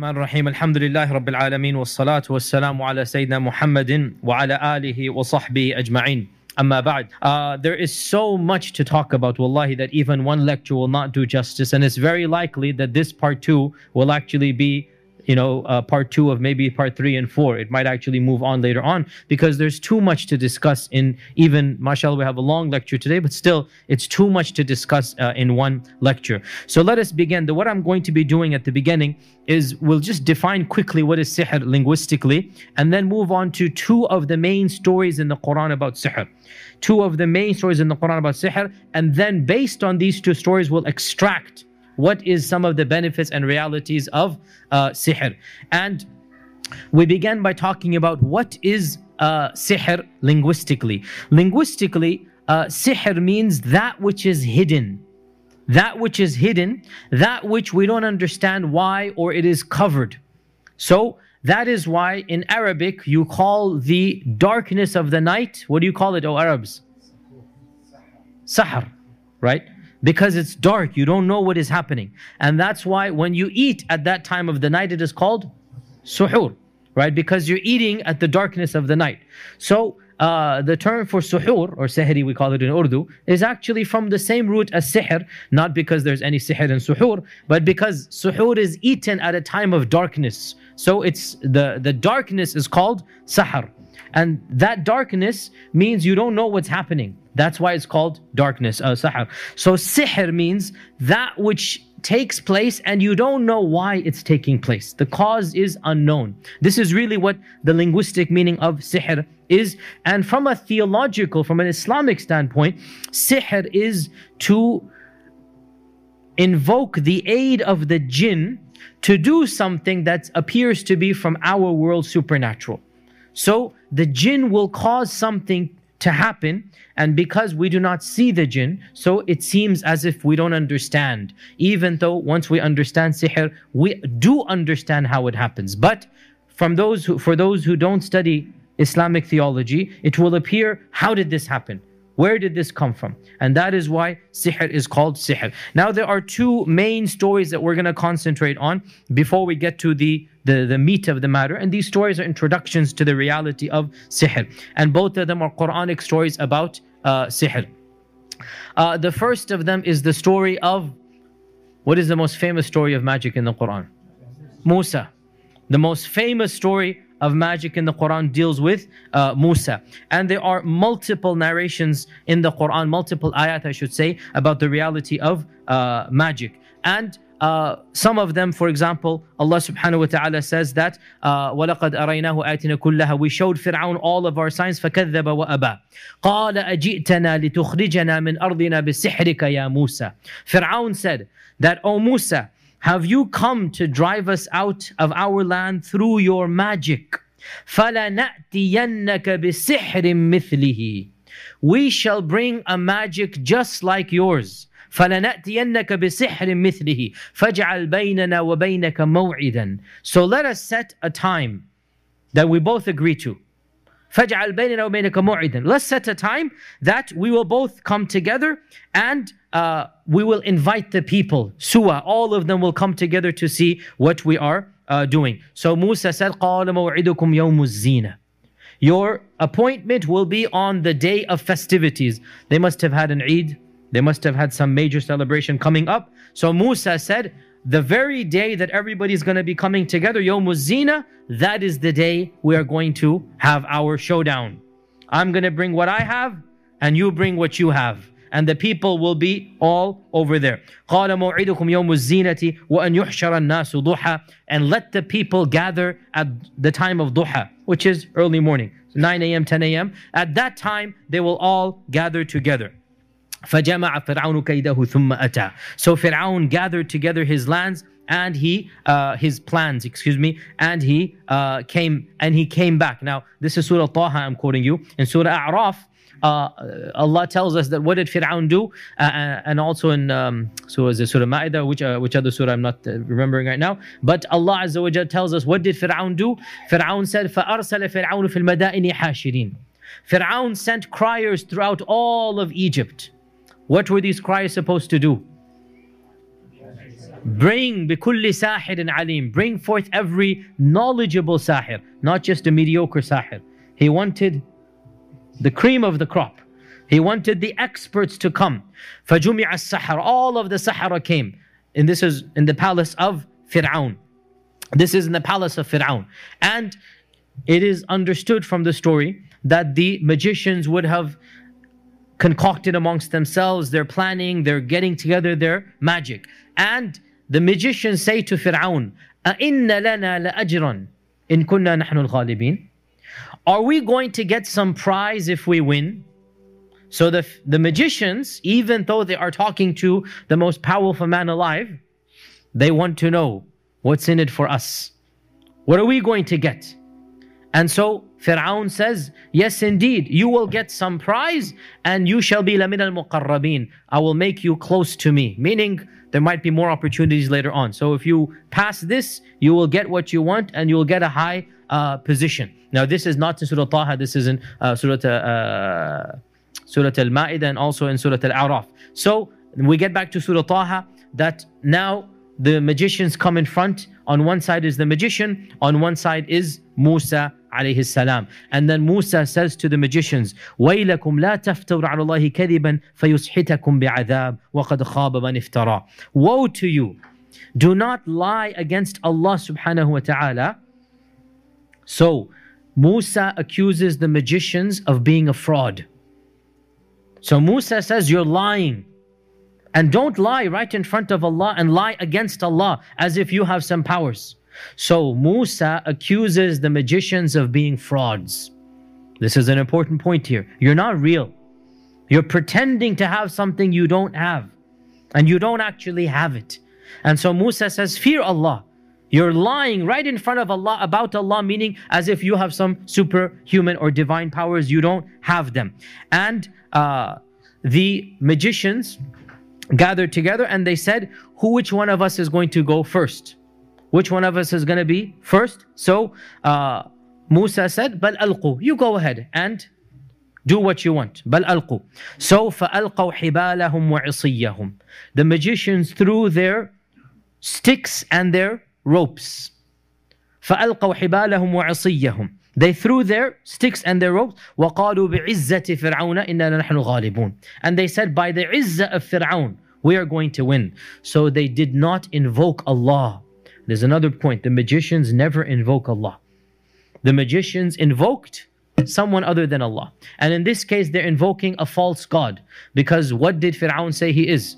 الرحمن الرحيم الحمد لله رب العالمين والصلاة والسلام على سيدنا محمد وعلى آله وصحبه أجمعين أما بعد. There is so much to talk about, wallahi, that even one lecture will not do justice, and it's very likely that this part 2 will actually be part 2 of maybe part 3 and 4. It might actually move on later on because there's too much to discuss in even, mashallah, we have a long lecture today, but still it's too much to discuss in one lecture. So let us begin. What I'm going to be doing at the beginning is we'll just define quickly what is sihr linguistically and then move on to two of the main stories in the Quran about sihr. Two of the main stories in the Quran about sihr, and then based on these two stories we'll extract what is some of the benefits and realities of sihr. And we began by talking about what is sihr linguistically. Linguistically, sihr means that which is hidden. That which is hidden, that which we don't understand why, or it is covered. So that is why in Arabic you call the darkness of the night, what do you call it, O Arabs? Sahar, right? Because it's dark, you don't know what is happening. And that's why when you eat at that time of the night, it is called suhoor, right? Because you're eating at the darkness of the night. So the term for suhoor, or sahri we call it in Urdu, is actually from the same root as sihr, not because there's any sihr in suhoor, but because suhoor is eaten at a time of darkness. So it's the darkness is called sahar. And that darkness means you don't know what's happening. That's why it's called darkness, sahar. So sihr means that which takes place and you don't know why it's taking place. The cause is unknown. This is really what the linguistic meaning of sihr is. And from a theological, from an Islamic standpoint, sihr is to invoke the aid of the jinn to do something that appears to be from our world supernatural. So the jinn will cause something to happen, and because we do not see the jinn, so it seems as if we don't understand, even though once we understand sihr, we do understand how it happens. But for those who don't study Islamic theology, it will appear, how did this happen? Where did this come from? And that is why sihr is called sihr. Now there are two main stories that we're going to concentrate on before we get to the meat of the matter. And these stories are introductions to the reality of sihr. And both of them are Quranic stories about sihr. The first of them is the story of, what is the most famous story of magic in the Quran? Musa. The most famous story of magic in the Quran deals with Musa. And there are multiple narrations in the Quran, multiple ayat I should say, about the reality of magic. And some of them, for example, Allah subhanahu wa ta'ala says that وَلَقَدْ أَرَيْنَاهُ آتِنَا كُلَّهَا, we showed Firaun all of our signs, فَكَذَّبَ وَأَبَى قَالَ أَجِئْتَنَا لِتُخْرِجَنَا مِنْ أَرْضِنَا بِسِحْرِكَ يَا مُوسَى. Firaun said that, O Musa, have you come to drive us out of our land through your magic? فَلَنَأْتِيَنَّكَ بِسِحْرٍ مِثْلِهِ, we shall bring a magic just like yours. فَلَنَأْتِيَنَّكَ بِسِحْرٍ مِثْلِهِ فَاجْعَلْ بَيْنَنَا وَبَيْنَكَ مَوْعِدًا. So let us set a time that we both agree to. فَاجْعَلْ بَيْنَنَا وَبَيْنَكَ مَوْعِدًا. Let's set a time that we will both come together and we will invite the people, suwa, all of them will come together to see what we are doing. So Musa said, قَالَ مَوْعِدُكُمْ يَوْمُ الزِّينَةِ, your appointment will be on the day of festivities. They must have had an Eid, they must have had some major celebration coming up. So Musa said, the very day that everybody's going to be coming together, Yawm al-Zina, that is the day we are going to have our showdown. I'm going to bring what I have and you bring what you have. And the people will be all over there. قَالَ مَوْعِدُكُمْ يَوْمُ الزِّينَةِ وَأَنْ يُحْشَرَ النَّاسُ ضُحَى. And let the people gather at the time of duha, which is early morning, 9 a.m., 10 a.m. At that time, they will all gather together. فَجَمَعَ فِرْعَوْنُ كَيْدَهُ ثُمَّ أَتَى. So Fir'aun gathered together his lands and his plans, and he came back. Now, this is Surah Taha I'm quoting you. In Surah A'raf, Allah tells us that what did Fir'aun do? And also in Surah Ma'idah, which other surah I'm not remembering right now. But Allah Azza wa Jal tells us, what did Fir'aun do? Fir'aun said, فَأَرْسَلَ فِرْعَوْنُ فِي الْمَدَائِنِ حَاشِرِينَ. Fir'aun sent criers throughout all of Egypt. What were these criers supposed to do? Bring bikulli sahirin alim. Bring forth every knowledgeable sahir, not just a mediocre sahir. He wanted the cream of the crop. He wanted the experts to come. فَجُمِعَ السَّحَرَ. All of the Sahara came. And this is in the palace of Firaun. This is in the palace of Firaun. And it is understood from the story that the magicians would have concocted amongst themselves. They're planning, they're getting together their magic. And the magicians say to Firaun, أَإِنَّ لَنَا لَأَجْرًا إِن كُنَّا نَحْنُ الْغَالِبِينَ. Are we going to get some prize if we win? So the magicians, even though they are talking to the most powerful man alive, they want to know what's in it for us. What are we going to get? And so Fir'aun says, yes indeed, you will get some prize and you shall be لَمِنَ الْمُقَرَّبِينَ. I will make you close to me. Meaning there might be more opportunities later on. So if you pass this, you will get what you want and you will get a high position. Now this is not in Surah Taha, this is in Surah Al-Ma'idah and also in Surah Al-A'raf. So we get back to Surah Taha that now the magicians come in front. On one side is the magician, on one side is Musa alayhi salam. And then Musa says to the magicians, وَيْلَكُمْ لَا تَفْتَوْرَ عَلَى اللَّهِ كَذِبًا فَيُسْحِتَكُمْ بِعَذَابٍ وَقَدْ خَابَ مَنِ افْتَرَى. Woe to you! Do not lie against Allah subhanahu wa ta'ala. So Musa accuses the magicians of being a fraud. So Musa says, you're lying. And don't lie right in front of Allah and lie against Allah as if you have some powers. So Musa accuses the magicians of being frauds. This is an important point here. You're not real. You're pretending to have something you don't have. And you don't actually have it. And so Musa says, fear Allah. You're lying right in front of Allah about Allah, meaning as if you have some superhuman or divine powers. You don't have them. And the magicians gathered together and they said, which one of us is going to go first? Which one of us is going to be first? So Musa said, Bal alqu, you go ahead and do what you want. Bal alqu. So فَأَلْقَوْ حِبَالَهُمْ وَعِصِيَّهُمْ. The magicians threw their sticks and their ropes. فَأَلْقَوْ حِبَالَهُمْ وَعِصِيَّهُمْ. They threw their sticks and their ropes. وَقَالُوا بِعِزَّةِ فِرْعَوْنَ إِنَّا نَحْنُ الْغَالِبُونَ. And they said, by the izzah of Fir'aun, we are going to win. So they did not invoke Allah. There's another point. The magicians never invoke Allah. The magicians invoked someone other than Allah. And in this case, they're invoking a false god. Because what did Fir'aun say he is?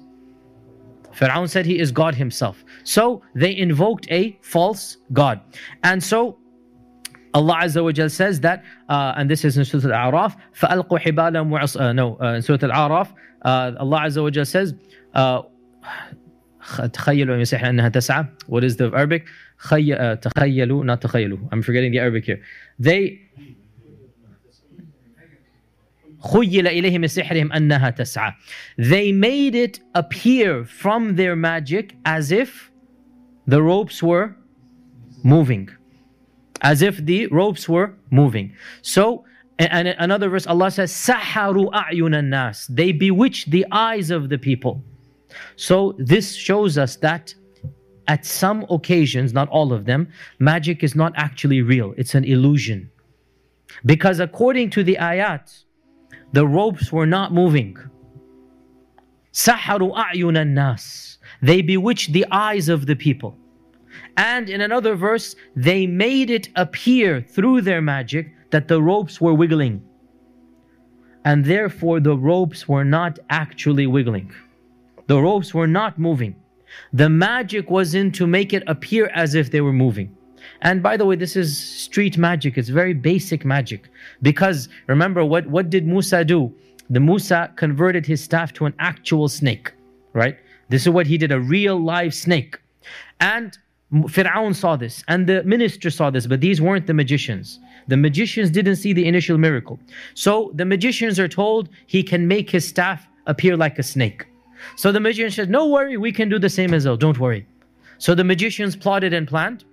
Fir'aun said he is God himself. So they invoked a false god. And so Allah Azza wa Jal says that, and this is in Surah Al-A'raf, فَأَلْقُوا حِبَالَهُمْ وَعِصِيَّهُمْ. In Surah Al-A'raf, Allah Azza wa Jal says, تَخَيَّلُوا يَسِحْنَ أَنَّهَا تَسْعَى. What is the Arabic? تَخَيَّلُوا, not تَخَيَّلُوا. I'm forgetting the Arabic here. They خُيِّلَ إِلَيْهِمْ سِحْرِهِمْ أَنَّهَا تَسْعَى. They made it appear from their magic as if the ropes were moving. As if the ropes were moving. So, and another verse, Allah says, "Saharu a'yunan nas." They bewitched the eyes of the people. So this shows us that at some occasions, not all of them, magic is not actually real. It's an illusion. Because according to the ayat, the ropes were not moving. "Saharu a'yunan nas." They bewitched the eyes of the people. And in another verse, they made it appear through their magic that the ropes were wiggling. And therefore, the ropes were not actually wiggling. The ropes were not moving. The magic was in to make it appear as if they were moving. And by the way, this is street magic. It's very basic magic. Because remember, what did Musa do? The Musa converted his staff to an actual snake, right? This is what he did, a real live snake. And Fir'aun saw this and the minister saw this, but these weren't the magicians. The magicians didn't see the initial miracle. So the magicians are told he can make his staff appear like a snake. So the magician said, no worry, we can do the same as well, don't worry. So the magicians plotted and planned,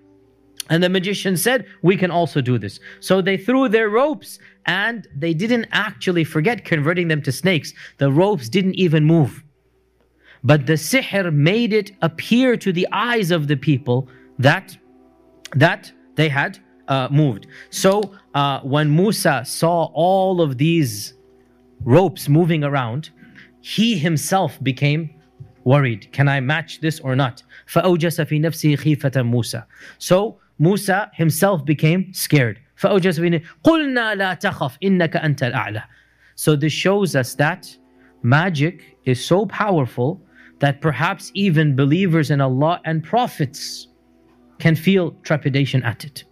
and the magician said, we can also do this. So they threw their ropes and they didn't actually, forget converting them to snakes. The ropes didn't even move. But the sihr made it appear to the eyes of the people that they had moved. So when Musa saw all of these ropes moving around, he himself became worried. Can I match this or not? فَأَوْجَسَ فِي نَفْسِهِ خِيفَةً Musa. So Musa himself became scared. فَأَوْجَسَ فِي نَفْسِهِ قُلْنَا لَا تَخَفْ إِنَّكَ أَنْتَ الْأَعْلَى. So this shows us that magic is so powerful that perhaps even believers in Allah and prophets can feel trepidation at it.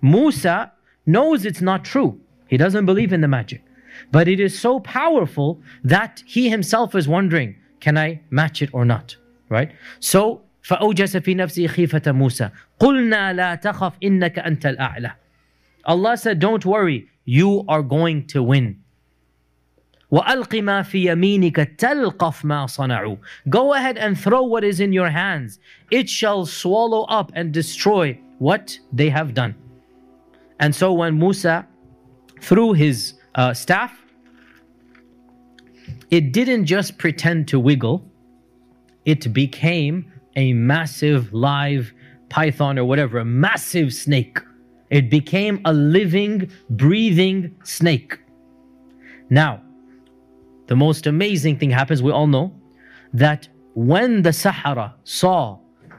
Musa knows it's not true. He doesn't believe in the magic. But it is so powerful that he himself is wondering, can I match it or not? Right? So, فَأَوْجَسَ فِي نَفْسِهِ خِيفَةً مُوسَى قُلْنَا لَا تَخَفْ إِنَّكَ أَنْتَ الْأَعْلَى. Allah said, don't worry, you are going to win. وَأَلْقِ مَا فِي يَمِينِكَ تَلْقَفْ مَا صَنَعُوا. Go ahead and throw what is in your hands. It shall swallow up and destroy what they have done. And so when Musa threw his staff, it didn't just pretend to wiggle. It became a massive live python or whatever, a massive snake. It became a living, breathing snake. Now, the most amazing thing happens, we all know, that when the Sahara saw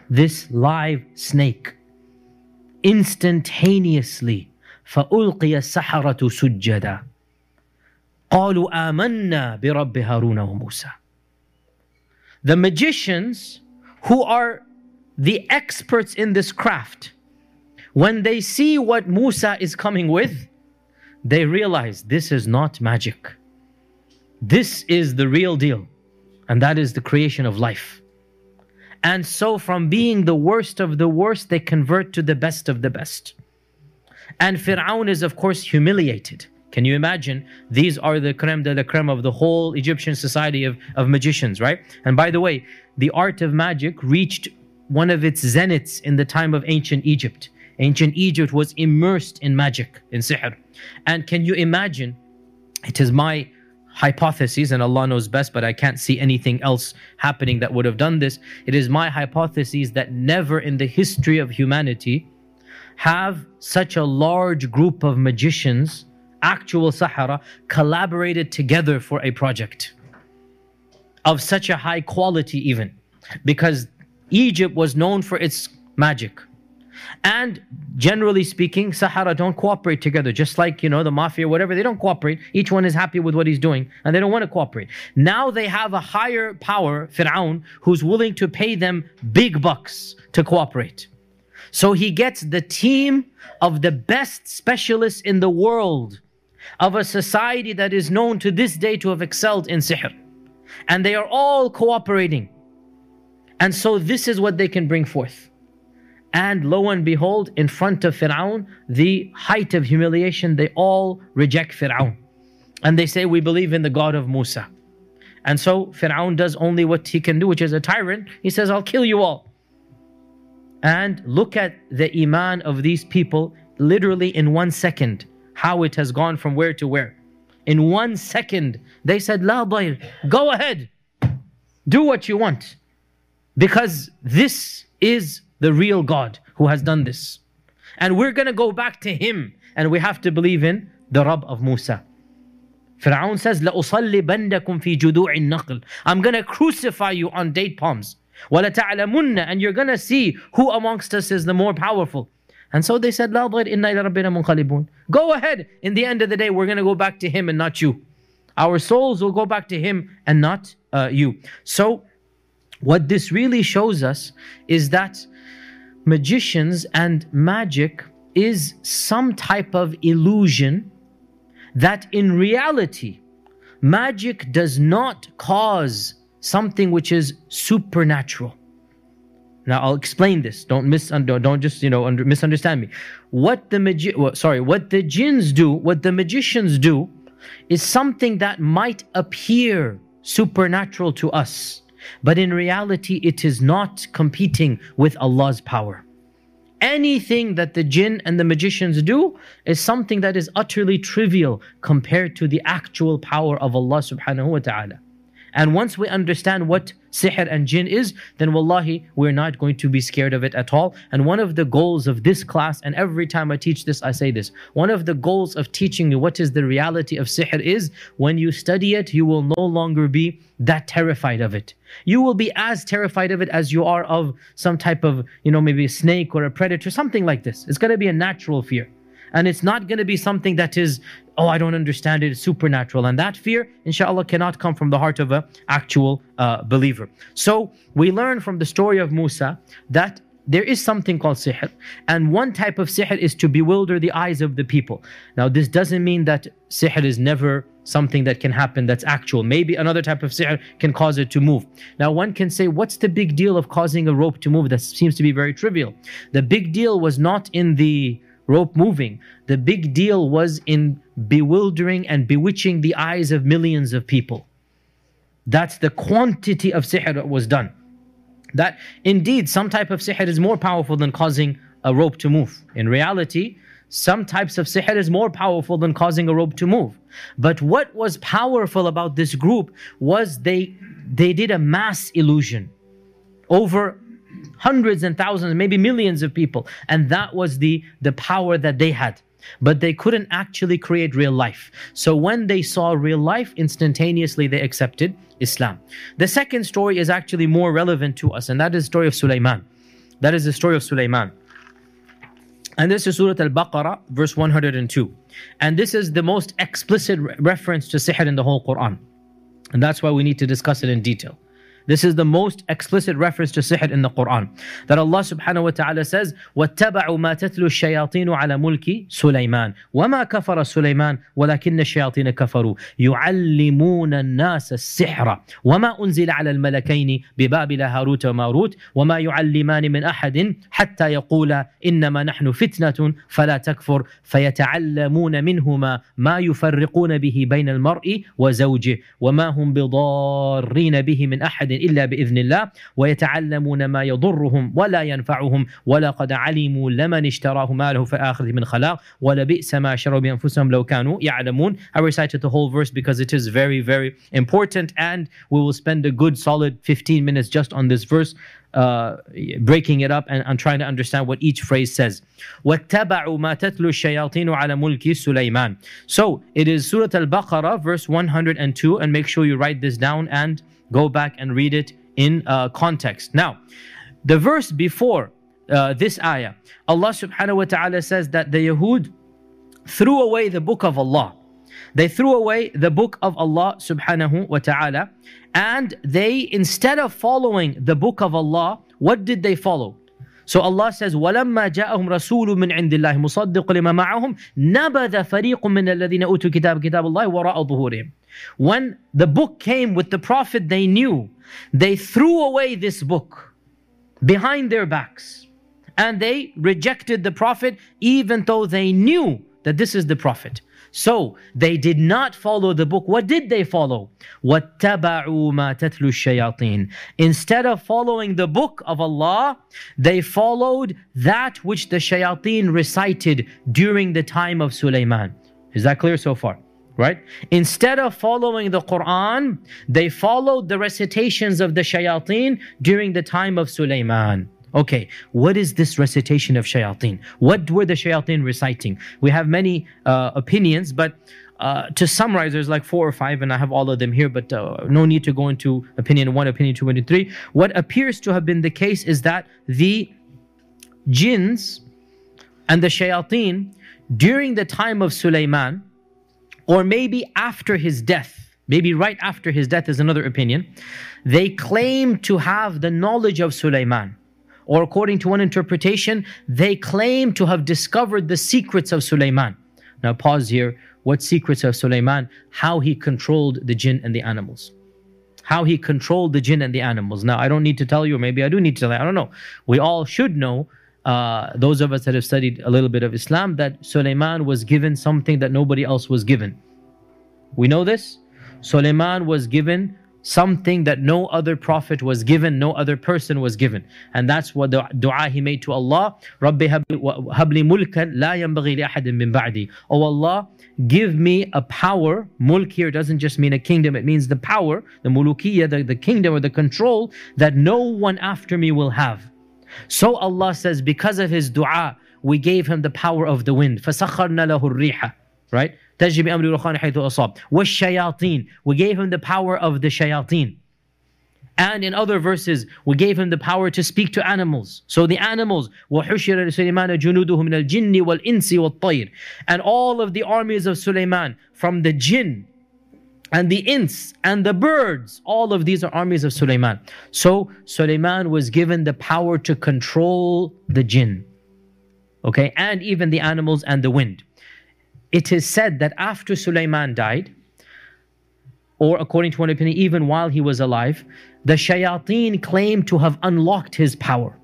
this live snake, instantaneously, فَأُلْقِيَ السَّحَرَةُ سُجَّدًا قَالُوا آمَنَّا بِرَبِّ هَارُونَ وَمُوسَى. The magicians, who are the experts in this craft, when they see what Musa is coming with, they realize this is not magic. This is the real deal, and that is the creation of life. And so from being the worst of the worst, they convert to the best of the best. And Firaun is, of course, humiliated. Can you imagine? These are the creme de la creme of the whole Egyptian society of magicians, right? And by the way, the art of magic reached one of its zeniths in the time of ancient Egypt. Ancient Egypt was immersed in magic, in sihr. And can you imagine? It is my hypothesis, and Allah knows best, but I can't see anything else happening that would have done this. It is my hypothesis that never in the history of humanity have such a large group of magicians, actual Sahara, collaborated together for a project of such a high quality even. Because Egypt was known for its magic. And generally speaking, Sahara don't cooperate together, just like, you know, the mafia, whatever, they don't cooperate. Each one is happy with what he's doing and they don't want to cooperate. Now they have a higher power, Firaun, who's willing to pay them big bucks to cooperate. So he gets the team of the best specialists in the world of a society that is known to this day to have excelled in sihr. And they are all cooperating. And so this is what they can bring forth. And lo and behold, in front of Firaun, the height of humiliation, they all reject Firaun. And they say, we believe in the God of Musa. And so Firaun does only what he can do, which is a tyrant. He says, I'll kill you all. And look at the iman of these people, literally in 1 second, how it has gone from where to where. In 1 second, they said, La dayr, go ahead, do what you want. Because this is the real God who has done this. And we're going to go back to Him. And we have to believe in the Rabb of Musa. Firaun says, لَأُصَلِّبَنَّكُمْ فِي جُذُوعِ النَّخْلِ. I'm going to crucify you on date palms. وَلَتَعْلَمُنَّ. And you're going to see who amongst us is the more powerful. And so they said, لَا ضَيْرْ إِنَّا إِلَى رَبِّنَا مُنْقَلِبُونَ. Go ahead. In the end of the day, we're going to go back to Him and not you. Our souls will go back to Him and not you. So, what this really shows us is that magicians and magic is some type of illusion that in reality, magic does not cause something which is supernatural. Now I'll explain this. Don't misunderstand me. What the jinns do, what the magicians do, is something that might appear supernatural to us. But in reality, it is not competing with Allah's power. Anything that the jinn and the magicians do is something that is utterly trivial compared to the actual power of Allah subhanahu wa ta'ala. And once we understand what sihr and jinn is, then wallahi, we're not going to be scared of it at all. And one of the goals of this class, and every time I teach this, I say this, one of the goals of teaching you what is the reality of sihr is, when you study it, you will no longer be that terrified of it. You will be as terrified of it as you are of some type of, you know, maybe a snake or a predator, something like this. It's going to be a natural fear. And it's not going to be something that is, oh, I don't understand it, it's supernatural. And that fear, inshallah, cannot come from the heart of an actual believer. So we learn from the story of Musa that there is something called sihr. And one type of sihr is to bewilder the eyes of the people. Now, this doesn't mean that sihr is never something that can happen that's actual. Maybe another type of sihr can cause it to move. Now, one can say, what's the big deal of causing a rope to move? That seems to be very trivial. The big deal was not in the rope moving. The big deal was in bewildering and bewitching the eyes of millions of people. That's the quantity of sihr that was done. That indeed, some type of sihr is more powerful than causing a rope to move. In reality, some types of sihr is more powerful than causing a rope to move. But what was powerful about this group was they did a mass illusion over hundreds and thousands, maybe millions of people. And that was the power that they had. But they couldn't actually create real life. So when they saw real life, instantaneously they accepted Islam. The second story is actually more relevant to us, and that is the story of Sulaiman. That is the story of Sulaiman. And this is Surah Al-Baqarah, verse 102. And this is the most explicit reference to sihr in the whole Quran. And that's why we need to discuss it in detail. This is the most explicit reference to sihr in the Quran. That Allah subhanahu wa ta'ala says, وَاتَّبَعُوا مَا تَتْلُوا الشَّيَاطِينُ عَلَى مُلْكِ سُلَيْمَانَ وَمَا كَفَرَ سُلَيْمَانَ وَلَكِنَّ الشَّيَاطِينَ كَفَرُوا يُعَلِّمُونَ النَّاسَ السِّحْرَ وَمَا أُنْزِلَ عَلَى الْمَلَكَيْنِ بِبَابِلَ هَارُوتَ وَمَارُوتَ وَمَا يُعَلِّمَانِ مِنْ أَحَدٍ حَتَّى يَقُولَا إِنَّمَا نَحْنُ فِتْنَةٌ فَلَا تَكْفُرْ فَيَتَعَلَّمُونَ مِنْهُمَا مَا يُفَرِّقُونَ بِهِ بَيْنَ الْمَرْءِ وَزَوْجِهِ وَمَا هُمْ بِضَارِّينَ بِهِ مِنْ أَحَدٍ إلا بإذن الله ويتعلمون ما يضرهم ولا ينفعهم ولقد علموا لمن اشتراه ما له في الآخرة من خلاق ولبئس ما شروا بأنفسهم لو كانوا يعلمون. I recited the whole verse because it is very, very important, and we will spend a good solid 15 minutes just on this verse, breaking it up and trying to understand what each phrase says. وَاتَّبَعُوا مَا تَتْلُوا الشَّيَاطِينُ عَلَى مُلْكِ سُلَيْمَانَ. So it is Surah Al-Baqarah, verse 102, and make sure you write this down and go back and read it in context. Now, the verse before this ayah, Allah subhanahu wa ta'ala says that the Yahud threw away the book of Allah. They threw away the book of Allah subhanahu wa ta'ala, and they, instead of following the book of Allah, what did they follow? So Allah says, وَلَمَّا جَاءَهُمْ رَسُولٌ مِنْ عِنْدِ اللَّهِ مُصَدِّقٌ لِمَا مَعَهُمْ نَبَذَ فَرِيقٌ مِنَ الَّذِينَ أُوتُوا كِتَابَ اللَّهِ وَرَاءَ ظُهُورِهِمْ. When the book came with the Prophet they knew, they threw away this book behind their backs. And they rejected the Prophet even though they knew that this is the Prophet. So they did not follow the book. What did they follow? وَاتَّبَعُوا مَا تَتْلُوا الشَّيَاطِينَ. Instead of following the book of Allah, they followed that which the shayateen recited during the time of Sulaiman. Is that clear so far? Right? Instead of following the Quran, they followed the recitations of the shayateen during the time of Sulaiman. Okay, what is this recitation of shayateen? What were the shayateen reciting? We have many opinions, but to summarize, there's like 4 or 5, and I have all of them here, but no need to go into opinion 1, opinion 2, and 3. What appears to have been the case is that the jinns and the shayateen during the time of Sulaiman, or maybe after his death, maybe right after his death is another opinion, they claim to have the knowledge of Sulaiman. Or according to one interpretation, they claim to have discovered the secrets of Sulaiman. Now pause here. What secrets of Sulaiman? How he controlled the jinn and the animals. How he controlled the jinn and the animals. Now I don't need to tell you, or maybe I do need to tell you, I don't know. We all should know, those of us that have studied a little bit of Islam, that Sulaiman was given something that nobody else was given. We know this. Sulaiman was given something that no other prophet was given, no other person was given. And that's what the dua he made to Allah, Rabbi habli mulkan la yanbaghi li ahadin min ba'di. Oh Allah, give me a power. Mulk here doesn't just mean a kingdom, it means the power, the mulukiyya, the kingdom or the control that no one after me will have. So Allah says, because of his dua, we gave him the power of the wind. فَسَخَّرْنَا لَهُ الرِّيحَ. Right? تَجْرِي بِأَمْرِ رَخَانِ حَيْثُ أَصَابَ. وَالشَّيَاطِينَ. We gave him the power of the shayateen. And in other verses, we gave him the power to speak to animals. So the animals, وَحُشِرَ لِسُلَيْمَانَ جُنُودُهُ مِنَ الْجِنِّ وَالْإِنسِ وَالطَّيْرِ. And all of the armies of Sulaiman, from the jinn, and the ints, and the birds, all of these are armies of Sulaiman. So Sulaiman was given the power to control the jinn. Okay, and even the animals and the wind. It is said that after Sulaiman died, or according to one opinion, even while he was alive, the shayateen claimed to have unlocked his power.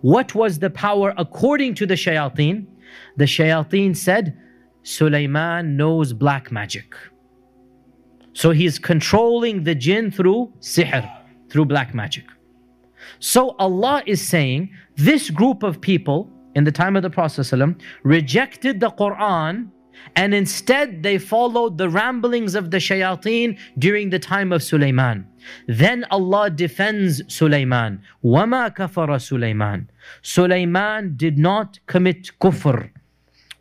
What was the power according to the shayateen? The shayateen said, Sulaiman knows black magic. So he's controlling the jinn through sihr, through black magic. So Allah is saying, this group of people in the time of the Prophet ﷺ rejected the Quran, and instead they followed the ramblings of the shayateen during the time of Sulaiman. Then Allah defends Sulaiman. وَمَا كَفَرَ سُلَيْمَانَ. Sulaiman did not commit kufr.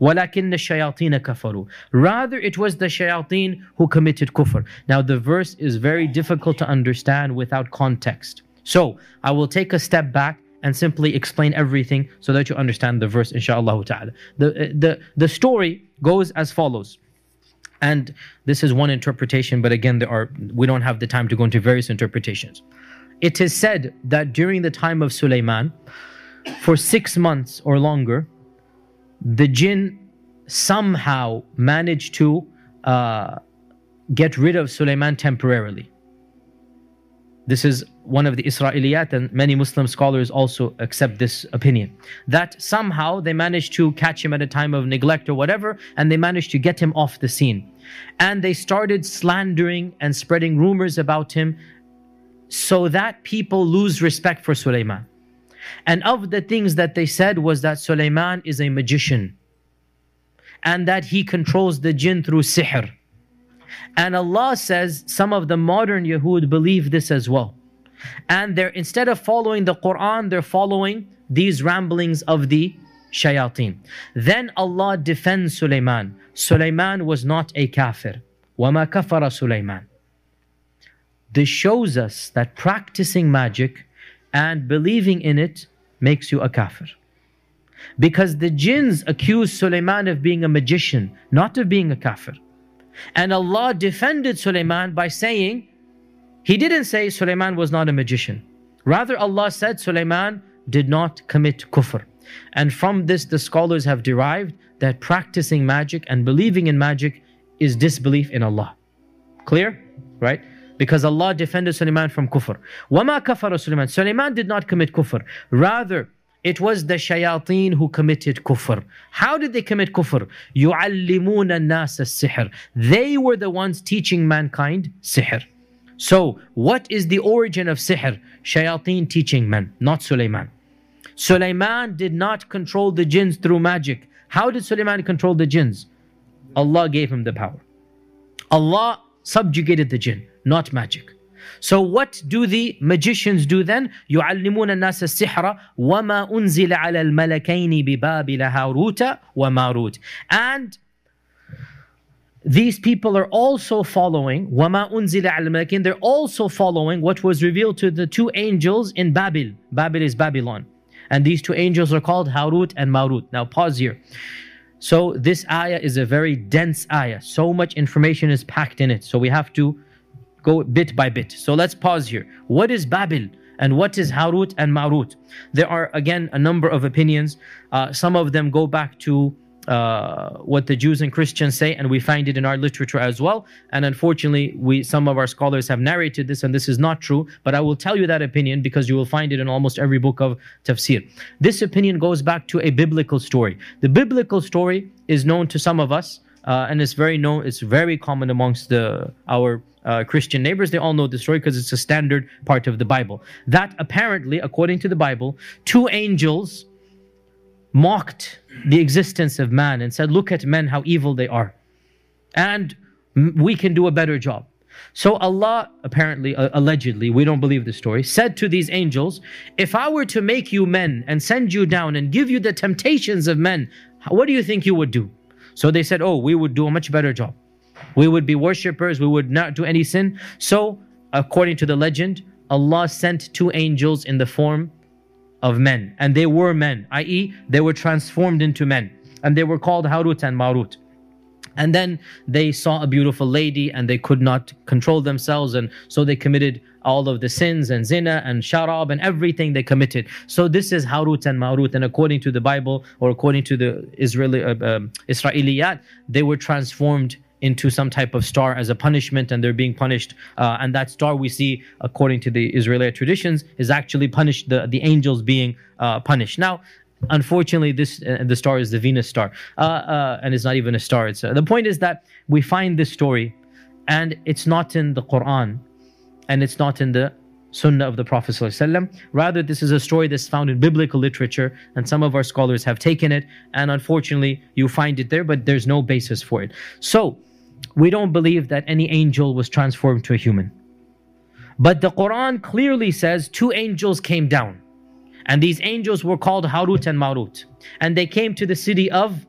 وَلَكِنَّ الشَّيَاطِينَ كَفَرُوا. Rather, it was the shayateen who committed kufr. Now, the verse is very difficult to understand without context. So, I will take a step back and simply explain everything so that you understand the verse, inshaAllah ta'ala. The story goes as follows. And this is one interpretation, but again, we don't have the time to go into various interpretations. It is said that during the time of Sulaiman, for 6 months or longer, the jinn somehow managed to get rid of Sulaiman temporarily. This is one of the Isra'iliyat, and many Muslim scholars also accept this opinion. That somehow they managed to catch him at a time of neglect or whatever, and they managed to get him off the scene. And they started slandering and spreading rumors about him so that people lose respect for Sulaiman. And of the things that they said was that Sulaiman is a magician, and that he controls the jinn through sihr. And Allah says some of the modern Yahud believe this as well. And they're, instead of following the Quran, they're following these ramblings of the shayateen. Then Allah defends Sulaiman. Sulaiman was not a kafir. وَمَا كَفَرَ سُلَيْمَانَ. This shows us that practicing magic and believing in it makes you a kafir. Because the jinns accused Sulaiman of being a magician, not of being a kafir. And Allah defended Sulaiman by saying, He didn't say Sulaiman was not a magician. Rather, Allah said Sulaiman did not commit kufr. And from this, the scholars have derived that practicing magic and believing in magic is disbelief in Allah. Clear? Right? Because Allah defended Sulaiman from kufr. وَمَا كَفَرَ سُلَيْمَانَ. Sulaiman did not commit kufr. Rather, it was the shayateen who committed kufr. How did they commit kufr? يُعَلِّمُونَ النَّاسَ السِّحْرَ. They were the ones teaching mankind sihr. So, what is the origin of sihr? Shayateen teaching men, not Sulaiman. Sulaiman did not control the jinns through magic. How did Sulaiman control the jinns? Allah gave him the power. Allah subjugated the jinn, not magic. So what do the magicians do then? يُعَلِّمُونَ النَّاسَ السِّحْرَ وَمَا أُنزِلَ عَلَى الْمَلَكَيْنِ بِبَابِلَ هَارُوتَ وَمَارُوتَ. And these people are also following وَمَا أُنزِلَ عَلَى الْمَلَكَيْنِ. They're also following what was revealed to the two angels in Babil. Babil is Babylon. And these two angels are called Harut and Marut. Now pause here. So this ayah is a very dense ayah. So much information is packed in it. So we have to go bit by bit. So let's pause here. What is Babil and what is Harut and Marut? There are again a number of opinions. Some of them go back to what the Jews and Christians say, and we find it in our literature as well. And unfortunately, some of our scholars have narrated this, and this is not true. But I will tell you that opinion because you will find it in almost every book of tafsir. This opinion goes back to a biblical story. The biblical story is known to some of us. and it's very known, it's very common amongst our Christian neighbors. They all know this story because it's a standard part of the Bible. That apparently, according to the Bible, two angels mocked the existence of man and said, look at men, how evil they are, and we can do a better job. So Allah, apparently, allegedly, we don't believe the story, said to these angels, if I were to make you men and send you down and give you the temptations of men, what do you think you would do? So they said, oh, we would do a much better job. We would be worshippers, we would not do any sin. So, according to the legend, Allah sent two angels in the form of men. And they were men, i.e. they were transformed into men. And they were called Harut and Marut. And then they saw a beautiful lady and they could not control themselves, and so they committed all of the sins and zina and sharab and everything they committed. So this is Harut and Marut, and according to the Bible, or according to the Israeliyat, they were transformed into some type of star as a punishment, and they're being punished. And that star, we see, according to the Israeli traditions, is actually punished, the angels being punished. Now, unfortunately, the star is the Venus star, and it's not even a star. The point is that we find this story, and it's not in the Quran, and it's not in the Sunnah of the Prophet ﷺ. Rather, this is a story that's found in biblical literature, and some of our scholars have taken it, and unfortunately, you find it there, but there's no basis for it. So, we don't believe that any angel was transformed to a human. But the Quran clearly says two angels came down. And these angels were called Harut and Marut. And they came to the city of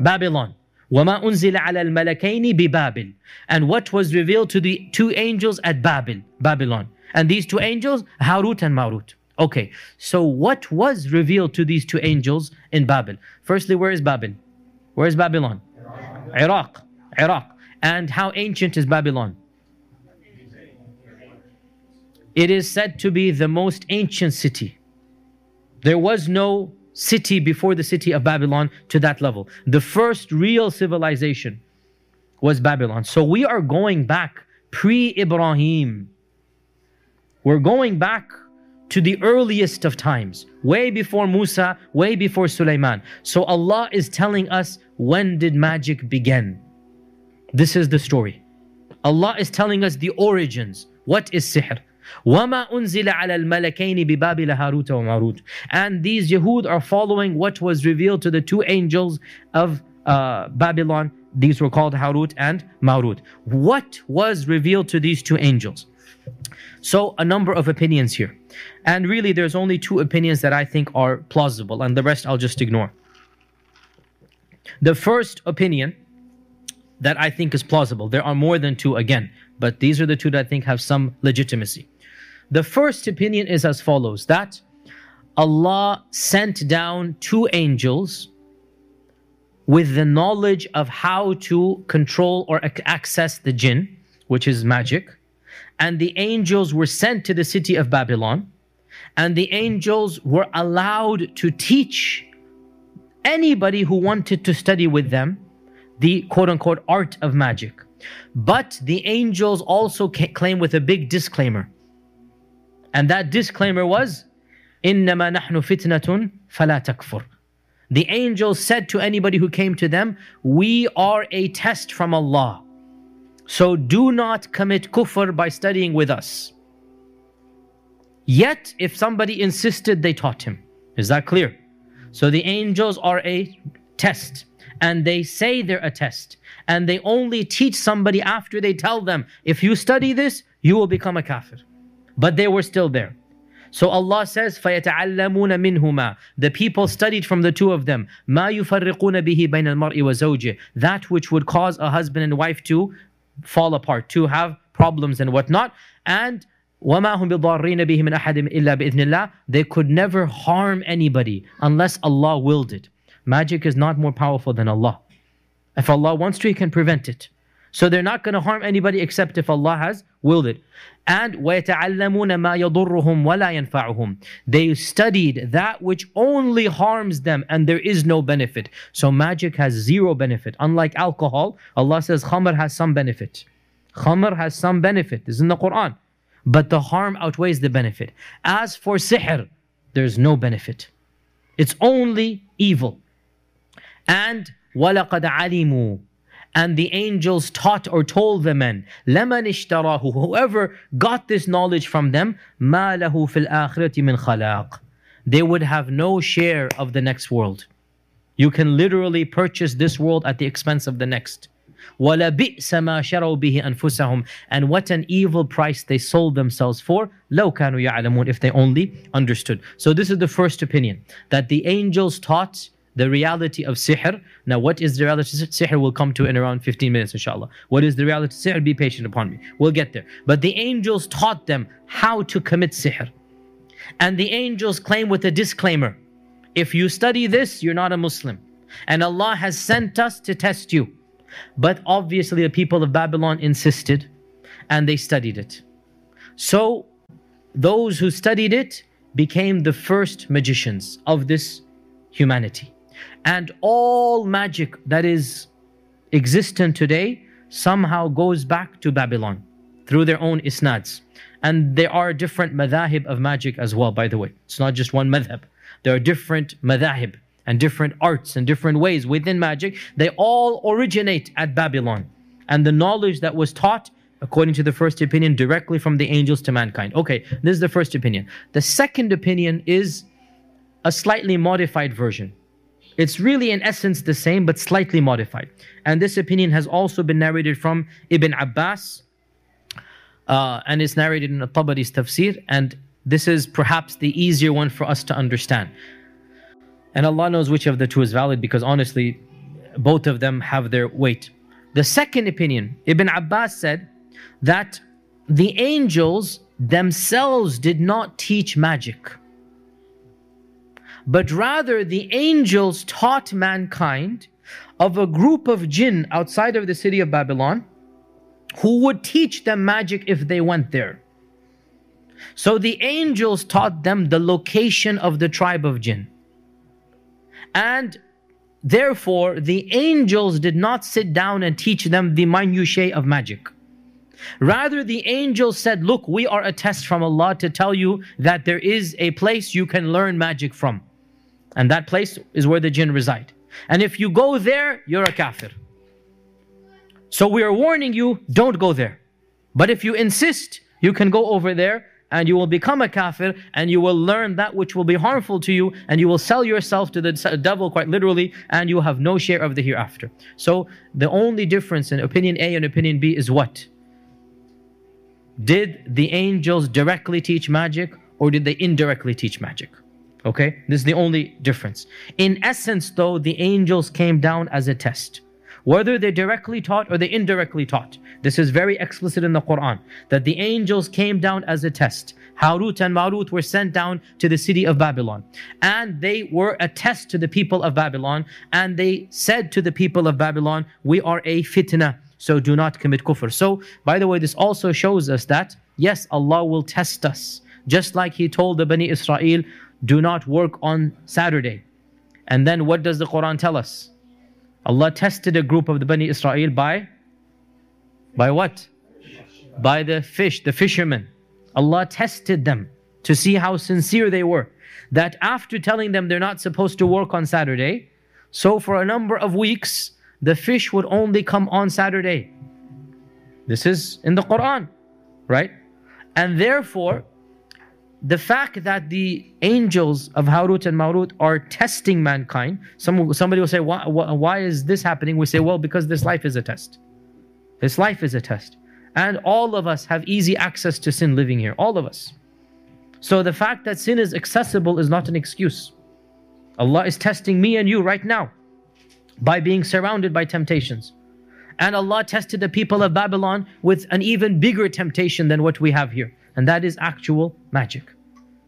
Babylon. وَمَا أُنزِلَ عَلَى الْمَلَكَيْنِ بِبَابِلٍ. And what was revealed to the two angels at Babylon. And these two angels, Harut and Marut. Okay, so what was revealed to these two angels in Babel? Firstly, where is Babel? Where is Babylon? Iraq. And how ancient is Babylon? It is said to be the most ancient city. There was no city before the city of Babylon to that level. The first real civilization was Babylon. So we are going back pre-Ibrahim. We're going back to the earliest of times, way before Musa, way before Sulaiman. So Allah is telling us, when did magic begin? This is the story. Allah is telling us the origins. What is sihr? وَمَا أُنزِلَ عَلَى الْمَلَكَيْنِ بِبَابِلَ هَارُوتَ وَمَارُوتَ. And these Yahud are following what was revealed to the two angels of Babylon. These were called Harut and Marut. What was revealed to these two angels? So, a number of opinions here. And really, there's only two opinions that I think are plausible, and the rest I'll just ignore. The first opinion that I think is plausible, there are more than two again, but these are the two that I think have some legitimacy. The first opinion is as follows, that Allah sent down two angels with the knowledge of how to control or access the jinn, which is magic. And the angels were sent to the city of Babylon. And the angels were allowed to teach anybody who wanted to study with them the quote-unquote art of magic. But the angels also claim with a big disclaimer. And that disclaimer was, إِنَّمَا نَحْنُ فِتْنَةٌ فَلَا تَكْفُرْ. The angels said to anybody who came to them, we are a test from Allah, so do not commit kufr by studying with us. Yet, if somebody insisted, they taught him. Is that clear? So the angels are a test. And they say they're a test. And they only teach somebody after they tell them, if you study this, you will become a kafir. But they were still there. So Allah says, فَيَتَعَلَّمُونَ مِنْهُمَا. The people studied from the two of them. مَا يُفَرِّقُونَ بِهِ بَيْنَ الْمَرْءِ وَزَوْجِهِ. That which would cause a husband and wife to fall apart, to have problems and whatnot. And وَمَا هُمْ بِضَارِّينَ بِهِ مِنْ أَحَدٍ إِلَّا بِإِذْنِ اللَّهِ. They could never harm anybody unless Allah willed it. Magic is not more powerful than Allah. If Allah wants to, He can prevent it. So they're not going to harm anybody except if Allah has willed it. And وَيَتَعَلَّمُونَ مَا يَضُرُّهُمْ وَلَا يَنْفَعُهُمْ. They studied that which only harms them and there is no benefit. So magic has zero benefit. Unlike alcohol, Allah says khamr has some benefit. Khamr has some benefit. This is in the Quran. But the harm outweighs the benefit. As for sihr, there's no benefit. It's only evil. And وَلَقَدْ عَلِمُوا, and the angels taught or told the men, لَمَنِ اشْتَرَاهُ, whoever got this knowledge from them, مَا لَهُ فِي الْآخِرَةِ مِنْ خَلَاقٍ, they would have no share of the next world. You can literally purchase this world at the expense of the next. وَلَبِئْسَ مَا شَرَوْا بِهِ أَنفُسَهُمْ, and what an evil price they sold themselves for, لَوْ كَانُوا يَعْلَمُونَ, if they only understood. So this is the first opinion, that the angels taught the reality of sihr. Now what is the reality of sihr? We'll come to in around 15 minutes inshallah. What is the reality of sihr? Be patient upon me. We'll get there. But the angels taught them how to commit sihr. And the angels claim with a disclaimer, if you study this, you're not a Muslim. And Allah has sent us to test you. But obviously the people of Babylon insisted and they studied it. So those who studied it became the first magicians of this humanity. And all magic that is existent today somehow goes back to Babylon through their own isnads. And there are different madhahib of magic as well, by the way. It's not just one madhab. There are different madhahib and different arts and different ways within magic. They all originate at Babylon. And the knowledge that was taught, according to the first opinion, directly from the angels to mankind. Okay, this is the first opinion. The second opinion is a slightly modified version. It's really in essence the same, but slightly modified. And this opinion has also been narrated from Ibn Abbas, and it's narrated in Tabari's Tafsir. And this is perhaps the easier one for us to understand. And Allah knows which of the two is valid, because honestly, both of them have their weight. The second opinion, Ibn Abbas said that the angels themselves did not teach magic, but rather the angels taught mankind of a group of jinn outside of the city of Babylon who would teach them magic if they went there. So the angels taught them the location of the tribe of jinn. And therefore, the angels did not sit down and teach them the minutiae of magic. Rather, the angels said, look, we are a test from Allah to tell you that there is a place you can learn magic from. And that place is where the jinn reside. And if you go there, you're a kafir. So we are warning you, don't go there. But if you insist, you can go over there, and you will become a kafir, and you will learn that which will be harmful to you, and you will sell yourself to the devil quite literally, and you have no share of the hereafter. So the only difference in opinion A and opinion B is what? Did the angels directly teach magic, or did they indirectly teach magic? Okay, this is the only difference. In essence though, the angels came down as a test. Whether they directly taught or they indirectly taught. This is very explicit in the Quran, that the angels came down as a test. Harut and Marut were sent down to the city of Babylon. And they were a test to the people of Babylon. And they said to the people of Babylon, we are a fitna, so do not commit kufr. So, by the way, this also shows us that, yes, Allah will test us. Just like He told the Bani Israel, do not work on Saturday. And then what does the Quran tell us? Allah tested a group of the Bani Israel by what? By the fish, the fishermen. Allah tested them to see how sincere they were. That after telling them they're not supposed to work on Saturday, so for a number of weeks, the fish would only come on Saturday. This is in the Quran, right? And therefore, the fact that the angels of Harut and Marut are testing mankind, somebody will say, why is this happening? We say, well, because this life is a test. This life is a test. And all of us have easy access to sin living here, all of us. So the fact that sin is accessible is not an excuse. Allah is testing me and you right now by being surrounded by temptations. And Allah tested the people of Babylon with an even bigger temptation than what we have here. And that is actual magic,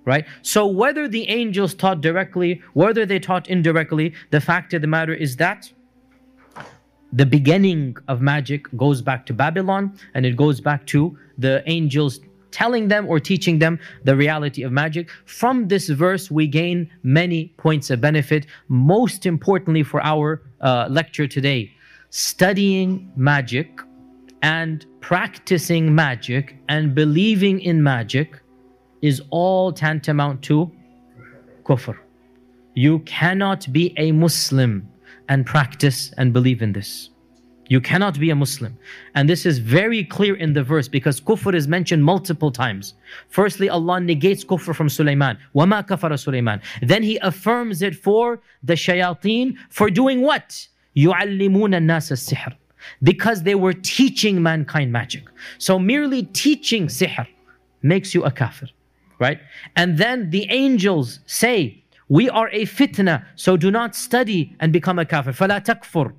right? So whether the angels taught directly, whether they taught indirectly, the fact of the matter is that the beginning of magic goes back to Babylon, and it goes back to the angels telling them or teaching them the reality of magic. From this verse, we gain many points of benefit, most importantly for our lecture today. Studying magic and practicing magic and believing in magic is all tantamount to kufr. You cannot be a Muslim and practice and believe in this. You cannot be a Muslim. And this is very clear in the verse because kufr is mentioned multiple times. Firstly, Allah negates kufr from Sulaiman. وَمَا كَفَرَ سُلَيْمَانَ. Then He affirms it for the shayateen, for doing what? يُعَلِّمُونَ النَّاسَ السِّحْرَ. Because they were teaching mankind magic. So merely teaching sihr makes you a kafir, right? And then the angels say, we are a fitna, so do not study and become a kafir. فَلَا تَكْفُرْ.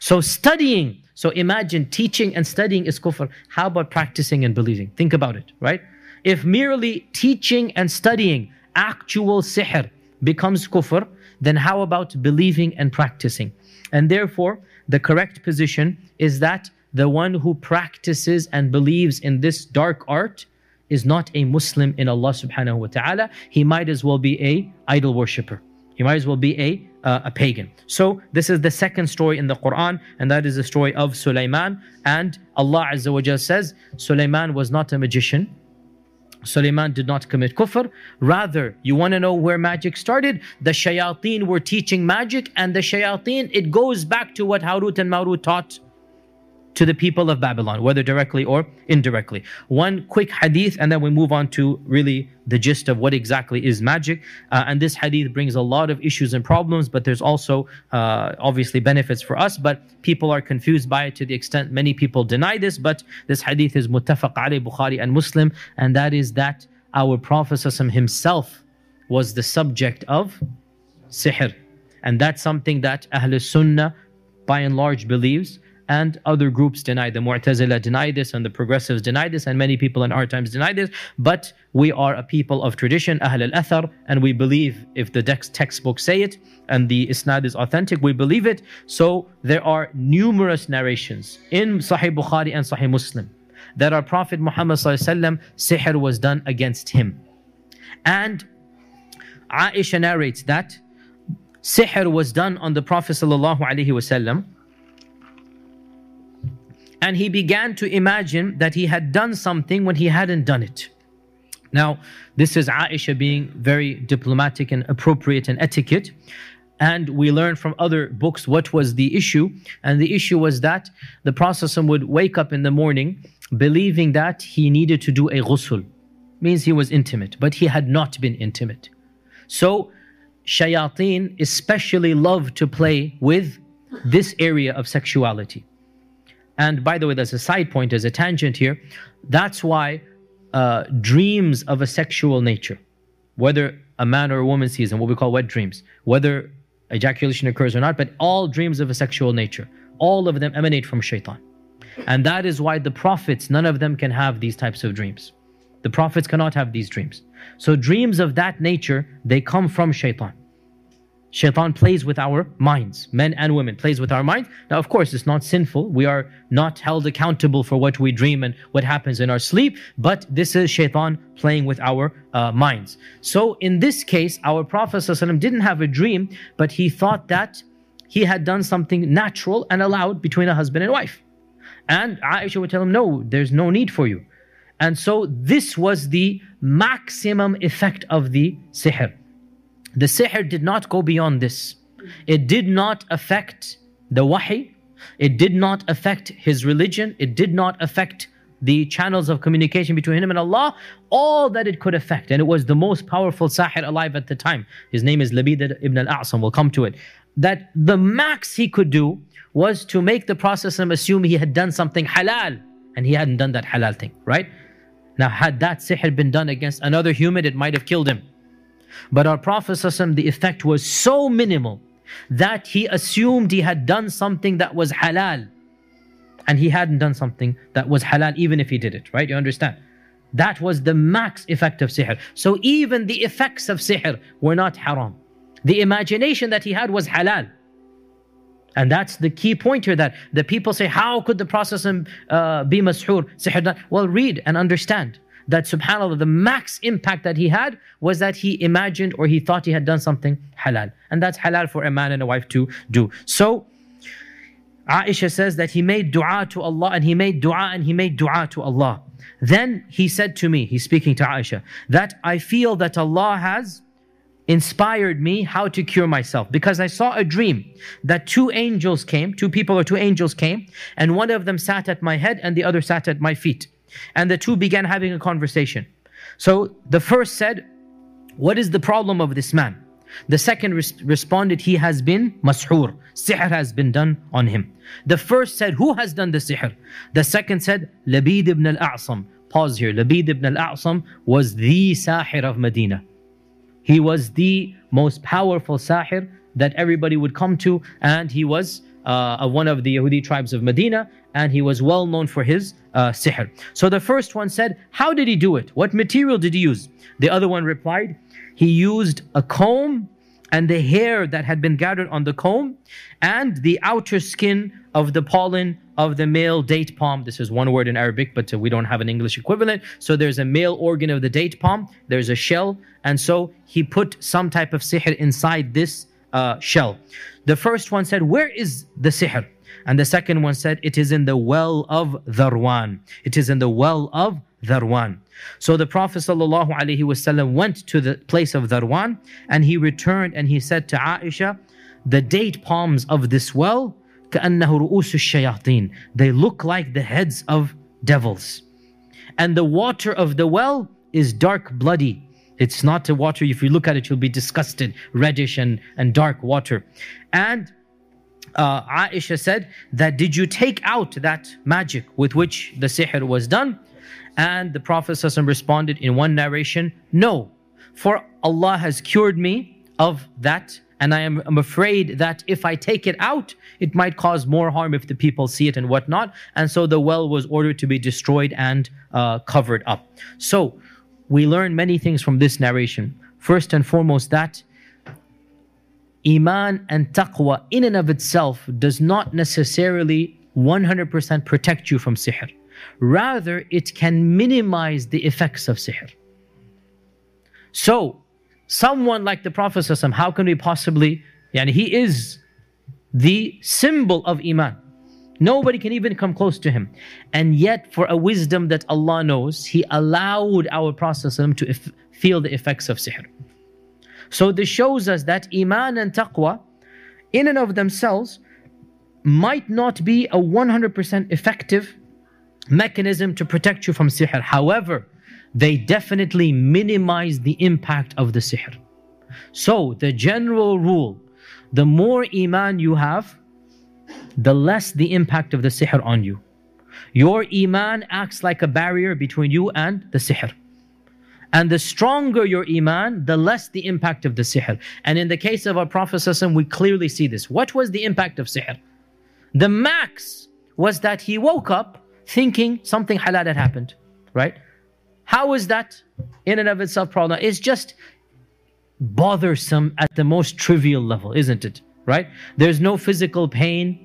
So studying, so imagine teaching and studying is kufr. How about practicing and believing? Think about it, right? If merely teaching and studying actual sihr becomes kufr, then how about believing and practicing? And therefore, the correct position is that the one who practices and believes in this dark art is not a Muslim in Allah subhanahu wa ta'ala. He might as well be a idol worshipper. He might as well be a pagan. So this is the second story in the Quran, and that is the story of Sulaiman. And Allah Azza wa Jalla says, Sulaiman was not a magician. Sulaiman did not commit kufr. Rather, you want to know where magic started? The shayateen were teaching magic, and the shayateen, it goes back to what Harut and Marut taught to the people of Babylon, whether directly or indirectly. One quick hadith, and then we move on to really the gist of what exactly is magic. And this hadith brings a lot of issues and problems, but there's also obviously benefits for us, but people are confused by it to the extent many people deny this. But this hadith is muttafaq alayhi, Bukhari and Muslim, and that is that our Prophet himself was the subject of sihr. And that's something that Ahlul Sunnah by and large believes, and other groups deny. The Mu'tazila deny this, and the progressives deny this, and many people in our times deny this. But we are a people of tradition, Ahl al-Athar, and we believe if the textbooks say it, and the isnad is authentic, we believe it. So there are numerous narrations in Sahih Bukhari and Sahih Muslim that our Prophet Muhammad ﷺ, sihr was done against him. And Aisha narrates that sihr was done on the Prophet ﷺ, and he began to imagine that he had done something when he hadn't done it. Now, this is Aisha being very diplomatic and appropriate and etiquette. And we learn from other books what was the issue. And the issue was that the Prophet would wake up in the morning believing that he needed to do a ghusl. Means he was intimate, but he had not been intimate. So, shayateen especially love to play with this area of sexuality. And by the way, there's a side point, there's a tangent here. That's why dreams of a sexual nature, whether a man or a woman sees them, what we call wet dreams, whether ejaculation occurs or not, but all dreams of a sexual nature, all of them emanate from shaitan. And that is why the prophets, none of them can have these types of dreams. The prophets cannot have these dreams. So dreams of that nature, they come from shaitan. Shaitan plays with our minds, men and women, plays with our minds. Now, of course, it's not sinful. We are not held accountable for what we dream and what happens in our sleep, but this is shaitan playing with our minds. So in this case, our Prophet ﷺ didn't have a dream, but he thought that he had done something natural and allowed between a husband and wife. And Aisha would tell him, no, there's no need for you. And so this was the maximum effect of the sihr. The sihr did not go beyond this. It did not affect the wahi. It did not affect his religion. It did not affect the channels of communication between him and Allah. All that it could affect. And it was the most powerful sahir alive at the time. His name is Labid ibn al-A'sam. We'll come to it. That the max he could do was to make the Prophet assume he had done something halal. And he hadn't done that halal thing, right? Now, had that sihr been done against another human, it might have killed him. But our Prophet ﷺ, the effect was so minimal that he assumed he had done something that was halal. And he hadn't done something that was halal even if he did it, right? You understand? That was the max effect of sihr. So even the effects of sihr were not haram. The imagination that he had was halal. And that's the key point here, that the people say, how could the Prophet ﷺ, be mashoor? Sihr? Well, read and understand. That subhanAllah, the max impact that he had was that he imagined or he thought he had done something halal. And that's halal for a man and a wife to do. So, Aisha says that he made dua to Allah, and he made dua, and he made dua to Allah. Then he said to me, he's speaking to Aisha, that I feel that Allah has inspired me how to cure myself, because I saw a dream that two angels came, and one of them sat at my head and the other sat at my feet, and the two began having a conversation. So the first said, "What is the problem of this man?" The second responded, "He has been mashoor, sihr has been done on him." The first said, "Who has done the sihr?" The second said, "Labid ibn al-A'sam." Pause here. Labid ibn al-A'sam was the sahir of Medina. He was the most powerful sahir that everybody would come to, and he was one of the Yahudi tribes of Medina, and he was well known for his sihr. So the first one said, "How did he do it? What material did he use?" The other one replied, "He used a comb and the hair that had been gathered on the comb and the outer skin of the pollen of the male date palm." This is one word in Arabic, but we don't have an English equivalent. So there's a male organ of the date palm, there's a shell, and so he put some type of sihr inside this shell. The first one said, "Where is the sihr?" And the second one said, "It is in the well of Darwan. It is in the well of Darwan." So the Prophet ﷺ went to the place of Darwan, and he returned and he said to Aisha, "The date palms of this well, كَأَنَّهُ رُؤُوسُ الشَّيَاطِينِ, they look like the heads of devils. And the water of the well is dark bloody. It's not a water, if you look at it, you'll be disgusted, reddish and dark water." And Aisha said that, "Did you take out that magic with which the sihr was done?" And the Prophet ﷺ responded in one narration, "No, for Allah has cured me of that, and I'm afraid that if I take it out, it might cause more harm if the people see it and whatnot." And so the well was ordered to be destroyed and covered up. So we learn many things from this narration. First and foremost, that Iman and taqwa in and of itself does not necessarily 100% protect you from sihr. Rather, it can minimize the effects of sihr. So, someone like the Prophet ﷺ, how can we possibly, and he is the symbol of Iman. Nobody can even come close to him. And yet, for a wisdom that Allah knows, he allowed our Prophet ﷺ to feel the effects of sihr. So this shows us that Iman and taqwa, in and of themselves, might not be a 100% effective mechanism to protect you from sihr. However, they definitely minimize the impact of the sihr. So the general rule, the more Iman you have, the less the impact of the sihr on you. Your Iman acts like a barrier between you and the sihr. And the stronger your Iman, the less the impact of the sihr. And in the case of our Prophet ﷺ, we clearly see this. What was the impact of sihr? The max was that he woke up thinking something halal had happened, right? How is that in and of itself problem? It's just bothersome at the most trivial level, isn't it? Right? There's no physical pain,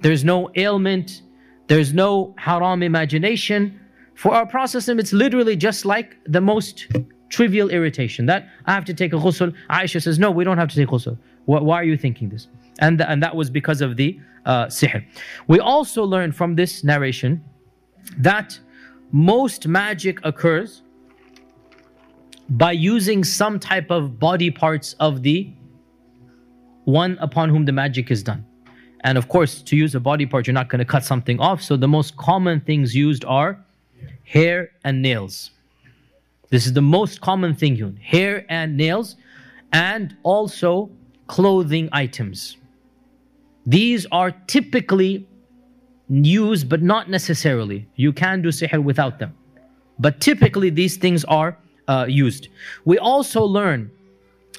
there's no ailment, there's no haram imagination. For our Prophet, it's literally just like the most trivial irritation. That I have to take a ghusl. Aisha says, "No, we don't have to take ghusl. Why are you thinking this?" And that was because of the sihr. We also learn from this narration that most magic occurs by using some type of body parts of the one upon whom the magic is done. And of course, to use a body part, you're not going to cut something off. So the most common things used are hair and nails. This is the most common thing used. Hair and nails, and also clothing items. These are typically used, but not necessarily. You can do sihr without them, but typically these things are used. We also learn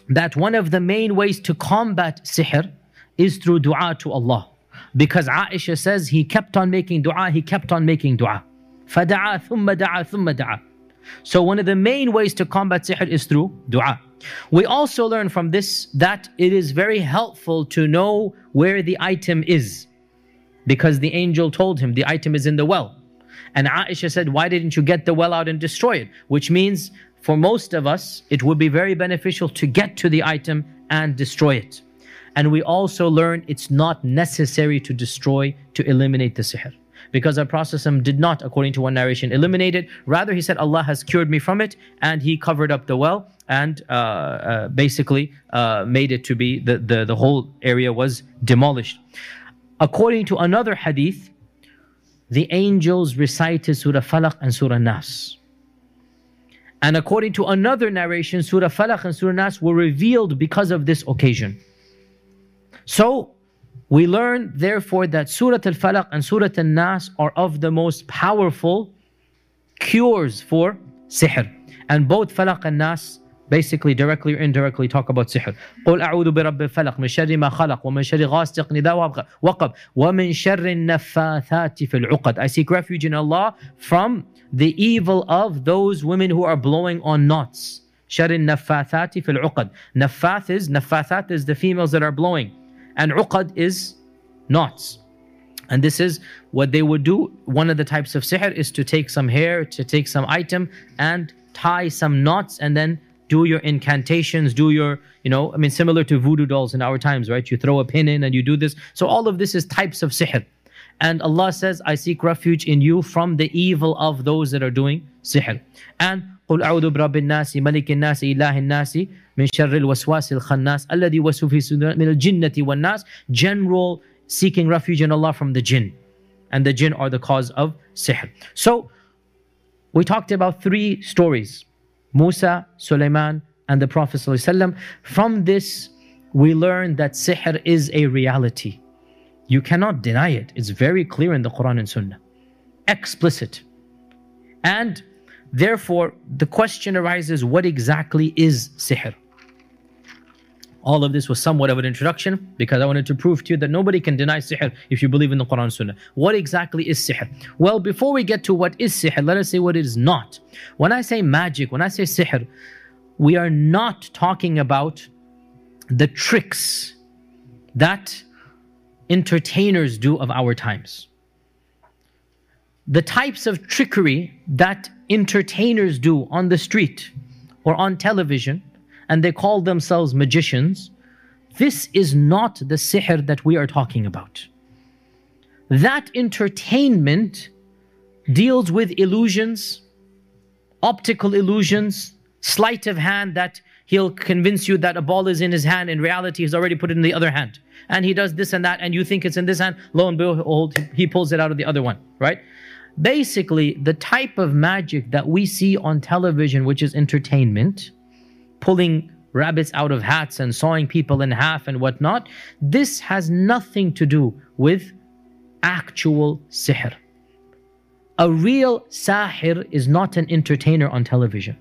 that one of the main ways to combat sihr is through dua to Allah, because Aisha says he kept on making dua, he kept on making dua. فَدَعَى ثُمَّ دَعَى ثُمَّ دَعَى. So one of the main ways to combat sihr is through dua. We also learn from this that it is very helpful to know where the item is, because the angel told him the item is in the well. And Aisha said, "Why didn't you get the well out and destroy it?" Which means for most of us, it would be very beneficial to get to the item and destroy it. And we also learn it's not necessary to destroy, to eliminate the sihr. because the Prophet did not, according to one narration, eliminate it. Rather, he said, Allah has cured me from it, and he covered up the well and basically made it to be, the whole area was demolished. According to another hadith, the angels recited Surah Falaq and Surah An-Nas. And according to another narration, Surah Falaq and Surah An-Nas were revealed because of this occasion. So, we learn therefore that Surah Al-Falaq and Surah An-Nas are of the most powerful cures for sihr. And both Falaq and Nas basically directly or indirectly talk about sihr. قُلْ أَعُوذُ بِرَبِّ الْفَلَقِ مِنْ شَرِّ مَا خَلَقَ وَمِنْ شَرِّ غَاسِقٍ إِذَا وَقَبَ وَمِنْ شَرِّ النَّفَّاثَاتِ فِي الْعُقَدِ. I seek refuge in Allah from the evil of those women who are blowing on knots. شَرِّ النَّفَّاثَاتِ فِي الْعُقَدِ. Naffathat is the females that are blowing. And uqad is knots. And this is what they would do. One of the types of sihr is to take some hair, to take some item and tie some knots, and then do your incantations, do your, similar to voodoo dolls in our times, right? You throw a pin in and you do this. So all of this is types of sihr. And Allah says, I seek refuge in you from the evil of those that are doing sihr. And قُلْ أَعُوذُ بِرَبِّ النَّاسِ مَلِكِ النَّاسِ إِلَهِ النَّاسِ مِنْ شَرِّ الْوَسْوَاسِ الْخَنَّاسِ الَّذِي يُوَسْوِسُ فِي صُدُورِ مِنَ الْجِنَّةِ وَالنَّاسِ. General seeking refuge in Allah from the jinn. And the jinn are the cause of sihr. So, we talked about three stories. Musa, Sulaiman, and the Prophet ﷺ. From this, we learn that sihr is a reality. You cannot deny it. It's very clear in the Quran and Sunnah. Explicit. And therefore, the question arises, what exactly is sihr? All of this was somewhat of an introduction because I wanted to prove to you that nobody can deny sihr if you believe in the Quran and Sunnah. What exactly is sihr? Well, before we get to what is sihr, let us say what it is not. When I say magic, when I say sihr, we are not talking about the tricks that entertainers do of our times. The types of trickery that entertainers do on the street or on television, and they call themselves magicians, this is not the sihr that we are talking about. That entertainment deals with illusions, optical illusions, sleight of hand that he'll convince you that a ball is in his hand, in reality he's already put it in the other hand. And he does this and that, and you think it's in this hand, lo and behold, he pulls it out of the other one, right? Basically, the type of magic that we see on television, which is entertainment, pulling rabbits out of hats and sawing people in half and whatnot, this has nothing to do with actual sihr. A real sahir is not an entertainer on television,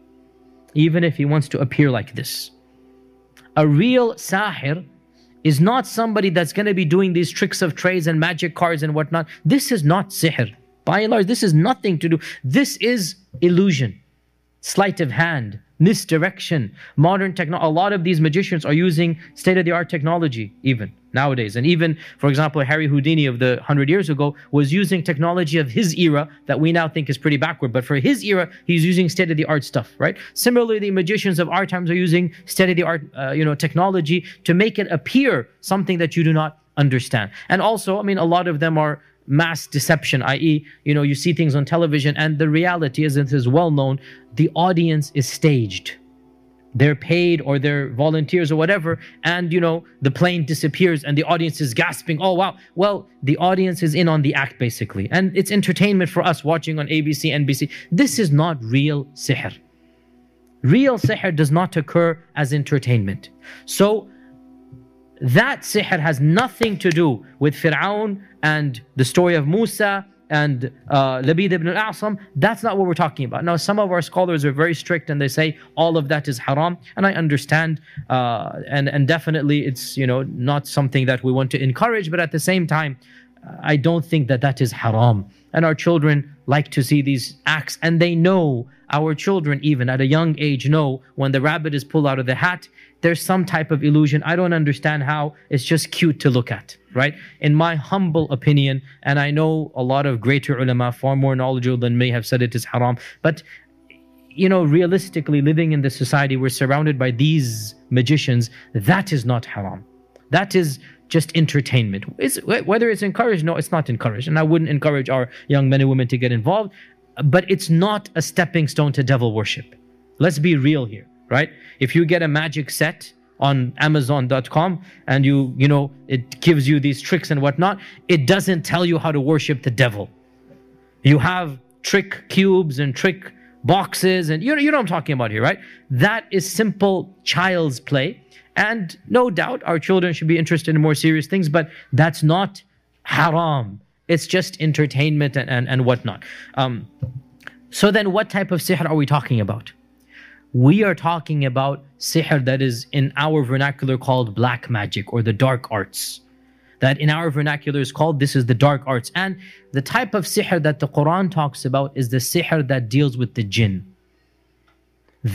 even if he wants to appear like this. A real sahir is not somebody that's going to be doing these tricks of trades and magic cards and whatnot. This is not sihr. By and large, this is nothing to do. This is illusion, sleight of hand, misdirection, modern technology. A lot of these magicians are using state-of-the-art technology even nowadays. And even, for example, Harry Houdini of the 100 years ago was using technology of his era that we now think is pretty backward. But for his era, he's using state-of-the-art stuff, right? Similarly, magicians of our times are using state-of-the-art technology to make it appear something that you do not understand. And also, a lot of them are mass deception, i.e., you see things on television and the reality is, it is well known, the audience is staged. They're paid or they're volunteers or whatever, and the plane disappears and the audience is gasping, oh wow. Well, the audience is in on the act basically, and it's entertainment for us watching on ABC, NBC. This is not real sihr. Real sihr does not occur as entertainment. So, that sihr has nothing to do with Firaun and the story of Musa and Labid ibn al-A'sam. That's not what we're talking about. Now, some of our scholars are very strict and they say all of that is haram. And I understand, and definitely it's not something that we want to encourage. But at the same time, I don't think that that is haram. And our children like to see these acts, and they know, our children even at a young age know when the rabbit is pulled out of the hat, there's some type of illusion. I don't understand how. It's just cute to look at, right? In my humble opinion, and I know a lot of greater ulama, far more knowledgeable than me, have said it is haram. But, realistically, living in this society, we're surrounded by these magicians. That is not haram. That is just entertainment. It's, whether it's encouraged, no, it's not encouraged. And I wouldn't encourage our young men and women to get involved, but it's not a stepping stone to devil worship. Let's be real here, right? If you get a magic set on Amazon.com and you know, it gives you these tricks and whatnot, it doesn't tell you how to worship the devil. You have trick cubes and trick boxes, and you know what I'm talking about here, right? That is simple child's play. And no doubt our children should be interested in more serious things, but that's not haram. It's just entertainment and whatnot. So then what type of sihr are we talking about? We are talking about sihr that is in our vernacular called black magic or the dark arts. That in our vernacular is called, this is the dark arts. And the type of sihr that the Quran talks about is the sihr that deals with the jinn.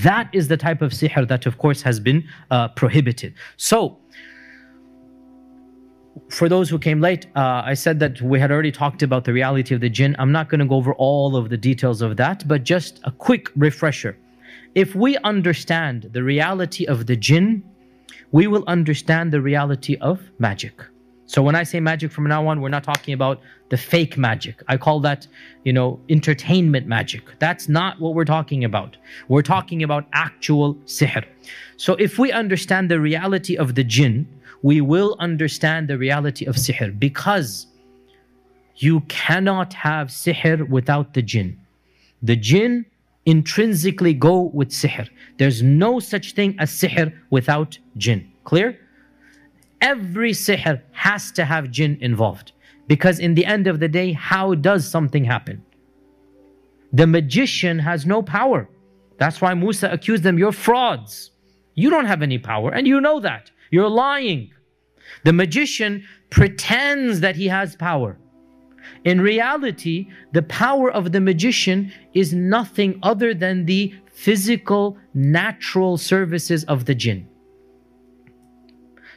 That is the type of sihr that, of course, has been prohibited. So, for those who came late, I said that we had already talked about the reality of the jinn. I'm not going to go over all of the details of that, but just a quick refresher. If we understand the reality of the jinn, we will understand the reality of magic. So when I say magic from now on, we're not talking about the fake magic. I call that, you know, entertainment magic. That's not what we're talking about. We're talking about actual sihr. So if we understand the reality of the jinn, we will understand the reality of sihr, because you cannot have sihr without the jinn. The jinn intrinsically go with sihr. There's no such thing as sihr without jinn. Clear? Every sihr has to have jinn involved, because in the end of the day, how does something happen? The magician has no power. That's why Musa accused them, you're frauds. You don't have any power, and you know that. You're lying. The magician pretends that he has power. In reality, the power of the magician is nothing other than the physical, natural services of the jinn.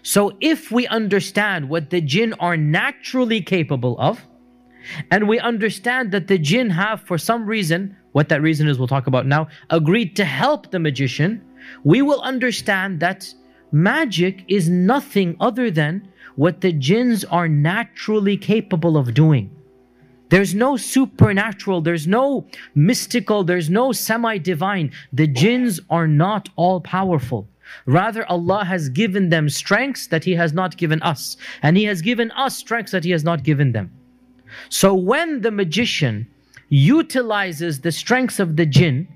So if we understand what the jinn are naturally capable of, and we understand that the jinn have, for some reason, what that reason is we'll talk about now, agreed to help the magician, we will understand that magic is nothing other than what the jinns are naturally capable of doing. There's no supernatural, there's no mystical, there's no semi-divine. The jinns are not all-powerful. Rather, Allah has given them strengths that He has not given us. And He has given us strengths that He has not given them. So when the magician utilizes the strengths of the jinn,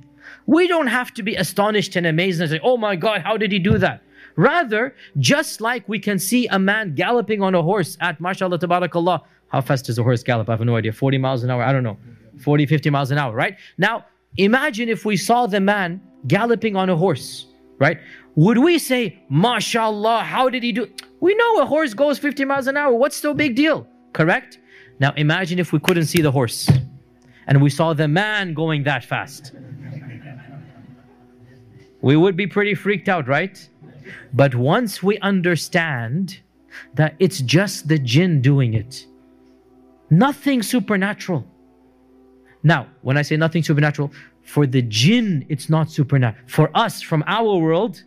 we don't have to be astonished and amazed and say, oh my God, how did he do that? Rather, just like we can see a man galloping on a horse at, mashallah, tabarakallah. How fast does a horse gallop? I have no idea. 40 miles an hour? I don't know. 40, 50 miles an hour, right? Now, imagine if we saw the man galloping on a horse, right? Would we say, mashallah, how did he do? We know a horse goes 50 miles an hour. What's so big deal? Correct? Now, imagine if we couldn't see the horse and we saw the man going that fast. We would be pretty freaked out, right? But once we understand that it's just the jinn doing it, nothing supernatural. Now, when I say nothing supernatural, for the jinn, it's not supernatural. For us, from our world,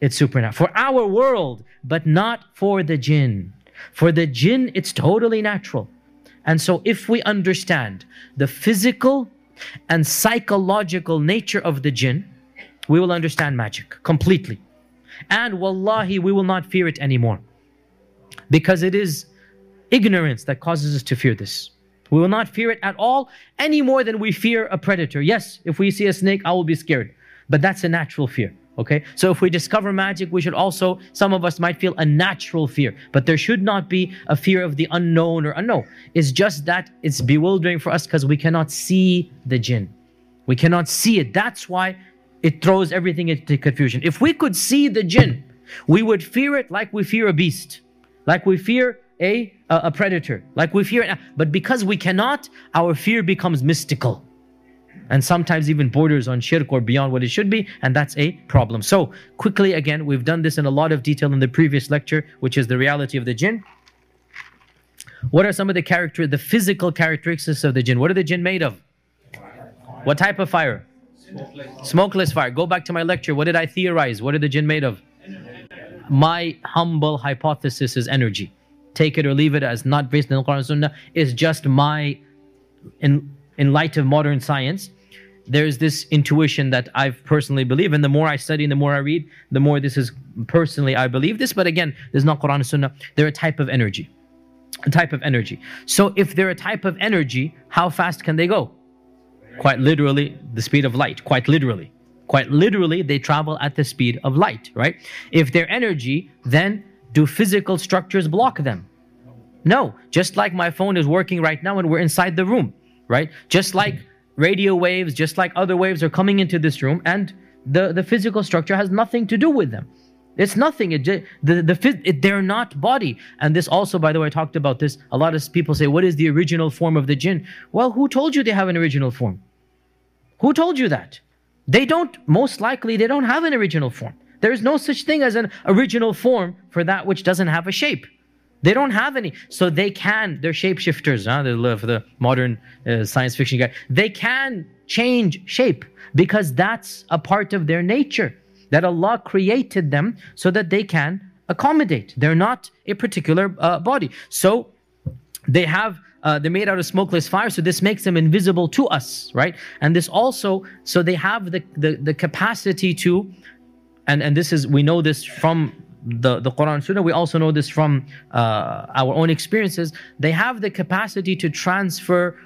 it's supernatural. For our world, but not for the jinn. For the jinn, it's totally natural. And so if we understand the physical and psychological nature of the jinn, we will understand magic completely. And wallahi, we will not fear it anymore, because it is ignorance that causes us to fear this. We will not fear it at all, any more than we fear a predator. Yes, if we see a snake, I will be scared, but that's a natural fear, okay? So if we discover magic, we should also, some of us might feel a natural fear, but there should not be a fear of the unknown or unknown. It's just that it's bewildering for us because we cannot see the jinn. We cannot see it. That's why it throws everything into confusion. If we could see the jinn, we would fear it like we fear a beast, like we fear a predator, like we fear. But because we cannot, our fear becomes mystical. And sometimes even borders on shirk or beyond what it should be, and that's a problem. So quickly again, we've done this in a lot of detail in the previous lecture, which is the reality of the jinn. What are some of the physical characteristics of the jinn? What are the jinn made of? What type of fire? Smokeless fire. Go back to my lecture. What did I theorize? What are the jinn made of? My humble hypothesis is energy. Take it or leave it as not based on the Quran and Sunnah. It's just my, in light of modern science, there's this intuition that I personally believe, and the more I study and the more I read, the more this is personally I believe this. But again, there's not Quran and Sunnah. They're a type of energy. A type of energy. So if they're a type of energy, how fast can they go? Quite literally, the speed of light. Quite literally. Quite literally, they travel at the speed of light, right? If they're energy, then do physical structures block them? No. Just like my phone is working right now and we're inside the room, right? Just like radio waves, just like other waves are coming into this room, and the physical structure has nothing to do with them. It's nothing. They're not body. And this also, by the way, I talked about this. A lot of people say, what is the original form of the jinn? Well, who told you they have an original form? Who told you that? They don't, most likely, they don't have an original form. There is no such thing as an original form for that which doesn't have a shape. They don't have any. So they can, they're shapeshifters, huh? For the modern science fiction guy. They can change shape because that's a part of their nature. That Allah created them so that they can accommodate. They're not a particular body. So they have, they're made out of smokeless fire, so this makes them invisible to us, right? And this also, so they have the capacity to, and this is, we know this from the Quran and Sunnah, we also know this from our own experiences, they have the capacity to transfer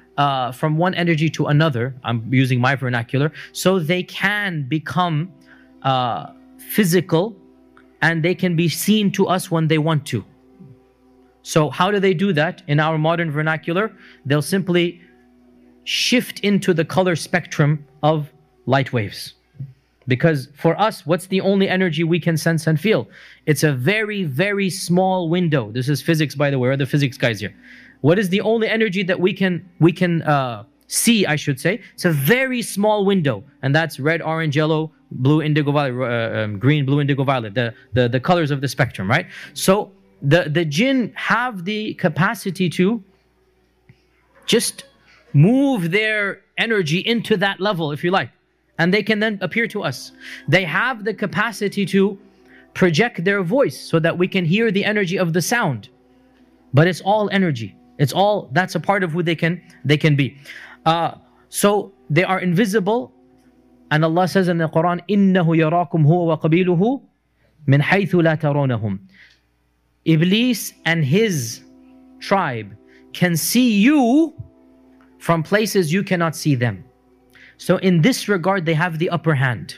from one energy to another. I'm using my vernacular. So they can become physical, and they can be seen to us when they want to. So how do they do that? In our modern vernacular, they'll simply shift into the color spectrum of light waves. Because for us, what's the only energy we can sense and feel? It's a very, very small window. This is physics, by the way, or the physics guys here. What is the only energy that we can see, I should say? It's a very small window, and that's red, orange, yellow, blue, indigo, violet, green, blue, indigo, violet, the colors of the spectrum, right? So the jinn have the capacity to just move their energy into that level, if you like, and they can then appear to us. They have the capacity to project their voice so that we can hear the energy of the sound. But it's all energy. It's all, that's a part of who they can be. So they are invisible. And Allah says in the Quran, إِنَّهُ يَرَاكُمْ هُوَ وَقَبِيلُهُ مِنْ حَيْثُ لَا تَرَوْنَهُمْ. Iblis and his tribe can see you from places you cannot see them. So in this regard, they have the upper hand.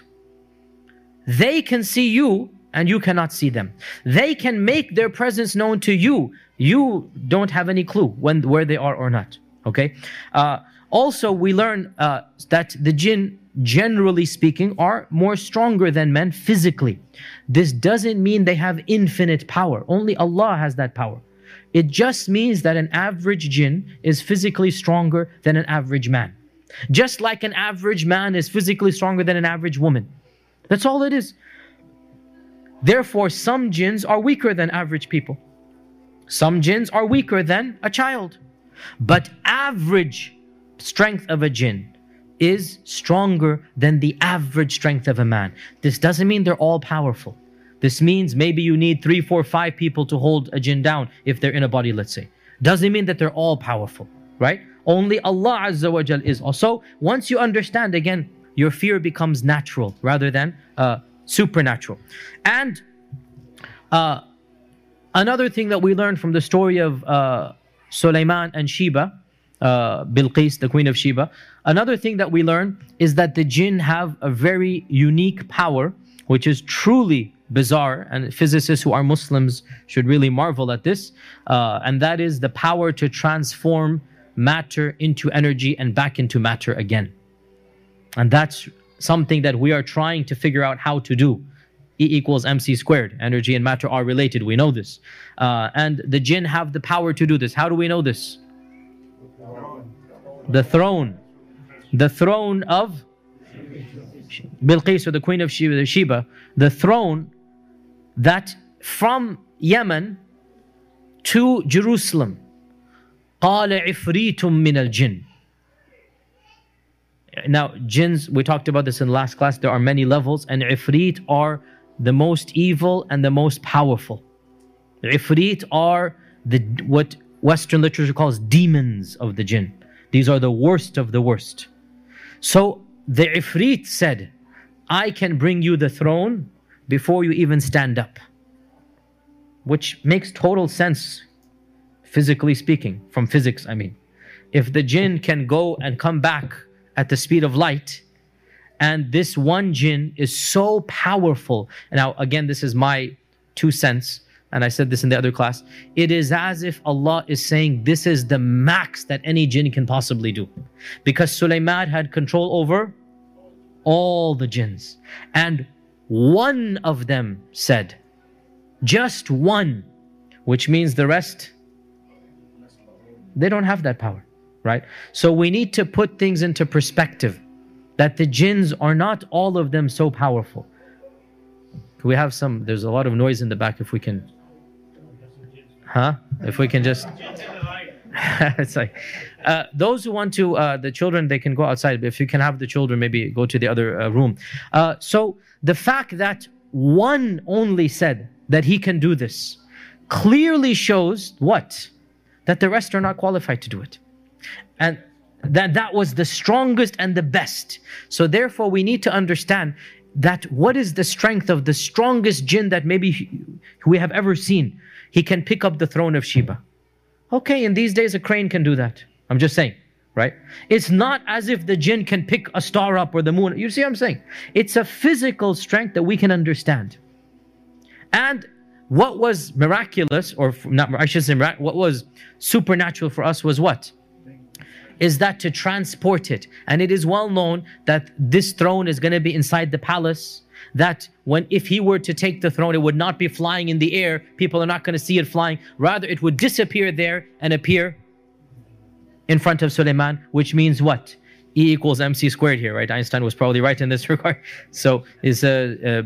They can see you and you cannot see them. They can make their presence known to you. You don't have any clue where they are or not. Okay. Also, we learn that the jinn, generally speaking, are more stronger than men physically. This doesn't mean they have infinite power. Only Allah has that power. It just means that an average jinn is physically stronger than an average man. Just like an average man is physically stronger than an average woman. That's all it is. Therefore, some jinns are weaker than average people. Some jinns are weaker than a child. But average strength of a jinn is stronger than the average strength of a man. This doesn't mean they're all powerful. This means maybe you need 3, 4, 5 people to hold a jinn down if they're in a body, let's say. Doesn't mean that they're all powerful, right? Only Allah Azza wa Jal is. Also, once you understand, again, your fear becomes natural rather than supernatural. And another thing that we learned from the story of Sulaiman and Sheba, Bilqis, the queen of Sheba. Another thing that we learn is that the jinn have a very unique power, which is truly bizarre, and physicists who are Muslims should really marvel at this, and that is the power to transform matter into energy and back into matter again. And that's something that we are trying to figure out how to do. E = mc squared. Energy and matter are related, we know this. And the jinn have the power to do this. How do we know this? The throne of Bilqis, or the queen of Sheba, the throne that from Yemen to Jerusalem, قَالَ عِفْرِيتٌ مِّنَ الْجِنِّ. Now, jinns, we talked about this in the last class, there are many levels, and ifrit are the most evil and the most powerful. Ifrit are what Western literature calls demons of the jinn. These are the worst of the worst. So the Ifrit said, I can bring you the throne before you even stand up. Which makes total sense, physically speaking, from physics, I mean. If the jinn can go and come back at the speed of light, and this one jinn is so powerful. Now, again, this is my 2 cents, and I said this in the other class. It is as if Allah is saying this is the max that any jinn can possibly do. Because Sulaiman had control over all the jinns. And one of them said, just one, which means the rest, they don't have that power, right? So we need to put things into perspective, that the jinns are not all of them so powerful. We have some, there's a lot of noise in the back if we can. Huh? If we can just... It's like, those who want to, the children, they can go outside. But if you can have the children, maybe go to the other room. So the fact that one only said that he can do this clearly shows what? That the rest are not qualified to do it. And that was the strongest and the best. So therefore, we need to understand that what is the strength of the strongest jinn that maybe we have ever seen? He can pick up the throne of Sheba. Okay, in these days a crane can do that. I'm just saying, right? It's not as if the jinn can pick a star up or the moon. You see what I'm saying? It's a physical strength that we can understand. And what was miraculous, or not, I should say, what was supernatural for us was what? Is that to transport it. And it is well known that this throne is going to be inside the palace, that if he were to take the throne, it would not be flying in the air. People are not going to see it flying. Rather, it would disappear there and appear in front of Sulaiman, which means what? E = mc squared here, right? Einstein was probably right in this regard. So it's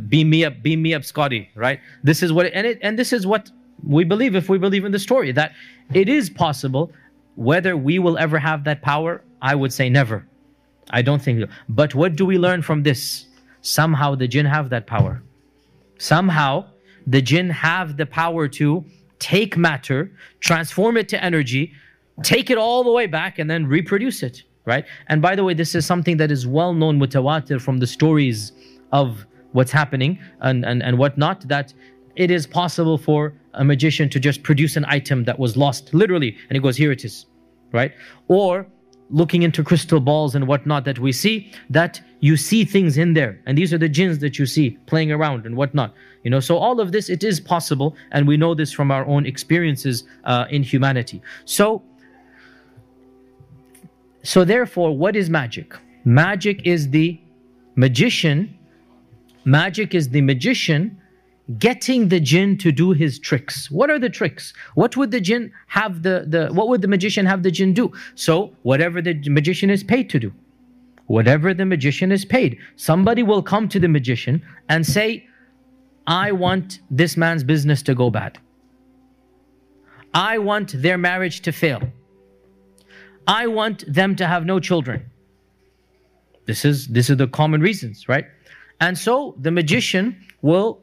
beam me up, Scotty, right? This is what, and this is what we believe if we believe in the story, that it is possible. Whether we will ever have that power, I would say never. I don't think so. But what do we learn from this? Somehow the jinn have that power. Somehow the jinn have the power to take matter, transform it to energy, take it all the way back and then reproduce it, right? And by the way, this is something that is well known, mutawatir, from the stories of what's happening and whatnot, that it is possible for a magician to just produce an item that was lost, literally, and he goes, here it is, right? Or looking into crystal balls and whatnot that we see, that you see things in there, and these are the jinns that you see playing around and whatnot, you know. So all of this, it is possible, and we know this from our own experiences in humanity. So therefore, what is magic? Magic is the magician getting the jinn to do his tricks. What are the tricks? What would the jinn have what would the magician have the jinn do? So whatever the magician is paid to do. Whatever the magician is paid. Somebody will come to the magician and say, I want this man's business to go bad. I want their marriage to fail. I want them to have no children. This is the common reasons, right? And so the magician will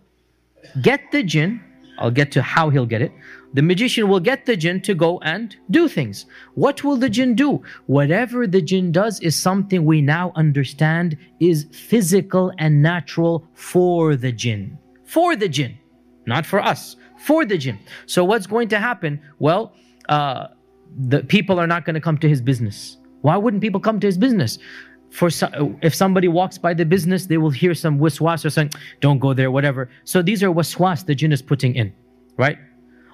get the jinn, I'll get to how he'll get it, the magician will get the jinn to go and do things. What will the jinn do? Whatever the jinn does is something we now understand is physical and natural for the jinn. For the jinn, not for us, for the jinn. So what's going to happen? Well, the people are not going to come to his business. Why wouldn't people come to his business? If somebody walks by the business, they will hear some waswas or saying, don't go there, whatever. So these are waswas the jinn is putting in, right?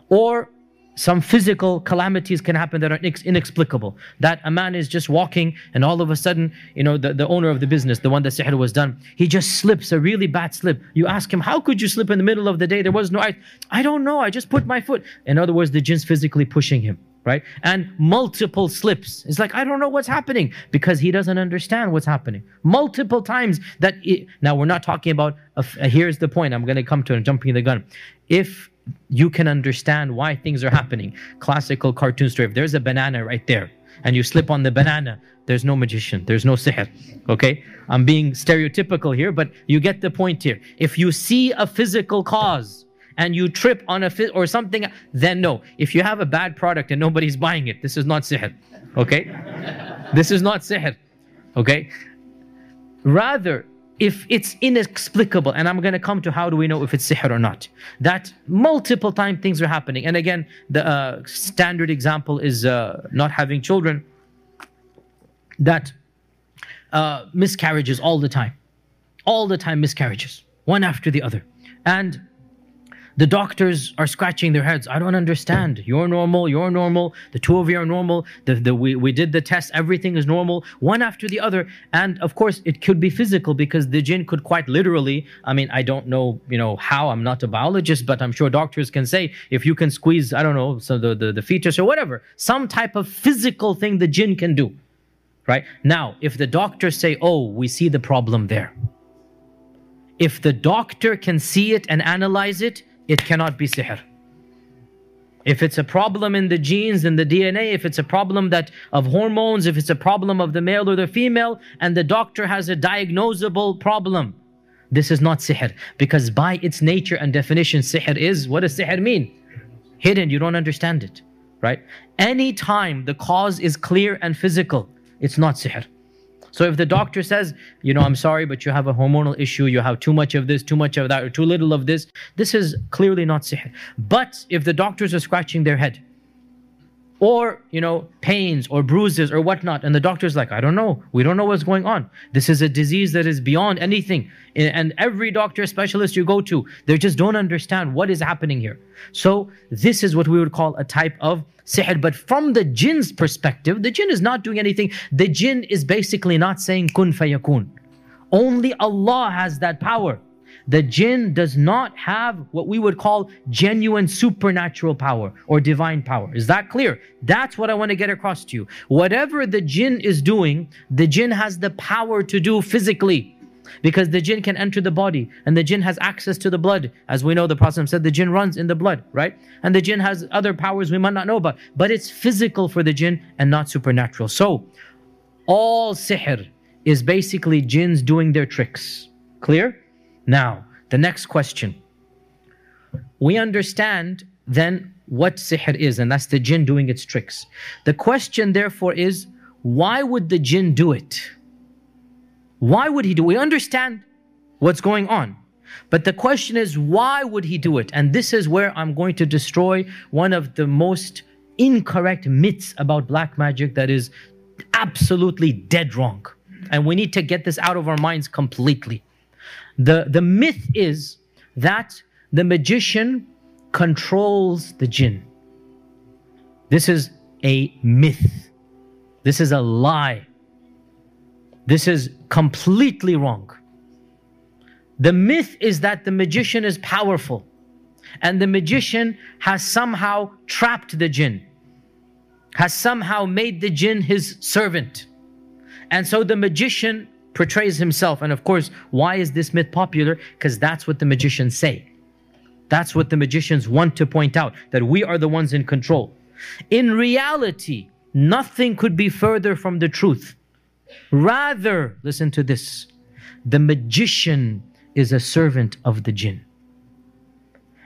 Or some physical calamities can happen that are inexplicable. That a man is just walking and all of a sudden, you know, the owner of the business, the one that sihr was done, he just slips, a really bad slip. You ask him, how could you slip in the middle of the day? There was no, I don't know, I just put my foot. In other words, the jinn's physically pushing him. Right? And multiple slips. It's like, I don't know what's happening because he doesn't understand what's happening. Multiple times that... Now, we're not talking about... here's the point. I'm going to come to it. I'm jumping the gun. If you can understand why things are happening. Classical cartoon story. If there's a banana right there and you slip on the banana, there's no magician, there's no sihr. Okay? I'm being stereotypical here, but you get the point here. If you see a physical cause and you trip on a or something, then no. If you have a bad product and nobody's buying it, this is not sihr. Okay? This is not sihr. Okay? Rather, if it's inexplicable, and I'm going to come to how do we know if it's sihr or not, that multiple time things are happening. And again, the standard example is not having children, that miscarriages all the time. All the time miscarriages, one after the other. And the doctors are scratching their heads. I don't understand. You're normal, you're normal. The two of you are normal. We did the test. Everything is normal, one after the other. And of course, it could be physical because the jinn could quite literally, I mean, I don't know, you know, how, I'm not a biologist, but I'm sure doctors can say, if you can squeeze, I don't know, so the fetus or whatever, some type of physical thing the jinn can do, right? Now, if the doctors say, oh, we see the problem there. If the doctor can see it and analyze it, it cannot be sihr. If it's a problem in the genes, in the DNA, if it's a problem that of hormones, if it's a problem of the male or the female, and the doctor has a diagnosable problem, this is not sihr. Because by its nature and definition, sihr is, what does sihr mean? Hidden, you don't understand it, right? Anytime the cause is clear and physical, it's not sihr. So if the doctor says, you know, I'm sorry, but you have a hormonal issue, you have too much of this, too much of that, or too little of this, this is clearly not sihr. But if the doctors are scratching their head, or, you know, pains or bruises or whatnot, and the doctor's like, I don't know, we don't know what's going on. This is a disease that is beyond anything. And every doctor specialist you go to, they just don't understand what is happening here. So this is what we would call a type of sihr. But from the jinn's perspective, the jinn is not doing anything. The jinn is basically not saying kun fayakun. Only Allah has that power. The jinn does not have what we would call genuine supernatural power or divine power. Is that clear? That's what I want to get across to you. Whatever the jinn is doing, the jinn has the power to do physically. Because the jinn can enter the body and the jinn has access to the blood. As we know, the Prophet said the jinn runs in the blood, right? And the jinn has other powers we might not know about. But it's physical for the jinn and not supernatural. So, all sihr is basically jinns doing their tricks. Clear? Now, the next question. We understand then what sihr is, and that's the jinn doing its tricks. The question therefore is, why would the jinn do it? Why would he do it? We understand what's going on. But the question is, why would he do it? And this is where I'm going to destroy one of the most incorrect myths about black magic that is absolutely dead wrong. And we need to get this out of our minds completely. The myth is that the magician controls the jinn. This is a myth. This is a lie. This is completely wrong. The myth is that the magician is powerful and the magician has somehow trapped the jinn, has somehow made the jinn his servant. And so the magician portrays himself. And of course, why is this myth popular? Because that's what the magicians say. That's what the magicians want to point out, that we are the ones in control. In reality, nothing could be further from the truth. Rather, listen to this, the magician is a servant of the jinn.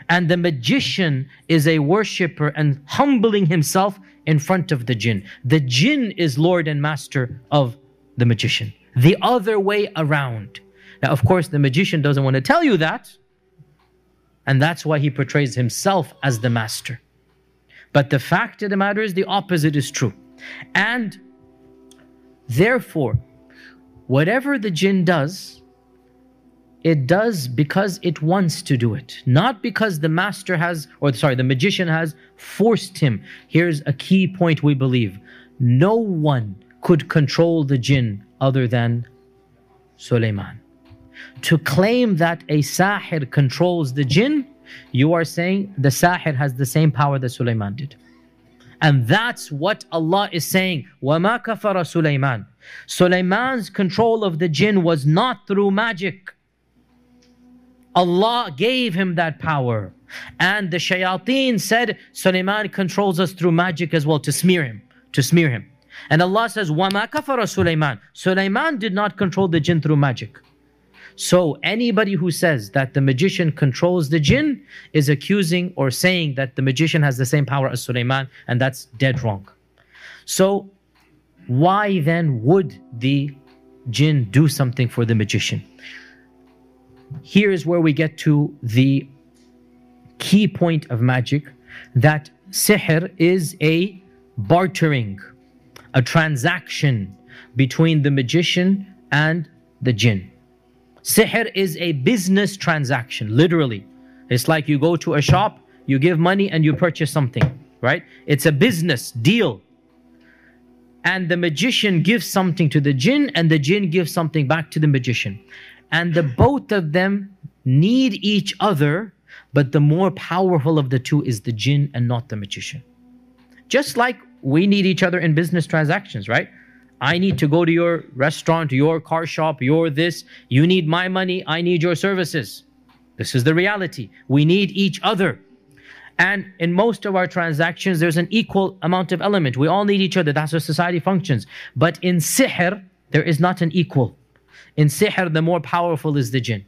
And the magician is a worshipper and humbling himself in front of the jinn. The jinn is Lord and Master of the magician. The other way around. Now, of course, the magician doesn't want to tell you that. And that's why he portrays himself as the master. But the fact of the matter is the opposite is true. And therefore, whatever the jinn does, it does because it wants to do it. Not because the master has, or sorry, the magician has forced him. Here's a key point we believe. No one could control the jinn other than Sulaiman. To claim that a sahir controls the jinn, you are saying the sahir has the same power that Sulaiman did. And that's what Allah is saying. وَمَا كَفَرَ سُلَيْمَانَ. Sulaiman's control of the jinn was not through magic. Allah gave him that power. And the shayateen said, Sulaiman controls us through magic as well, to smear him. And Allah says, وَمَا كَفَرَ سُلَيْمَانَ. Sulaiman did not control the jinn through magic. So anybody who says that the magician controls the jinn is accusing or saying that the magician has the same power as Sulaiman, and that's dead wrong. So why then would the jinn do something for the magician? Here is where we get to the key point of magic, that sihr is a bartering, a transaction between the magician and the jinn. Sihr is a business transaction, literally. It's like you go to a shop, you give money and you purchase something, right? It's a business deal. And the magician gives something to the jinn and the jinn gives something back to the magician. And the both of them need each other, but the more powerful of the two is the jinn and not the magician. Just like we need each other in business transactions, right? I need to go to your restaurant, your car shop, your this. You need my money, I need your services. This is the reality. We need each other. And in most of our transactions, there's an equal amount of element. We all need each other. That's how society functions. But in sihr, there is not an equal. In sihr, the more powerful is the jinn.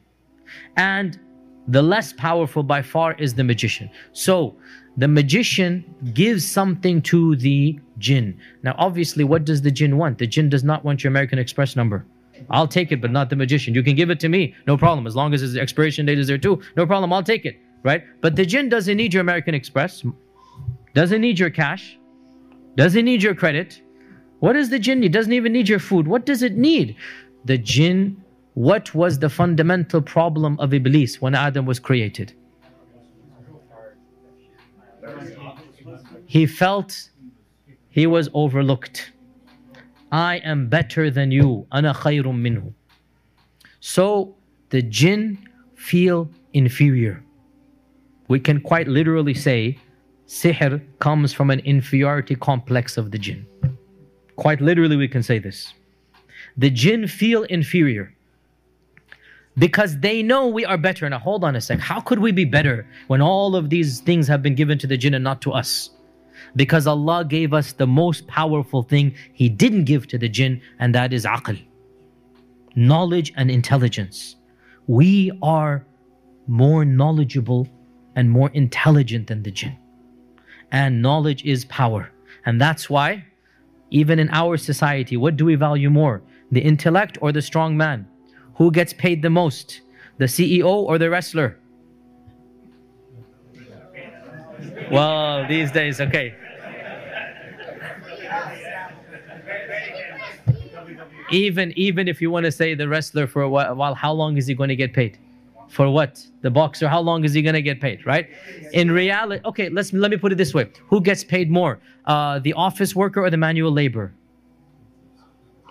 And the less powerful by far is the magician. So the magician gives something to the jinn. Now, obviously, what does the jinn want? The jinn does not want your American Express number. I'll take it, but not the magician. You can give it to me, no problem. As long as his expiration date is there too, no problem, I'll take it, right? But the jinn doesn't need your American Express, doesn't need your cash, doesn't need your credit. What does the jinn need? Doesn't even need your food. What does it need? The jinn, what was the fundamental problem of Iblis when Adam was created? He felt he was overlooked. I am better than you. Ana khayrun minhu. So the jinn feel inferior. We can quite literally say sihr comes from an inferiority complex of the jinn. Quite literally we can say this. The jinn feel inferior because they know we are better. Now hold on a sec. How could we be better when all of these things have been given to the jinn and not to us? Because Allah gave us the most powerful thing He didn't give to the jinn, and that is aql, knowledge and intelligence. We are more knowledgeable and more intelligent than the jinn. And knowledge is power. And that's why, even in our society, what do we value more? The intellect or the strong man? Who gets paid the most? The CEO or the wrestler? Well, these days, okay. Even if you want to say the wrestler for a while, how long is he going to get paid? For what? The boxer, how long is he going to get paid, right? In reality, okay, let me put it this way. Who gets paid more? The office worker or the manual labor?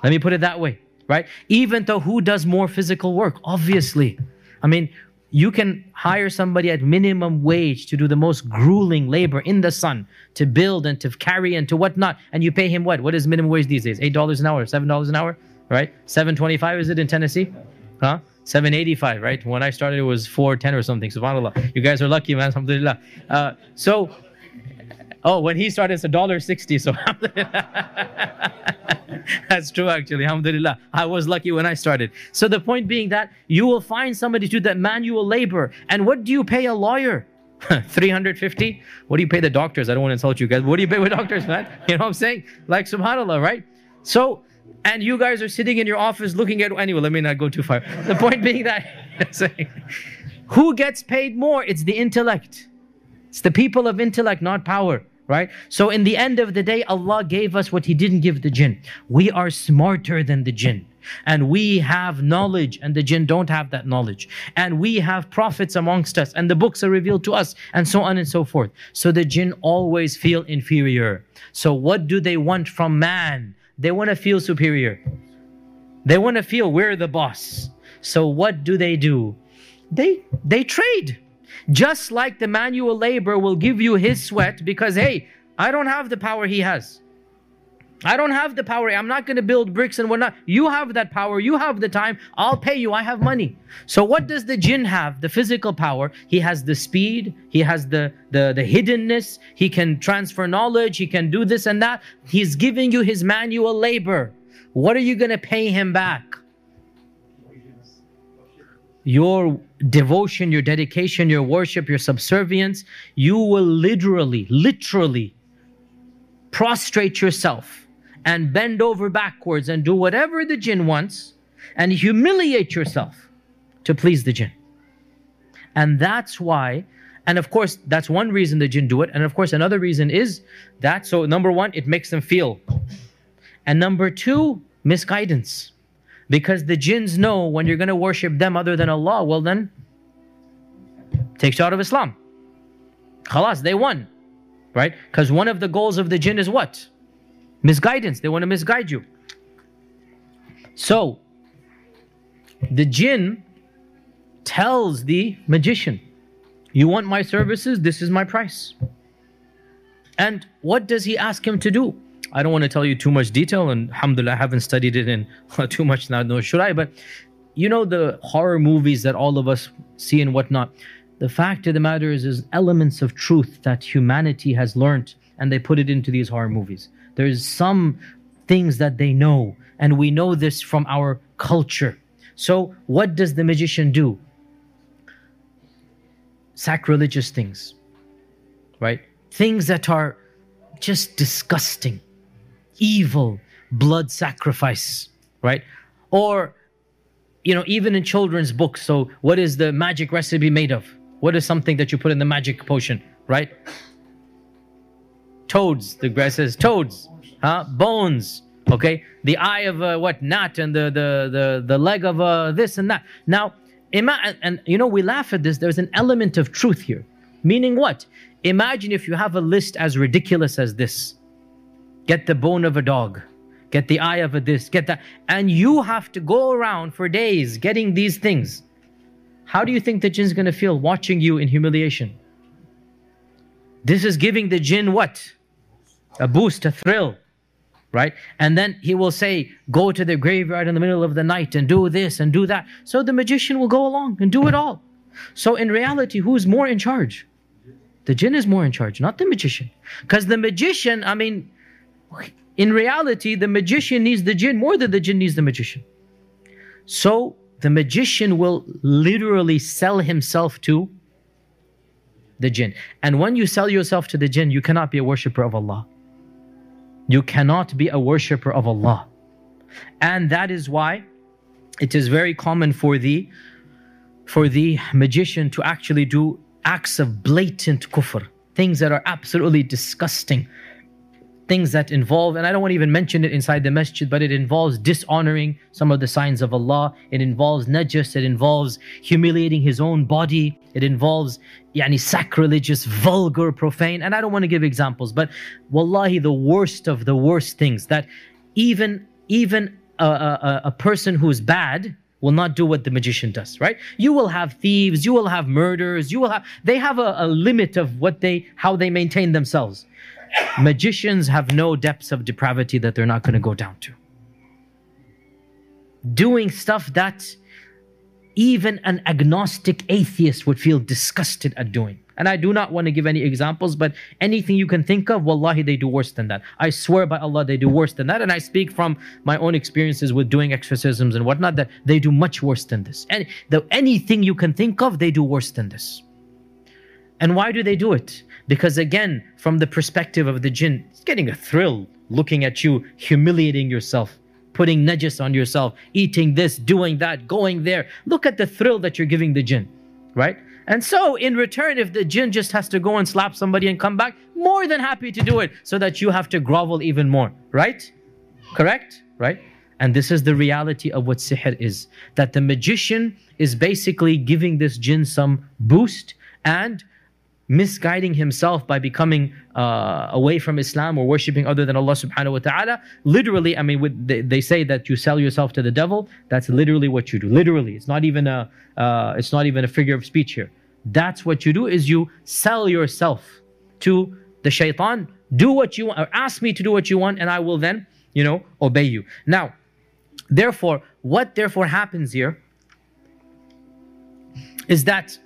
Let me put it that way, right? Even though who does more physical work? Obviously. I mean, you can hire somebody at minimum wage to do the most grueling labor in the sun, to build and to carry and to whatnot, and you pay him what? What is minimum wage these days? $8 an hour, $7 an hour, right? $7.25 is it in Tennessee? Huh? $7.85, right? When I started, it was $4.10 or something. Subhanallah. You guys are lucky, man. Alhamdulillah. When he started, it's $1.60. So that's true, actually. Alhamdulillah. I was lucky when I started. So the point being that you will find somebody to do that manual labor. And what do you pay a lawyer? $350? What do you pay the doctors? I don't want to insult you guys. What do you pay with doctors, man? You know what I'm saying? Like, subhanallah, right? So, and you guys are sitting in your office looking at... Anyway, let me not go too far. The point being that... who gets paid more? It's the intellect. It's the people of intellect, not power, right? So in the end of the day, Allah gave us what He didn't give the jinn. We are smarter than the jinn. And we have knowledge, and the jinn don't have that knowledge. And we have prophets amongst us, and the books are revealed to us, and so on and so forth. So the jinn always feel inferior. So what do they want from man? They want to feel superior. They want to feel we're the boss. So what do? They trade. Just like the manual labor will give you his sweat because, hey, I don't have the power he has. I don't have the power. I'm not going to build bricks and whatnot. You have that power. You have the time. I'll pay you. I have money. So what does the jinn have? The physical power. He has the speed. He has the hiddenness. He can transfer knowledge. He can do this and that. He's giving you his manual labor. What are you going to pay him back? Your devotion, your dedication, your worship, your subservience. You will literally prostrate yourself and bend over backwards and do whatever the jinn wants and humiliate yourself to please the jinn. And that's why, and of course, that's one reason the jinn do it. And of course, another reason is that, so number one, it makes them feel. And number two, misguidance. Because the jinns know when you're going to worship them other than Allah, well then, takes you out of Islam. Khalas, they won. Right? Because one of the goals of the jinn is what? Misguidance. They want to misguide you. So, the jinn tells the magician, you want my services? This is my price. And what does he ask him to do? I don't want to tell you too much detail, and alhamdulillah, I haven't studied it in too much now, nor should I, but you know the horror movies that all of us see and whatnot. The fact of the matter is there's elements of truth that humanity has learned and they put it into these horror movies. There's some things that they know, and we know this from our culture. So what does the magician do? Sacrilegious things, right? Things that are just disgusting, evil, blood sacrifice, right? Or, you know, even in children's books, so what is the magic recipe made of? What is something that you put in the magic potion, right? Toads, the guy says, toads, huh? Bones, okay? The eye of a what, gnat, and the leg of this and that. Now, and you know, we laugh at this, there's an element of truth here. Meaning what? Imagine if you have a list as ridiculous as this. Get the bone of a dog, get the eye of a this, get that. And you have to go around for days getting these things. How do you think the jinn's going to feel watching you in humiliation? This is giving the jinn what? A boost, a thrill, right? And then he will say, go to the graveyard in the middle of the night and do this and do that. So the magician will go along and do it all. So in reality, who's more in charge? The jinn is more in charge, not the magician. Because the magician, I mean, in reality, the magician needs the jinn more than the jinn needs the magician. So the magician will literally sell himself to the jinn. And when you sell yourself to the jinn, you cannot be a worshipper of Allah. You cannot be a worshipper of Allah. And that is why it is very common for the magician to actually do acts of blatant kufr. Things that are absolutely disgusting. Things that involve, and I don't want to even mention it inside the masjid, but it involves dishonoring some of the signs of Allah. It involves najas. It involves humiliating his own body. It involves sacrilegious, vulgar, profane. And I don't want to give examples, but wallahi, the worst of the worst things that even a person who's bad will not do what the magician does, right? You will have thieves, you will have murders, you will have, they have a limit of what they, how they maintain themselves. Magicians have no depths of depravity that they're not going to go down to. Doing stuff that even an agnostic atheist would feel disgusted at doing. And I do not want to give any examples, but anything you can think of, wallahi, they do worse than that. I swear by Allah, they do worse than that. And I speak from my own experiences with doing exorcisms and whatnot, that they do much worse than this. And anything you can think of, they do worse than this. And why do they do it? Because again, from the perspective of the jinn, it's getting a thrill looking at you, humiliating yourself, putting najas on yourself, eating this, doing that, going there. Look at the thrill that you're giving the jinn, right? And so in return, if the jinn just has to go and slap somebody and come back, more than happy to do it so that you have to grovel even more, right? Correct? Right? And this is the reality of what sihr is. That the magician is basically giving this jinn some boost and misguiding himself by becoming away from Islam or worshipping other than Allah subhanahu wa ta'ala. Literally, I mean, they say that you sell yourself to the devil. That's literally what you do. Literally, it's not even a figure of speech here. That's what you do, is you sell yourself to the shaitan. Do what you want, or ask me to do what you want, and I will then you know, obey you. Now, therefore, what therefore happens here is that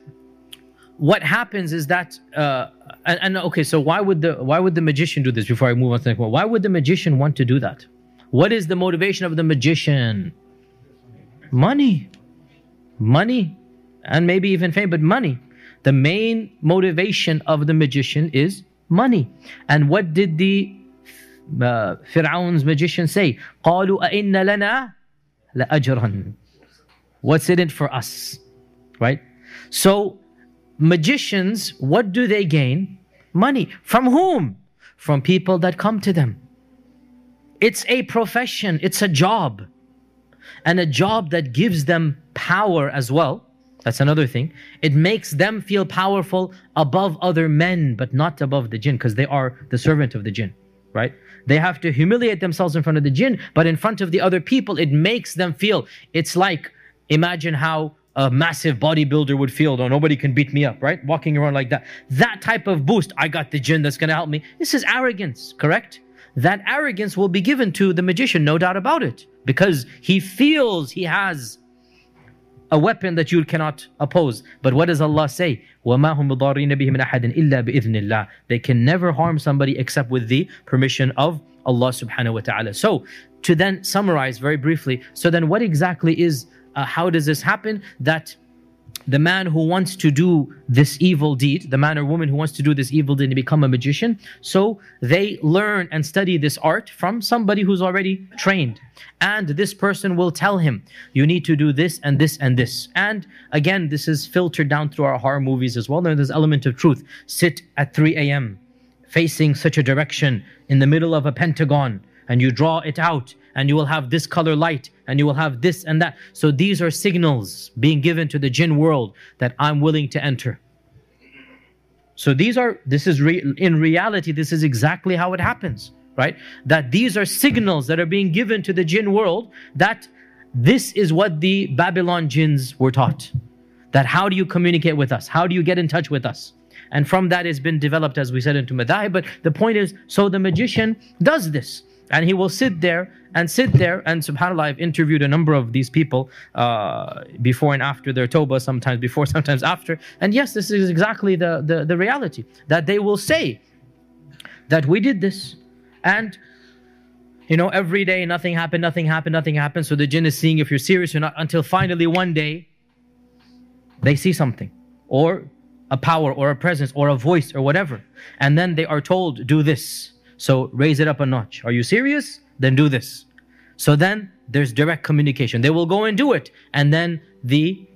okay, so why would the magician do this? Before I move on to the next one, why would the magician want to do that? What is the motivation of the magician? Money. Money, and maybe even fame, but money. The main motivation of the magician is money. And what did the Firaun's magician say? قَالُوا أَإِنَّ لَنَا لَأَجْرًا. What's in it for us? Right? So, magicians, what do they gain? Money. From whom? From people that come to them. It's a profession, it's a job. And a job that gives them power as well. That's another thing. It makes them feel powerful above other men, but not above the jinn, because they are the servant of the jinn, right? They have to humiliate themselves in front of the jinn, but in front of the other people, it makes them feel. It's like, imagine how a massive bodybuilder would feel, though nobody can beat me up, right? Walking around like that. That type of boost, I got the jinn that's going to help me. This is arrogance, correct? That arrogance will be given to the magician, no doubt about it, because he feels he has a weapon that you cannot oppose. But what does Allah say? وَمَا هُمْ بِضَارِّينَ بِهِ مِنْ أَحَدٍ إِلَّا بِإِذْنِ اللَّهِ. They can never harm somebody except with the permission of Allah subhanahu wa ta'ala. So, to then summarize very briefly, so then what exactly is, how does this happen? That the man who wants to do this evil deed, the man or woman who wants to do this evil deed and become a magician, so they learn and study this art from somebody who's already trained. And this person will tell him, you need to do this and this and this. And again, this is filtered down through our horror movies as well. There's this element of truth. Sit at 3 a.m. facing such a direction in the middle of a pentagon, and you draw it out, and you will have this color light, and you will have this and that. So these are signals being given to the jinn world that I'm willing to enter. So these are, in reality, this is exactly how it happens, right? That these are signals that are being given to the jinn world that this is what the Babylon jinns were taught. That how do you communicate with us? How do you get in touch with us? And from that it's been developed, as we said, into madahib. But the point is, so the magician does this. And he will sit there, and subhanAllah, I've interviewed a number of these people before and after their tawbah, sometimes before, sometimes after. And yes, this is exactly the reality, that they will say that we did this. And, you know, every day nothing happened. So the jinn is seeing if you're serious or not, until finally one day they see something, or a power, or a presence, or a voice, or whatever. And then they are told, do this. So raise it up a notch. Are you serious? Then do this. So then there's direct communication. They will go and do it. And then the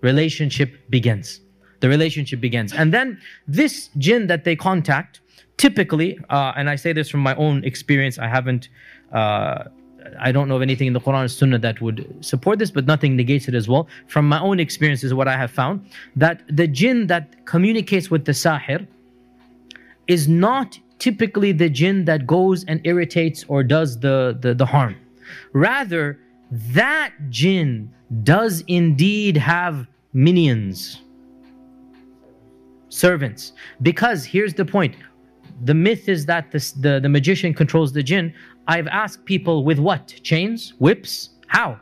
relationship begins. And then this jinn that they contact, typically, and I say this from my own experience, I don't know of anything in the Quran and Sunnah that would support this, but nothing negates it as well. From my own experience is what I have found, that the jinn that communicates with the sahir is not typically the jinn that goes and irritates or does the harm. Rather, that jinn does indeed have minions, servants. Because here's the point, the myth is that the magician controls the jinn. I've asked people, with what? Chains? Whips? How?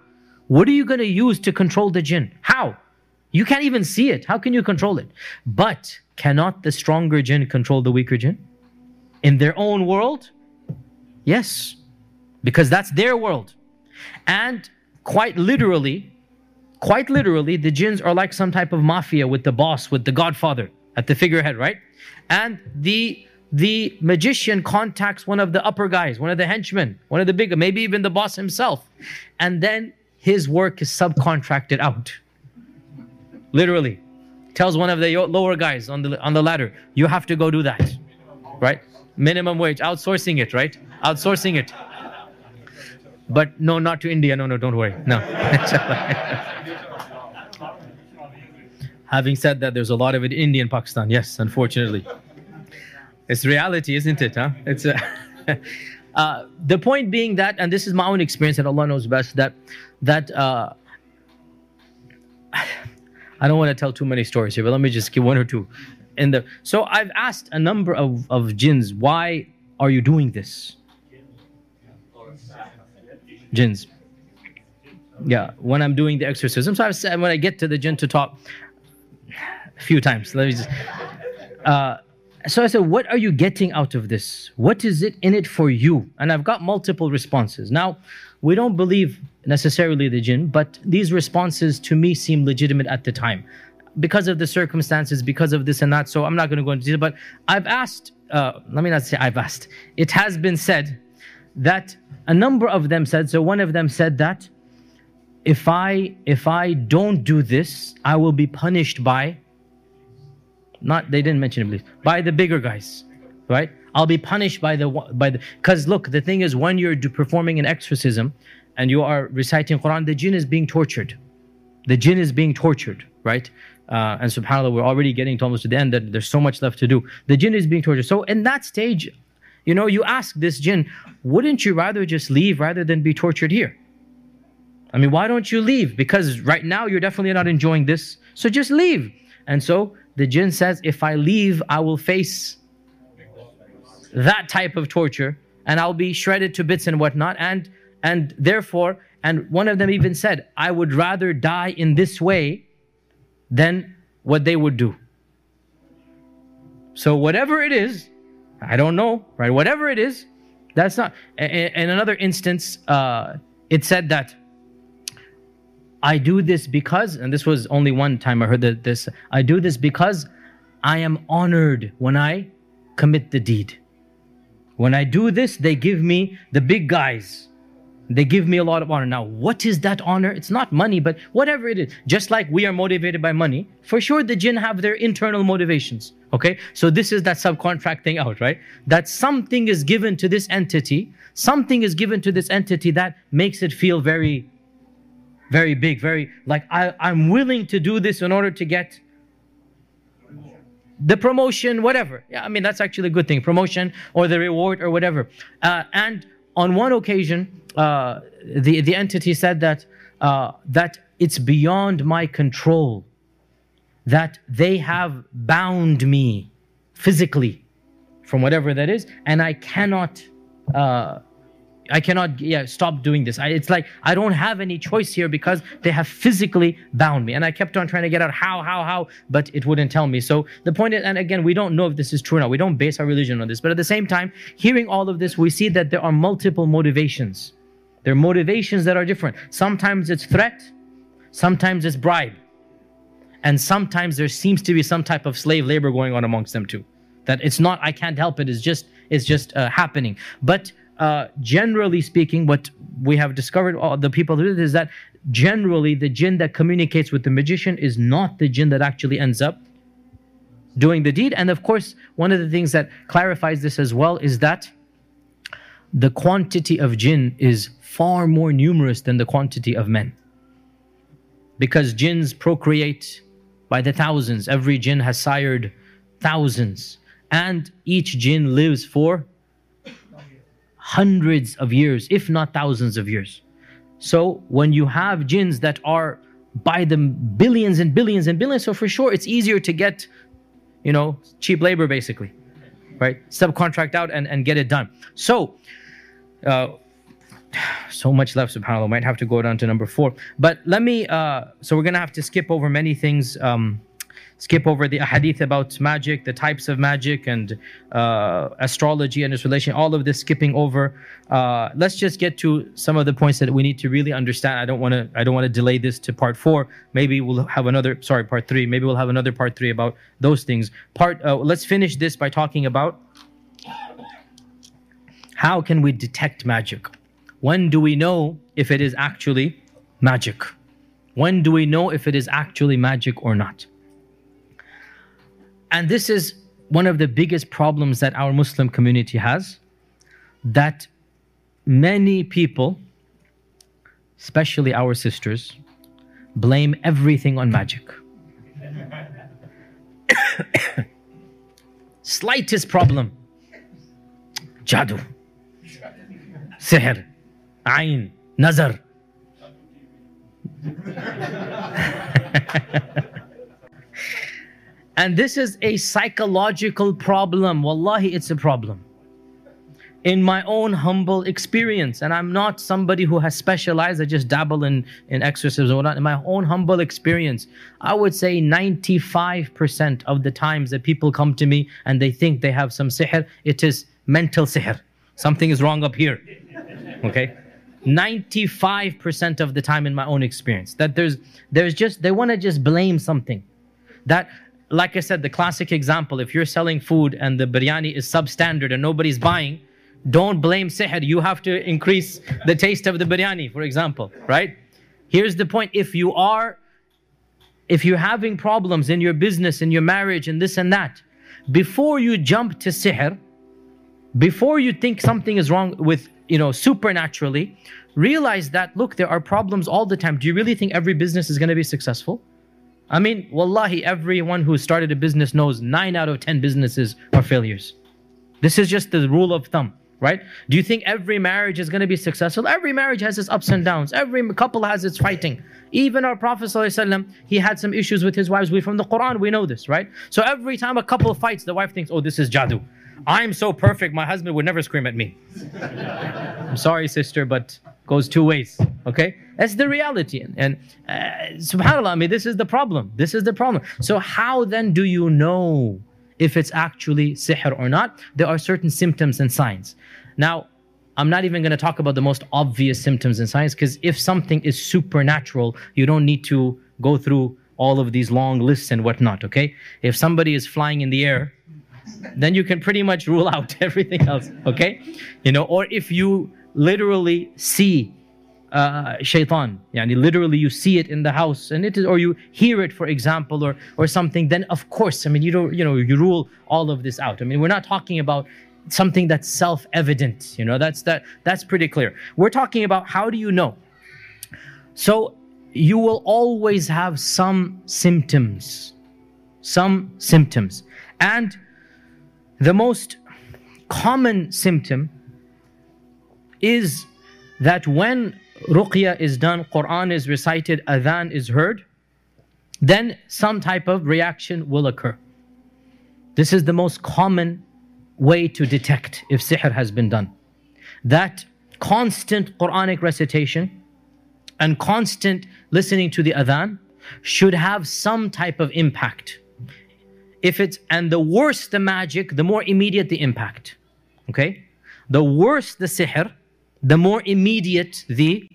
What are you going to use to control the jinn? How? You can't even see it. How can you control it? But cannot the stronger jinn control the weaker jinn? In their own world? Yes. Because that's their world. And quite literally, the jinns are like some type of mafia with the boss, with the godfather, at the figurehead, right? And the magician contacts one of the upper guys, one of the henchmen, one of the bigger, maybe even the boss himself. And then his work is subcontracted out. Literally. Tells one of the lower guys on the ladder, you have to go do that, right? Minimum wage, outsourcing it, right? Outsourcing it. But no, not to India. No, don't worry. No. Having said that, there's a lot of it in India and Pakistan. Yes, unfortunately. It's reality, isn't it? Huh? It's the point being that, and this is my own experience and Allah knows best, that I don't want to tell too many stories here, but let me just give one or two. So I've asked a number of jinns, why are you doing this? jinns. Yeah, when I'm doing the exorcism. So I've said, when I get to the jinn to talk a few times, let me just... So I said, what are you getting out of this? What is it in it for you? And I've got multiple responses. Now, we don't believe necessarily the jinn, but these responses to me seem legitimate at the time. Because of the circumstances, because of this and that, so I'm not going to go into detail. But I've asked, let me not say I've asked. It has been said that a number of them said, so one of them said that if I don't do this, I will be punished by, not, they didn't mention Iblis, by the bigger guys, right? I'll be punished by the, because look, the thing is, when you're performing an exorcism and you are reciting Quran, the jinn is being tortured. The jinn is being tortured, right? And subhanAllah, we're already getting to almost to the end that there's so much left to do. The jinn is being tortured. So in that stage, you know, you ask this jinn, wouldn't you rather just leave rather than be tortured here? I mean, why don't you leave? Because right now you're definitely not enjoying this. So just leave. And so the jinn says, if I leave, I will face that type of torture and I'll be shredded to bits and whatnot. And therefore, and one of them even said, I would rather die in this way than what they would do. So whatever it is, I don't know, right? Whatever it is, that's not... In another instance, it said that I do this because, and this was only one time I heard this, I do this because I am honored when I commit the deed. When I do this, they give me the big guys. They give me a lot of honor. Now, what is that honor? It's not money, but whatever it is. Just like we are motivated by money, for sure the jinn have their internal motivations, okay? So this is that subcontracting out, right? That something is given to this entity, something is given to this entity that makes it feel very, very big, very, like, I'm willing to do this in order to get the promotion, whatever. Yeah, I mean, that's actually a good thing, promotion or the reward or whatever. And on one occasion, the entity said that that it's beyond my control, that they have bound me physically from whatever that is, and I cannot stop doing this. It's like I don't have any choice here because they have physically bound me. And I kept on trying to get out how, but it wouldn't tell me. So the point is, and again, we don't know if this is true or not. We don't base our religion on this. But at the same time, hearing all of this, we see that there are multiple motivations. There are motivations that are different. Sometimes it's threat, sometimes it's bribe. And sometimes there seems to be some type of slave labor going on amongst them too. That it's not, I can't help it, it's just happening. But generally speaking, what we have discovered, all the people who do this, is that generally the jinn that communicates with the magician is not the jinn that actually ends up doing the deed. And of course, one of the things that clarifies this as well is that the quantity of jinn is far more numerous than the quantity of men. Because jinns procreate by the thousands. Every jinn has sired thousands. And each jinn lives for hundreds of years, if not thousands of years. So when you have jinns that are by the billions and billions and billions, so for sure it's easier to get, you know, cheap labor basically, right? Subcontract out and get it done. So, so much left, subhanAllah, might have to go down to number 4. But let me, so we're going to have to skip over many things, skip over the ahadith about magic, the types of magic, and astrology and its relation, all of this skipping over. Let's just get to some of the points that we need to really understand. I don't want to delay this to part 4. Maybe we'll have another, sorry, part 3. Maybe we'll have another part 3 about those things. Let's finish this by talking about how can we detect magic? When do we know if it is actually magic? When do we know if it is actually magic or not? And this is one of the biggest problems that our Muslim community has, that many people, especially our sisters, blame everything on magic. Slightest problem, jadoo, sihr, ayn, nazar. And this is a psychological problem. Wallahi, it's a problem. in my own humble experience, and I'm not somebody who has specialized, I just dabble in exorcisms or whatnot. In my own humble experience, I would say 95% of the times that people come to me and they think they have some sihr, it is mental sihr. Something is wrong up here, okay? 95% of the time in my own experience, that there's just, they want to just blame something. That, like I said, the classic example, if you're selling food and the biryani is substandard and nobody's buying, don't blame sihr, you have to increase the taste of the biryani, for example, right? Here's the point, if you're having problems in your business, in your marriage, and this and that, before you jump to sihr, before you think something is wrong with, you know, supernaturally, realize that, look, there are problems all the time. Do you really think every business is going to be successful? I mean, wallahi, everyone who started a business knows 9 out of 10 businesses are failures. This is just the rule of thumb, right? Do you think every marriage is going to be successful? Every marriage has its ups and downs. Every couple has its fighting. Even our Prophet ﷺ, he had some issues with his wives. We from the Quran, we know this, right? So every time a couple fights, the wife thinks, oh, this is jadoo. I'm so perfect, my husband would never scream at me. I'm sorry, sister, but it goes two ways, okay? That's the reality. And subhanAllah, I mean, this is the problem. This is the problem. So how then do you know if it's actually sihr or not? There are certain symptoms and signs. Now, I'm not even going to talk about the most obvious symptoms and signs, because if something is supernatural, you don't need to go through all of these long lists and whatnot, okay? If somebody is flying in the air, then you can pretty much rule out everything else, okay? You know, or if you literally see shaitan, yani literally you see it in the house, and it is, or you hear it, for example, or something, then of course, I mean, you don't, you know, you rule all of this out. I mean, we're not talking about something that's self-evident, you know, that's pretty clear. We're talking about how do you know? So you will always have some symptoms, and the most common symptom is that when ruqya is done, Quran is recited, adhan is heard, then some type of reaction will occur. This is the most common way to detect if sihr has been done. That constant Quranic recitation and constant listening to the adhan should have some type of impact. And the worse the magic, the more immediate the impact, okay? The worse the sihr, the more immediate the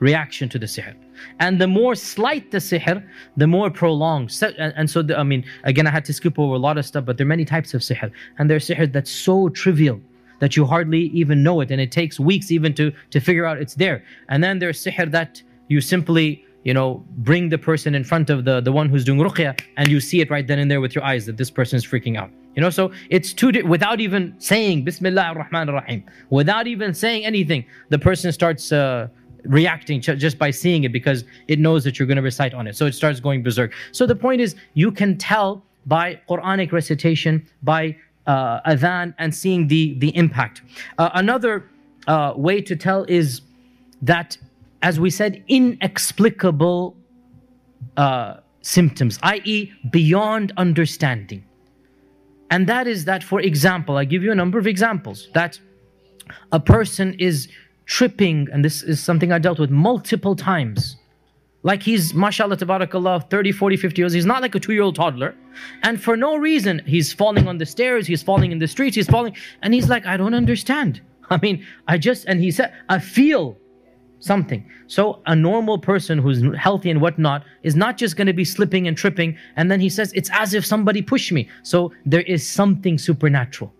reaction to the sihr. And the more slight the sihr, the more prolonged. I mean, again, I had to skip over a lot of stuff, but there are many types of sihr. And there are sihr that's so trivial that you hardly even know it, and it takes weeks even to figure out it's there. And then there's sihr that you simply, you know, bring the person in front of the one who's doing ruqya, and you see it right then and there with your eyes that this person is freaking out. You know, so it's without even saying Bismillah ar-Rahman ar-Rahim, without even saying anything, the person starts reacting just by seeing it, because it knows that you're going to recite on it. So it starts going berserk. So the point is, you can tell by Quranic recitation, by adhan, and seeing the impact. Another way to tell is that, as we said, inexplicable symptoms, i.e. beyond understanding. And that is that, for example, I give you a number of examples, that a person is tripping, and this is something I dealt with multiple times. Like he's, mashallah, tabarakallah, 30, 40, 50 years, he's not like a 2-year-old toddler. And for no reason, he's falling on the stairs, he's falling in the streets, he's falling, and he's like, I don't understand. I mean, and he said, I feel something. So a normal person who's healthy and whatnot is not just going to be slipping and tripping, and then he says, it's as if somebody pushed me. So there is something supernatural,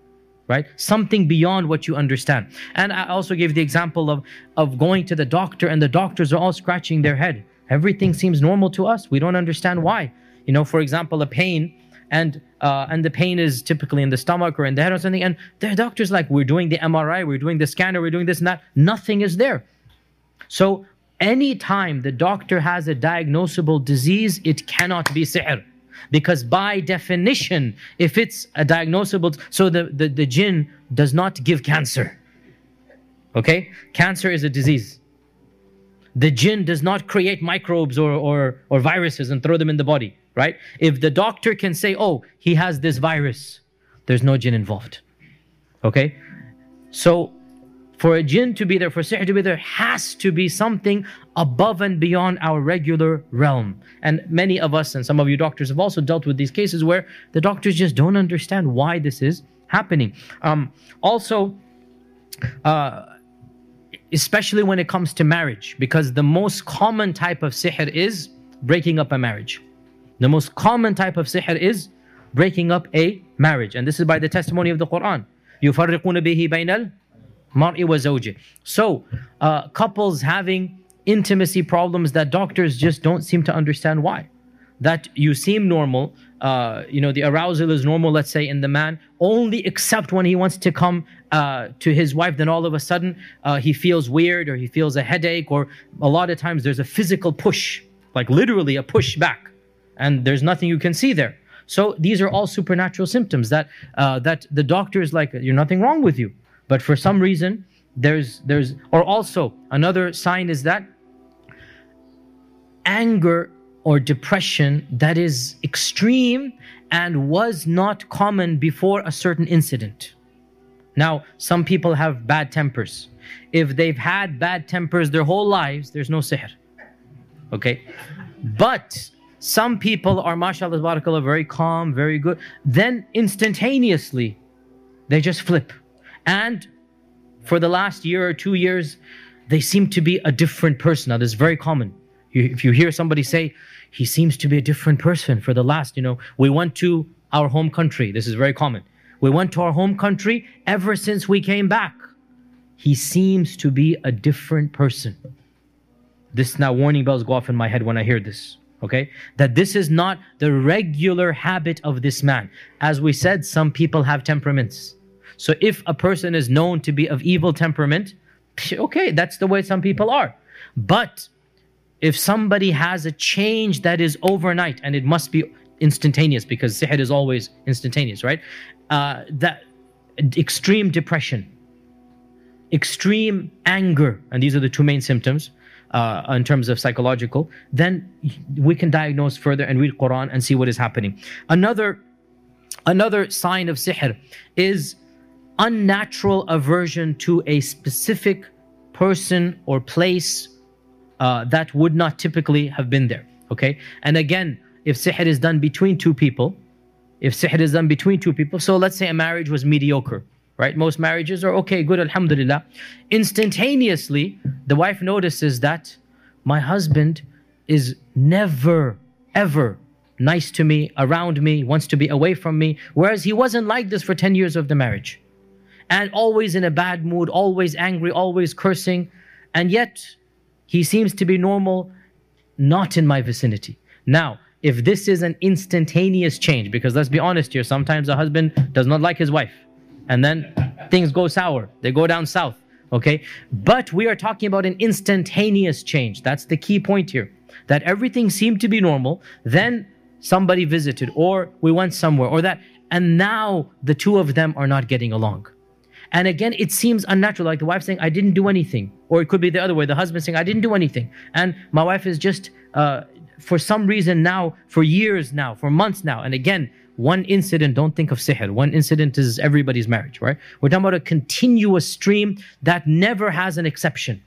right? Something beyond what you understand. And I also gave the example of going to the doctor, and the doctors are all scratching their head. Everything seems normal to us. We don't understand why. You know, for example, a pain, and the pain is typically in the stomach or in the head or something, and the doctor's like, we're doing the MRI, we're doing the scanner, we're doing this and that. Nothing is there. So any time the doctor has a diagnosable disease, it cannot be sihr. Because by definition, if it's a diagnosable, so the jinn does not give cancer. Okay? Cancer is a disease. The jinn does not create microbes or viruses and throw them in the body, right? If the doctor can say, oh, he has this virus, there's no jinn involved. Okay? So for a jinn to be there, for sihr to be there, has to be something above and beyond our regular realm. And many of us, and some of you doctors, have also dealt with these cases where the doctors just don't understand why this is happening. Especially when it comes to marriage, because the most common type of sihr is breaking up a marriage. The most common type of sihr is breaking up a marriage. And this is by the testimony of the Quran. يُفَرِّقُونَ بِهِ بَيْنَ الْمَرْءِ وَزَوْجِهِ. So, couples having intimacy problems that doctors just don't seem to understand why. That you seem normal, the arousal is normal, let's say, in the man, only except when he wants to come to his wife, then all of a sudden he feels weird, or he feels a headache, or a lot of times there's a physical push, like literally a push back, and there's nothing you can see there. So these are all supernatural symptoms that the doctor is like, you're nothing wrong with you. But for some reason, or also another sign is that anger or depression that is extreme and was not common before a certain incident. Now, some people have bad tempers. If they've had bad tempers their whole lives, there's no sihr. Okay? But some people are, mashallah, barakallah, very calm, very good. Then instantaneously, they just flip. And for the last year or 2 years, they seem to be a different person. Now, this is very common. If you hear somebody say, he seems to be a different person for the last, we went to our home country. This is very common. We went to our home country. Ever since we came back, he seems to be a different person. This now, warning bells go off in my head when I hear this. Okay, that this is not the regular habit of this man. As we said, some people have temperaments. So if a person is known to be of evil temperament, okay, that's the way some people are. But if somebody has a change that is overnight, and it must be instantaneous, because sihr is always instantaneous, right? That extreme depression, extreme anger, and these are the two main symptoms in terms of psychological, then we can diagnose further and read Quran and see what is happening. Another sign of sihr is unnatural aversion to a specific person or place that would not typically have been there, okay? And again, if sihr is done between two people, so let's say a marriage was mediocre, right? Most marriages are okay, good, alhamdulillah. Instantaneously, the wife notices that my husband is never, ever nice to me, around me, wants to be away from me, whereas he wasn't like this for 10 years of the marriage. And always in a bad mood, always angry, always cursing, and yet he seems to be normal, not in my vicinity. Now, if this is an instantaneous change, because let's be honest here, sometimes a husband does not like his wife, and then things go sour, they go down south, okay? But we are talking about an instantaneous change. That's the key point here, that everything seemed to be normal, then somebody visited, or we went somewhere, or that, and now the two of them are not getting along. And again, it seems unnatural, like the wife saying, I didn't do anything. Or it could be the other way, the husband saying, I didn't do anything. And my wife is just, for some reason now, for years now, for months now. And again, one incident, don't think of sihr. One incident is everybody's marriage, right? We're talking about a continuous stream that never has an exception.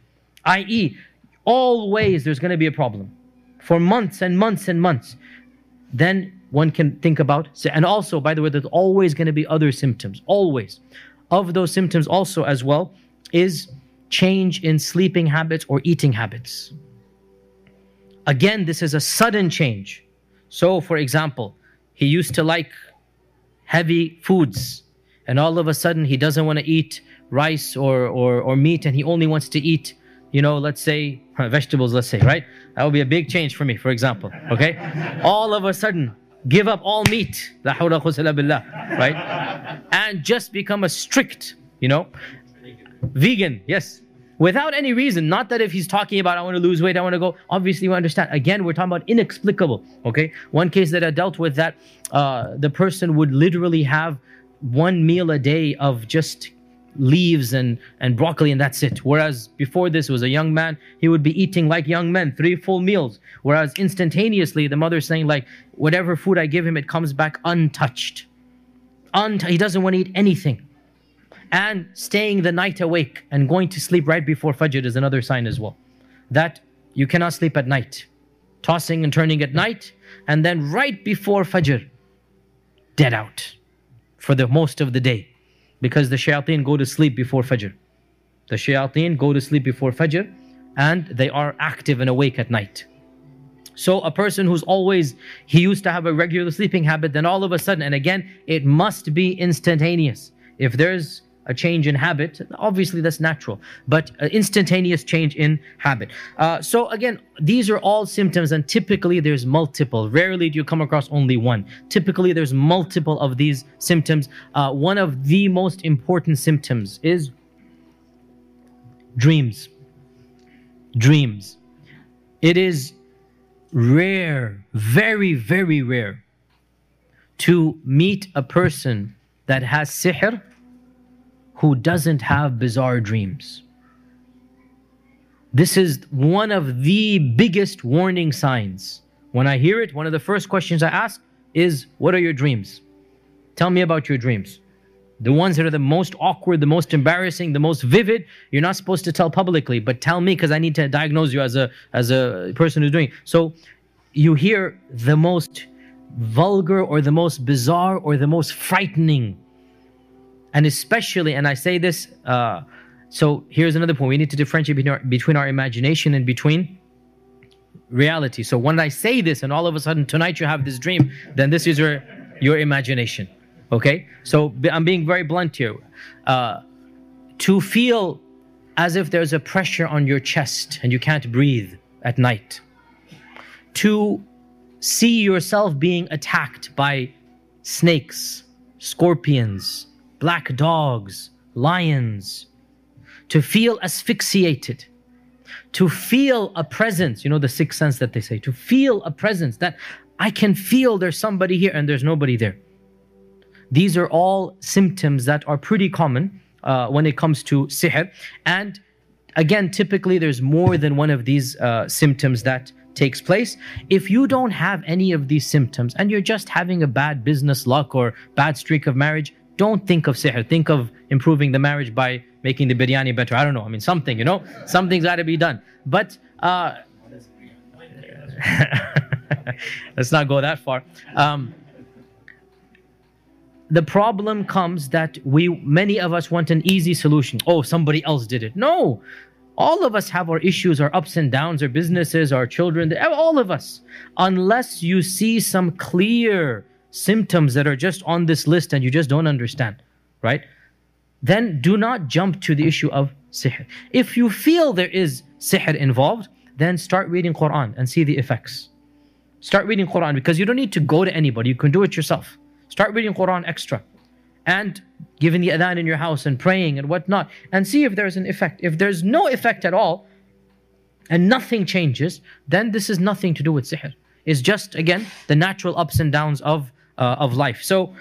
I.e., always there's going to be a problem. For months and months and months. Then one can think about, and also, by the way, there's always going to be other symptoms, always. Of those symptoms also as well is change in sleeping habits or eating habits. Again, this is a sudden change. So, for example, he used to like heavy foods, and all of a sudden he doesn't want to eat rice or meat, and he only wants to eat, let's say, vegetables, right? That would be a big change for me, for example, okay? All of a sudden, give up all meat, la hawla quwwata illa billah, right? And just become a strict, vegan, yes, without any reason. Not that if he's talking about, I want to lose weight, I want to go, obviously we understand. Again, we're talking about inexplicable, okay? One case that I dealt with that the person would literally have one meal a day of just leaves and broccoli, and that's it. Whereas before this was a young man, he would be eating like young men, 3 full meals. Whereas instantaneously, the mother's saying like, whatever food I give him, it comes back untouched. He doesn't want to eat anything. and staying the night awake and going to sleep right before Fajr is another sign as well. That you cannot sleep at night. Tossing and turning at night, and then right before Fajr, dead out for the most of the day. Because the shayateen go to sleep before Fajr. The shayateen go to sleep before Fajr, and they are active and awake at night. So a person who's always, he used to have a regular sleeping habit, then all of a sudden, and again, it must be instantaneous. If there's a change in habit, obviously that's natural, but instantaneous change in habit. So again, these are all symptoms, and typically there's multiple. Rarely do you come across only one. Typically there's multiple of these symptoms. One of the most important symptoms is dreams. Dreams. It is rare, very, very rare to meet a person that has sihr who doesn't have bizarre dreams. This is one of the biggest warning signs. When I hear it, one of the first questions I ask is, what are your dreams? Tell me about your dreams. The ones that are the most awkward, the most embarrassing, the most vivid, you're not supposed to tell publicly, but tell me because I need to diagnose you as a person who's doing it. So you hear the most vulgar or the most bizarre or the most frightening. And especially, and I say this, so here's another point. We need to differentiate between our imagination and between reality. So when I say this and all of a sudden tonight you have this dream, then this is your imagination, okay? So I'm being very blunt here. To feel as if there's a pressure on your chest and you can't breathe at night. To see yourself being attacked by snakes, scorpions, black dogs, lions, to feel asphyxiated, to feel a presence, you know, the sixth sense that they say, to feel a presence that I can feel there's somebody here and there's nobody there. These are all symptoms that are pretty common when it comes to sihr. And again, typically there's more than one of these symptoms that takes place. If you don't have any of these symptoms and you're just having a bad business luck or bad streak of marriage, don't think of sihr. Think of improving the marriage by making the biryani better. I don't know. I mean, something, you know. Something's got to be done. But let's not go that far. The problem comes that many of us want an easy solution. Oh, somebody else did it. No. All of us have our issues, our ups and downs, our businesses, our children. All of us. Unless you see some clear symptoms that are just on this list and you just don't understand, right? Then do not jump to the issue of sihr. If you feel there is sihr involved, then start reading Quran and see the effects. Start reading Quran because you don't need to go to anybody. You can do it yourself. Start reading Quran extra and giving the adhan in your house and praying and whatnot and see if there's an effect. If there's no effect at all and nothing changes, then this is nothing to do with sihr. It's just, again, the natural ups and downs of life. So,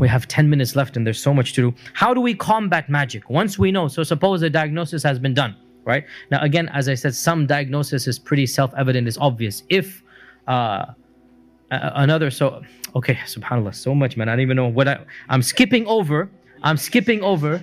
we have 10 minutes left and there's so much to do. How do we combat magic? Once we know, so suppose a diagnosis has been done, right? Now, again, as I said, some diagnosis is pretty self-evident, it's obvious. If okay, subhanAllah, so much, man. I don't even know what I'm skipping over. I'm skipping over.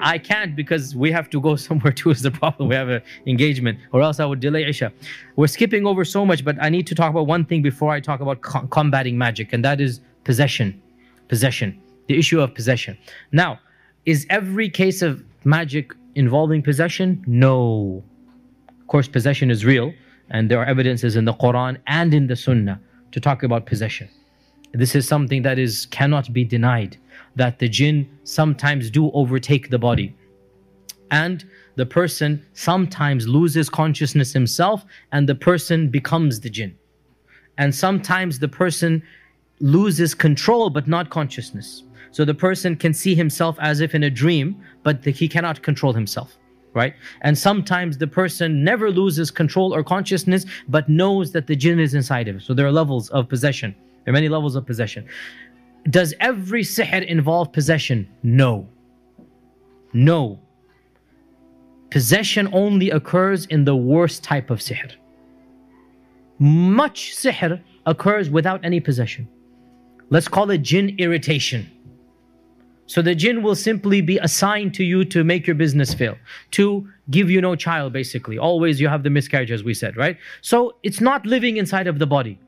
I can't because we have to go somewhere too is the problem. We have an engagement or else I would delay Isha. We're skipping over so much, but I need to talk about one thing before I talk about combating magic, and that is possession. Possession. The issue of possession. Now, is every case of magic involving possession? No. Of course, possession is real, and there are evidences in the Quran and in the Sunnah to talk about possession. This is something that cannot be denied, that the jinn sometimes do overtake the body. And the person sometimes loses consciousness himself and the person becomes the jinn. And sometimes the person loses control but not consciousness. So the person can see himself as if in a dream, but he cannot control himself, right? And sometimes the person never loses control or consciousness but knows that the jinn is inside of him. So there are levels of possession. There are many levels of possession. Does every sihr involve possession? No. No. Possession only occurs in the worst type of sihr. Much sihr occurs without any possession. Let's call it jinn irritation. So the jinn will simply be assigned to you to make your business fail, to give you no child basically. Always you have the miscarriage, as we said, right? So it's not living inside of the body,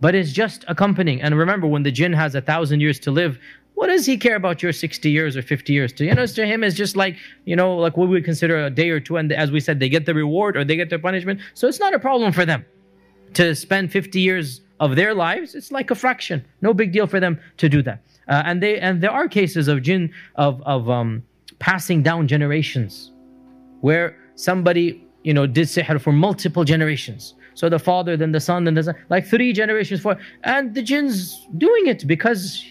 but it's just accompanying. And remember, when the jinn has 1,000 years to live, what does he care about your 60 years or 50 years? To, to him it's just like, like what we would consider a day or two. And as we said, they get the reward or they get their punishment. So it's not a problem for them to spend 50 years of their lives. It's like a fraction. No big deal for them to do that. And there are cases of jinn, of passing down generations, where somebody, did sihr for multiple generations. So the father, then the son, then the son, like 3 generations, 4. And the jinn's doing it because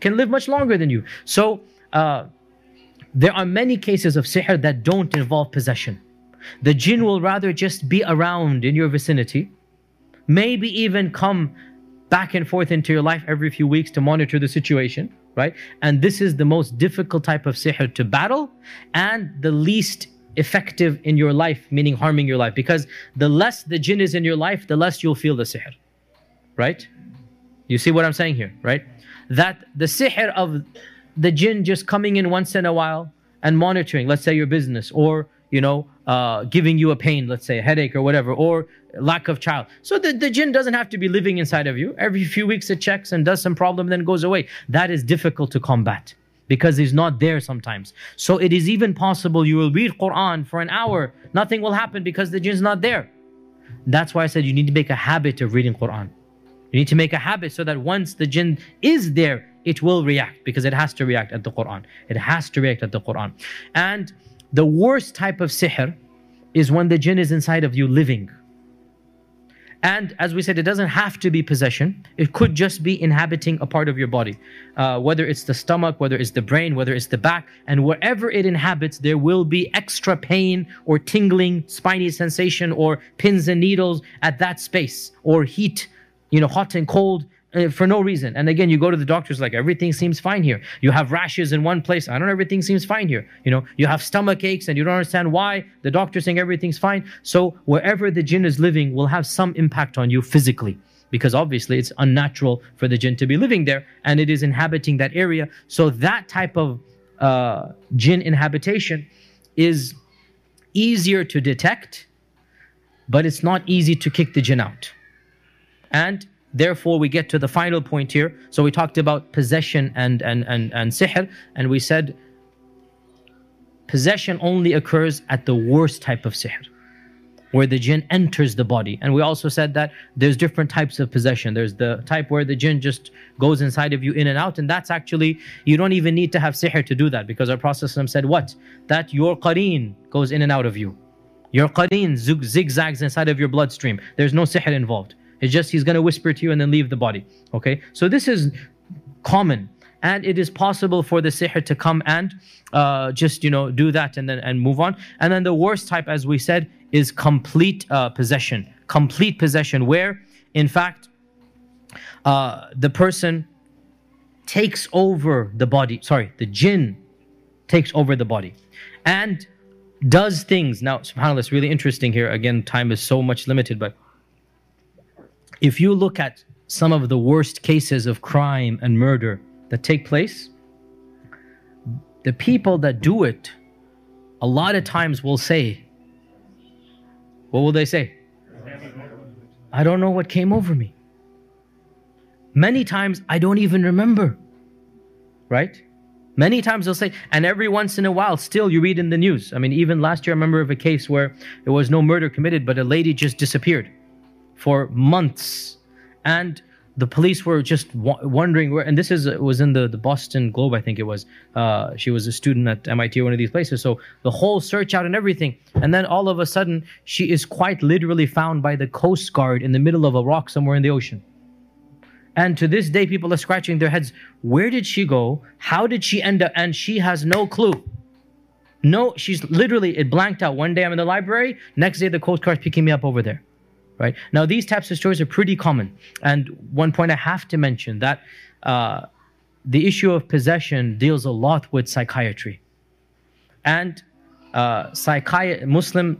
can live much longer than you. So there are many cases of sihr that don't involve possession. The jinn will rather just be around in your vicinity, maybe even come back and forth into your life every few weeks to monitor the situation, right? And this is the most difficult type of sihr to battle and the least effective in your life, meaning harming your life, because the less the jinn is in your life, the less you'll feel the sihr, right? You see what I'm saying here, right? That the sihr of the jinn just coming in once in a while and monitoring, let's say your business, or giving you a pain, let's say a headache or whatever, or lack of child. So the jinn doesn't have to be living inside of you. Every few weeks it checks and does some problem, then goes away. That is difficult to combat because he's not there sometimes. So it is even possible you will read Quran for an hour, nothing will happen because the jinn's not there. That's why I said you need to make a habit of reading Quran. You need to make a habit so that once the jinn is there, it will react, because it has to react at the Quran. It has to react at the Quran. And the worst type of sihr is when the jinn is inside of you living. And as we said, it doesn't have to be possession. It could just be inhabiting a part of your body. Whether it's the stomach, whether it's the brain, whether it's the back. And wherever it inhabits, there will be extra pain or tingling, spiny sensation, or pins and needles at that space. Or heat, hot and cold for no reason. And again, you go to the doctor's like, everything seems fine here. You have rashes in one place. I don't know, everything seems fine here. You have stomach aches and you don't understand why. The doctor's saying everything's fine. So wherever the jinn is living will have some impact on you physically, because obviously it's unnatural for the jinn to be living there, and it is inhabiting that area. So that type of jinn inhabitation is easier to detect, but it's not easy to kick the jinn out. And therefore, we get to the final point here. So we talked about possession and sihr, and we said possession only occurs at the worst type of sihr, where the jinn enters the body. And we also said that there's different types of possession. There's the type where the jinn just goes inside of you in and out, and that's actually, you don't even need to have sihr to do that, because our Prophet said what? That your qareen goes in and out of you. Your qareen zigzags inside of your bloodstream. There's no sihr involved. It's just he's going to whisper to you and then leave the body. Okay, so this is common, and it is possible for the sihr to come and just do that and move on. And then the worst type, as we said, is complete possession. Complete possession, where in fact the person takes over the body. Sorry, the jinn takes over the body and does things. Now, subhanAllah, it's really interesting here. Again, time is so much limited, but if you look at some of the worst cases of crime and murder that take place, the people that do it, a lot of times will say, what will they say? I don't know what came over me. Many times, I don't even remember, right? Many times they'll say, and every once in a while, still you read in the news. I mean, even last year, I remember of a case where there was no murder committed, but a lady just disappeared for months, and the police were just wondering where. And this was in the Boston Globe, I think it was. She was a student at MIT or one of these places. So the whole search out and everything, and then all of a sudden she is quite literally found by the Coast Guard in the middle of a rock somewhere in the ocean. And to this day, people are scratching their heads. Where did she go? How did she end up? And she has no clue. No, she's literally, it blanked out. One day I'm in the library, next day the Coast Guard's picking me up over there. Right? Now, these types of stories are pretty common. And one point I have to mention, that the issue of possession deals a lot with psychiatry. And Muslim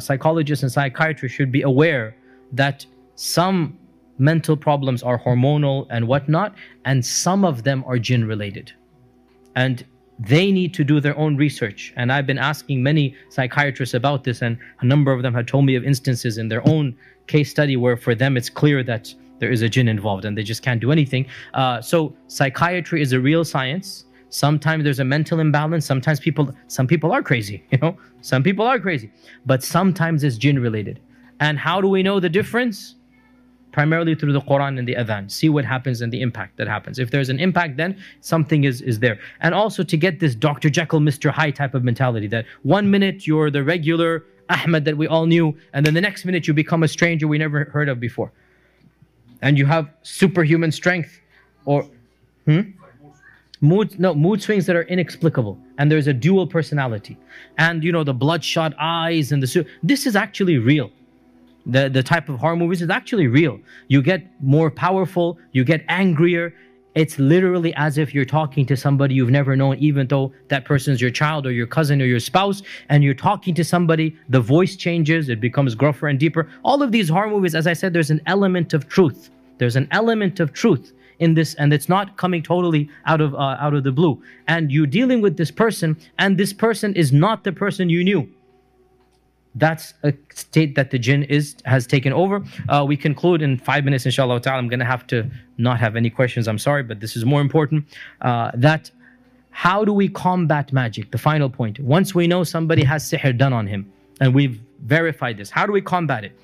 psychologists and psychiatrists should be aware that some mental problems are hormonal and whatnot, and some of them are jinn related. And they need to do their own research. And I've been asking many psychiatrists about this, and a number of them have told me of instances in their own case study where for them it's clear that there is a jinn involved and they just can't do anything. So psychiatry is a real science. Sometimes there's a mental imbalance. Sometimes some people are crazy, you know, some people are crazy, but sometimes it's jinn related. And how do we know the difference? Primarily through the Quran and the Adhan. See what happens and the impact that happens. If there's an impact, then something is there. And also to get this Dr. Jekyll, Mr. Hyde type of mentality that one minute you're the regular Ahmed that we all knew, and then the next minute you become a stranger we never heard of before. And you have superhuman strength or mood swings that are inexplicable. And there's a dual personality. And you know, the bloodshot eyes and this is actually real. The type of horror movies is actually real. You get more powerful, you get angrier. It's literally as if you're talking to somebody you've never known, even though that person's your child or your cousin or your spouse, and you're talking to somebody, the voice changes, it becomes gruffer and deeper. All of these horror movies, as I said, there's an element of truth. There's an element of truth in this, and it's not coming totally out of the blue. And you're dealing with this person, and this person is not the person you knew. That's a state that the jinn has taken over. We conclude in 5 minutes, inshallah ta'ala. I'm going to have to not have any questions. I'm sorry, but this is more important. That how do we combat magic? The final point. Once we know somebody has sihr done on him, and we've verified this, how do we combat it?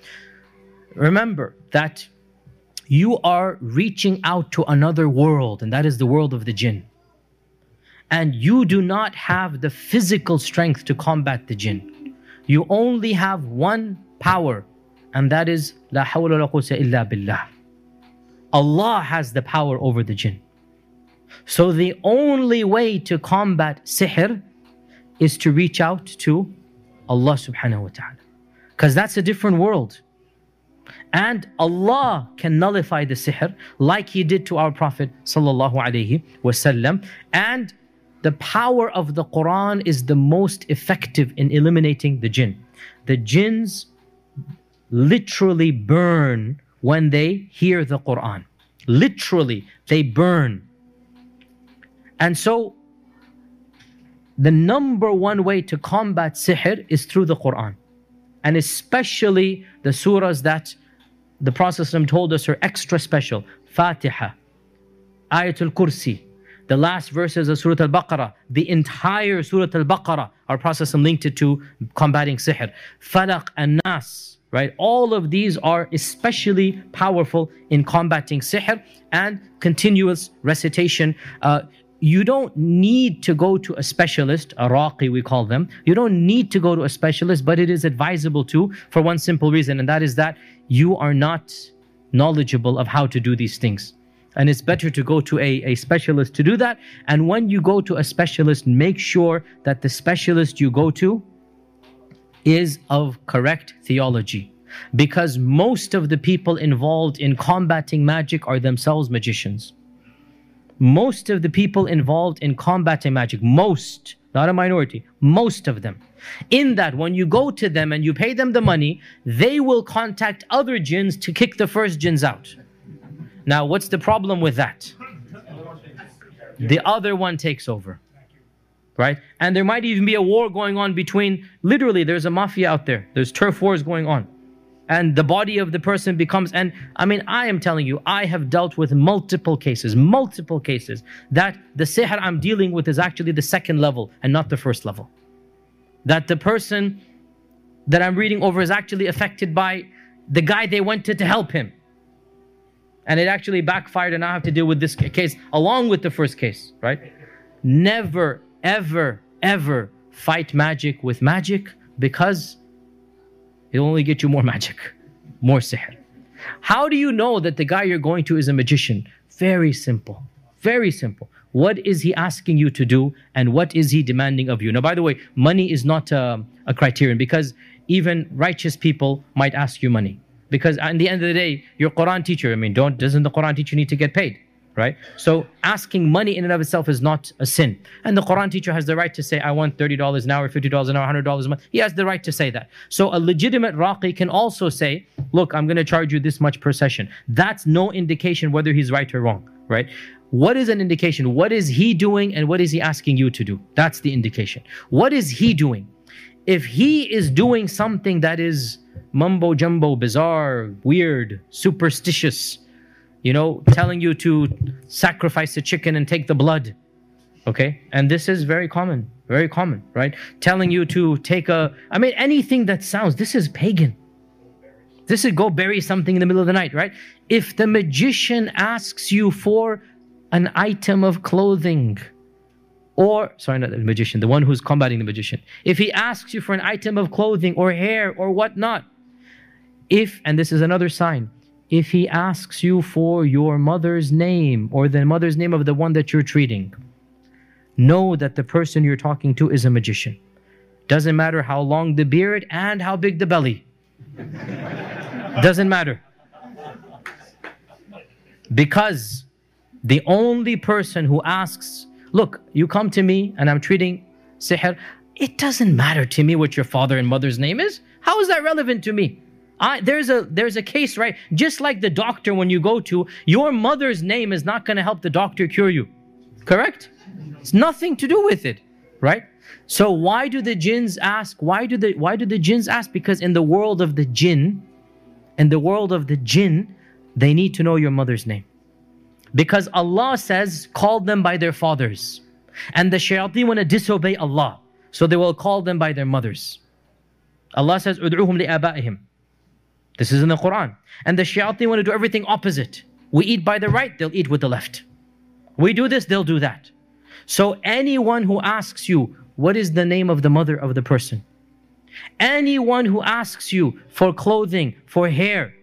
Remember that you are reaching out to another world, and that is the world of the jinn. And you do not have the physical strength to combat the jinn. You only have one power, and that is La hawla wa la quwwata illa billah. Allah has the power over the jinn. So the only way to combat sihr is to reach out to Allah subhanahu wa ta'ala. Because that's a different world. And Allah can nullify the sihr like He did to our Prophet sallallahu alayhi wasallam. And the power of the Quran is the most effective in eliminating the jinn. The jinns literally burn when they hear the Quran. Literally, they burn. And so, the number one way to combat sihr is through the Quran. And especially the surahs that the Prophet told us are extra special. Fatiha, Ayatul Kursi, the last verses of Surah Al-Baqarah, the entire Surah Al-Baqarah, our Prophet linked it to combating sihr. Falaq, An-Nas, right? All of these are especially powerful in combating sihr, and continuous recitation. You don't need to go to a specialist, a raqi we call them. You don't need to go to a specialist, but it is advisable to, for one simple reason, and that is that you are not knowledgeable of how to do these things. And it's better to go to a specialist to do that. And when you go to a specialist, make sure that the specialist you go to is of correct theology. Because most of the people involved in combating magic are themselves magicians. Most of the people involved in combating magic, most, not a minority, most of them. In that, when you go to them and you pay them the money, they will contact other jinns to kick the first jinns out. Now, what's the problem with that? The other one takes over, right? And there might even be a war going on between, literally, there's a mafia out there. There's turf wars going on. And the body of the person becomes, and I mean, I am telling you, I have dealt with multiple cases, that the sihr I'm dealing with is actually the second level and not the first level. That the person that I'm reading over is actually affected by the guy they went to help him. And it actually backfired, and I have to deal with this case along with the first case, right? Never, ever, ever fight magic with magic, because it'll only get you more magic, more sihr. How do you know that the guy you're going to is a magician? Very simple, very simple. What is he asking you to do, and what is he demanding of you? Now, by the way, money is not a criterion, because even righteous people might ask you money. Because at the end of the day, your Quran teacher, I mean, doesn't the Quran teacher need to get paid? right? So asking money in and of itself is not a sin. And the Quran teacher has the right to say, I want $30 an hour, $50 an hour, $100 a month. He has the right to say that. So a legitimate raqi can also say, look, I'm going to charge you this much per session. That's no indication whether he's right or wrong, right? What is an indication? What is he doing and what is he asking you to do? That's the indication. What is he doing? If he is doing something that is mumbo jumbo, bizarre, weird, superstitious, you know, telling you to sacrifice a chicken and take the blood, okay? And this is very common, right? Telling you to take a, I mean, anything that sounds, this is pagan. This is go bury something in the middle of the night, right? If the magician asks you for an item of clothing, or, sorry, not the magician, the one who's combating the magician. If he asks you for an item of clothing or hair or whatnot, if, and this is another sign, if he asks you for your mother's name or the mother's name of the one that you're treating, know that the person you're talking to is a magician. Doesn't matter how long the beard and how big the belly. Doesn't matter. Because the only person who asks, look, you come to me and I'm treating sihr. It doesn't matter to me what your father and mother's name is. How is that relevant to me? There's a case, right? Just like the doctor when you go to, your mother's name is not going to help the doctor cure you. Correct? It's nothing to do with it, right? So why do the jinns ask? Why do the jinns ask? Because in the world of the jinn, they need to know your mother's name. Because Allah says, call them by their fathers. And the shayateen want to disobey Allah. So they will call them by their mothers. Allah says, Ud'uhum li aba'ihim. This is in the Quran. And the shayateen want to do everything opposite. We eat by the right, they'll eat with the left. We do this, they'll do that. So anyone who asks you, what is the name of the mother of the person? Anyone who asks you for clothing, for hair,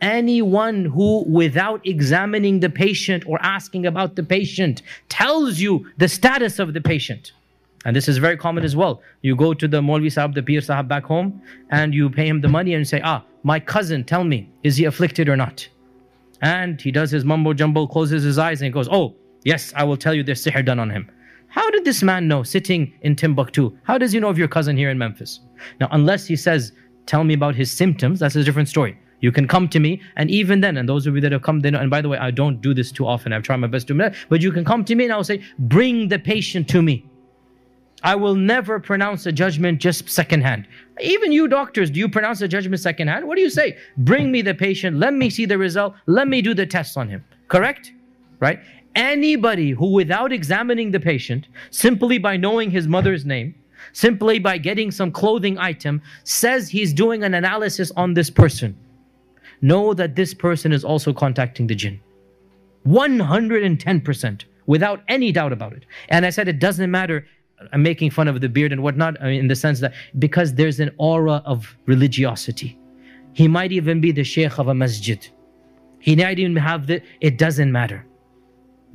anyone who, without examining the patient or asking about the patient, tells you the status of the patient. And this is very common as well. You go to the Molvi Sahab, the Pir Sahab back home, and you pay him the money and say, ah, my cousin, tell me, is he afflicted or not? And he does his mumbo jumbo, closes his eyes and goes, oh, yes, I will tell you there's sihr done on him. How did this man know, sitting in Timbuktu? How does he know of your cousin here in Memphis? Now, unless he says, tell me about his symptoms, that's a different story. You can come to me, and even then, and those of you that have come, they know, and by the way, I don't do this too often. I've tried my best to do that, but you can come to me and I'll say, bring the patient to me. I will never pronounce a judgment just secondhand. Even you doctors, do you pronounce a judgment secondhand? What do you say? Bring me the patient, let me see the result, let me do the tests on him. Correct? Right? Anybody who, without examining the patient, simply by knowing his mother's name, simply by getting some clothing item, says he's doing an analysis on this person, know that this person is also contacting the jinn. 110%, without any doubt about it. And I said it doesn't matter, I'm making fun of the beard and whatnot, I mean, in the sense that because there's an aura of religiosity. He might even be the sheikh of a masjid. He might even have the, it doesn't matter.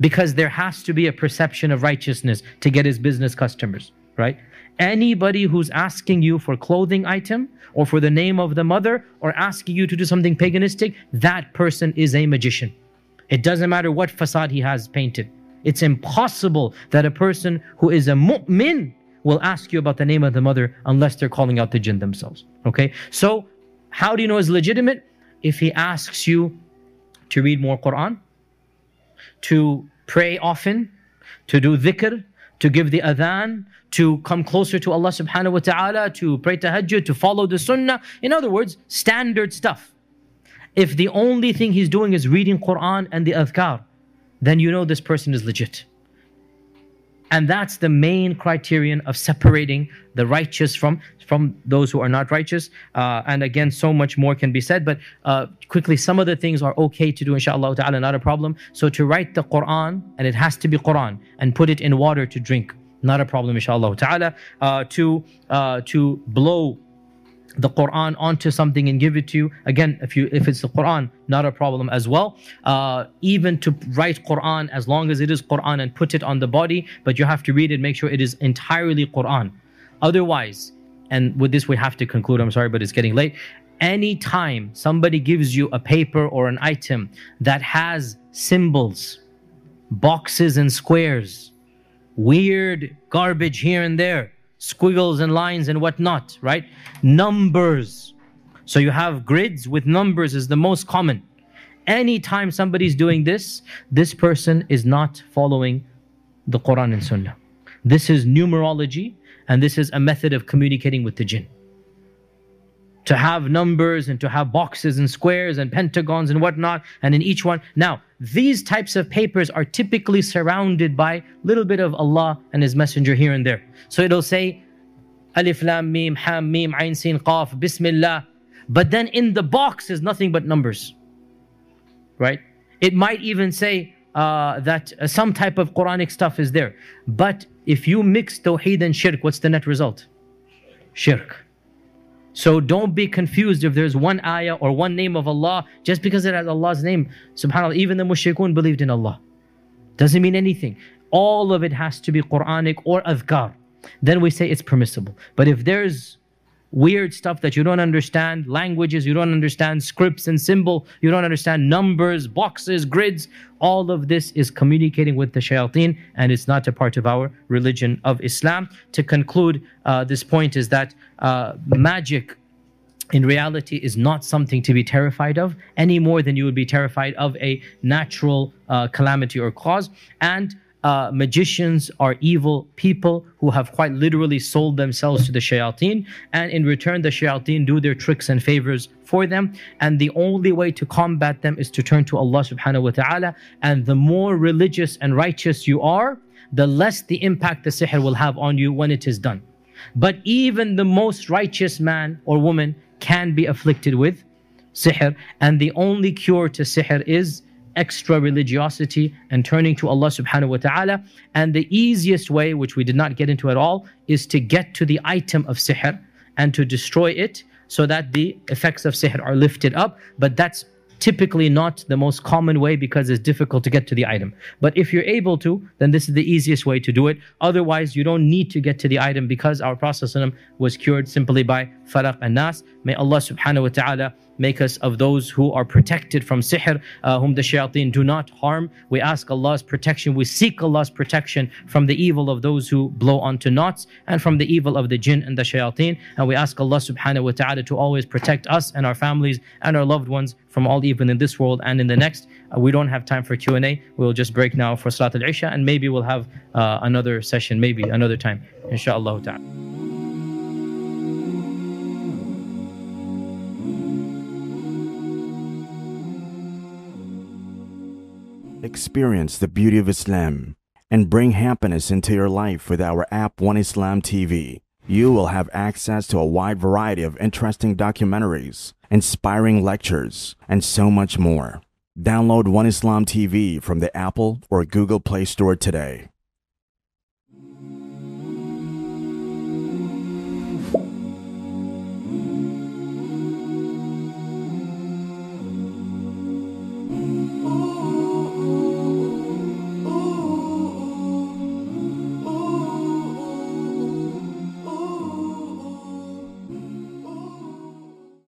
Because there has to be a perception of righteousness to get his business customers, right? Anybody who's asking you for clothing item or for the name of the mother or asking you to do something paganistic, that person is a magician. It doesn't matter what facade he has painted. It's impossible that a person who is a mu'min will ask you about the name of the mother unless they're calling out the jinn themselves, okay? So how do you know it's legitimate? If he asks you to read more Quran, to pray often, to do dhikr, to give the adhan, to come closer to Allah subhanahu wa ta'ala, to pray tahajjud, to follow the sunnah. In other words, standard stuff. If the only thing he's doing is reading Quran and the adhkar, then you know this person is legit. And that's the main criterion of separating the righteous from those who are not righteous. And again, so much more can be said, but quickly, some of the things are okay to do, inshallah ta'ala, not a problem. So to write the Quran, and it has to be Quran, and put it in water to drink, not a problem, inshallah ta'ala. To blow the Quran onto something and give it to you. Again, if it's the Quran, not a problem as well. Even to write Quran, as long as it is Quran, and put it on the body, but you have to read it, make sure it is entirely Quran. Otherwise, and with this we have to conclude, I'm sorry, but it's getting late. Anytime somebody gives you a paper or an item that has symbols, boxes and squares, weird garbage here and there, squiggles and lines and whatnot, right? Numbers. So you have grids with numbers is the most common. Anytime somebody's doing this, this person is not following the Quran and Sunnah. This is numerology, and this is a method of communicating with the jinn. To have numbers and to have boxes and squares and pentagons and whatnot, and in each one. Now, these types of papers are typically surrounded by a little bit of Allah and His Messenger here and there. So it'll say, Alif, Lam, Mim, Ham, Mim, Ain, Sin, Qaf, Bismillah. But then in the box is nothing but numbers, right? It might even say that some type of Quranic stuff is there. But if you mix Tawheed and Shirk, what's the net result? Shirk. So don't be confused if there's one ayah or one name of Allah, just because it has Allah's name. SubhanAllah, even the mushrikun believed in Allah. Doesn't mean anything. All of it has to be Quranic or adhkar. Then we say it's permissible. But if there's weird stuff that you don't understand, languages, you don't understand, scripts and symbol, you don't understand, numbers, boxes, grids, all of this is communicating with the shayateen, and it's not a part of our religion of Islam. To conclude, this point is that magic in reality is not something to be terrified of, any more than you would be terrified of a natural calamity or cause. And magicians are evil people who have quite literally sold themselves to the shayateen, and in return the shayateen do their tricks and favors for them, and the only way to combat them is to turn to Allah subhanahu wa ta'ala. And the more religious and righteous you are, the less the impact the sihr will have on you when it is done. But even the most righteous man or woman can be afflicted with sihr, and the only cure to sihr is extra religiosity and turning to Allah subhanahu wa ta'ala. And the easiest way, which we did not get into at all, is to get to the item of sihr and to destroy it so that the effects of sihr are lifted up. But that's typically not the most common way because it's difficult to get to the item. But if you're able to, then this is the easiest way to do it. Otherwise, you don't need to get to the item, because our Prophet was cured simply by Falaq and Nas. May Allah subhanahu wa ta'ala make us of those who are protected from sihr, whom the shayateen do not harm. We ask Allah's protection, we seek Allah's protection from the evil of those who blow onto knots, and from the evil of the jinn and the shayateen. And we ask Allah subhanahu wa ta'ala to always protect us and our families and our loved ones from all evil in this world and in the next. We don't have time for Q&A. We'll just break now for Salat al-Isha, and maybe we'll have another session, maybe another time, inshaAllah ta'ala. Experience the beauty of Islam and bring happiness into your life with our app One Islam TV. You will have access to a wide variety of interesting documentaries, inspiring lectures, and so much more. Download One Islam TV from the Apple or Google Play Store today.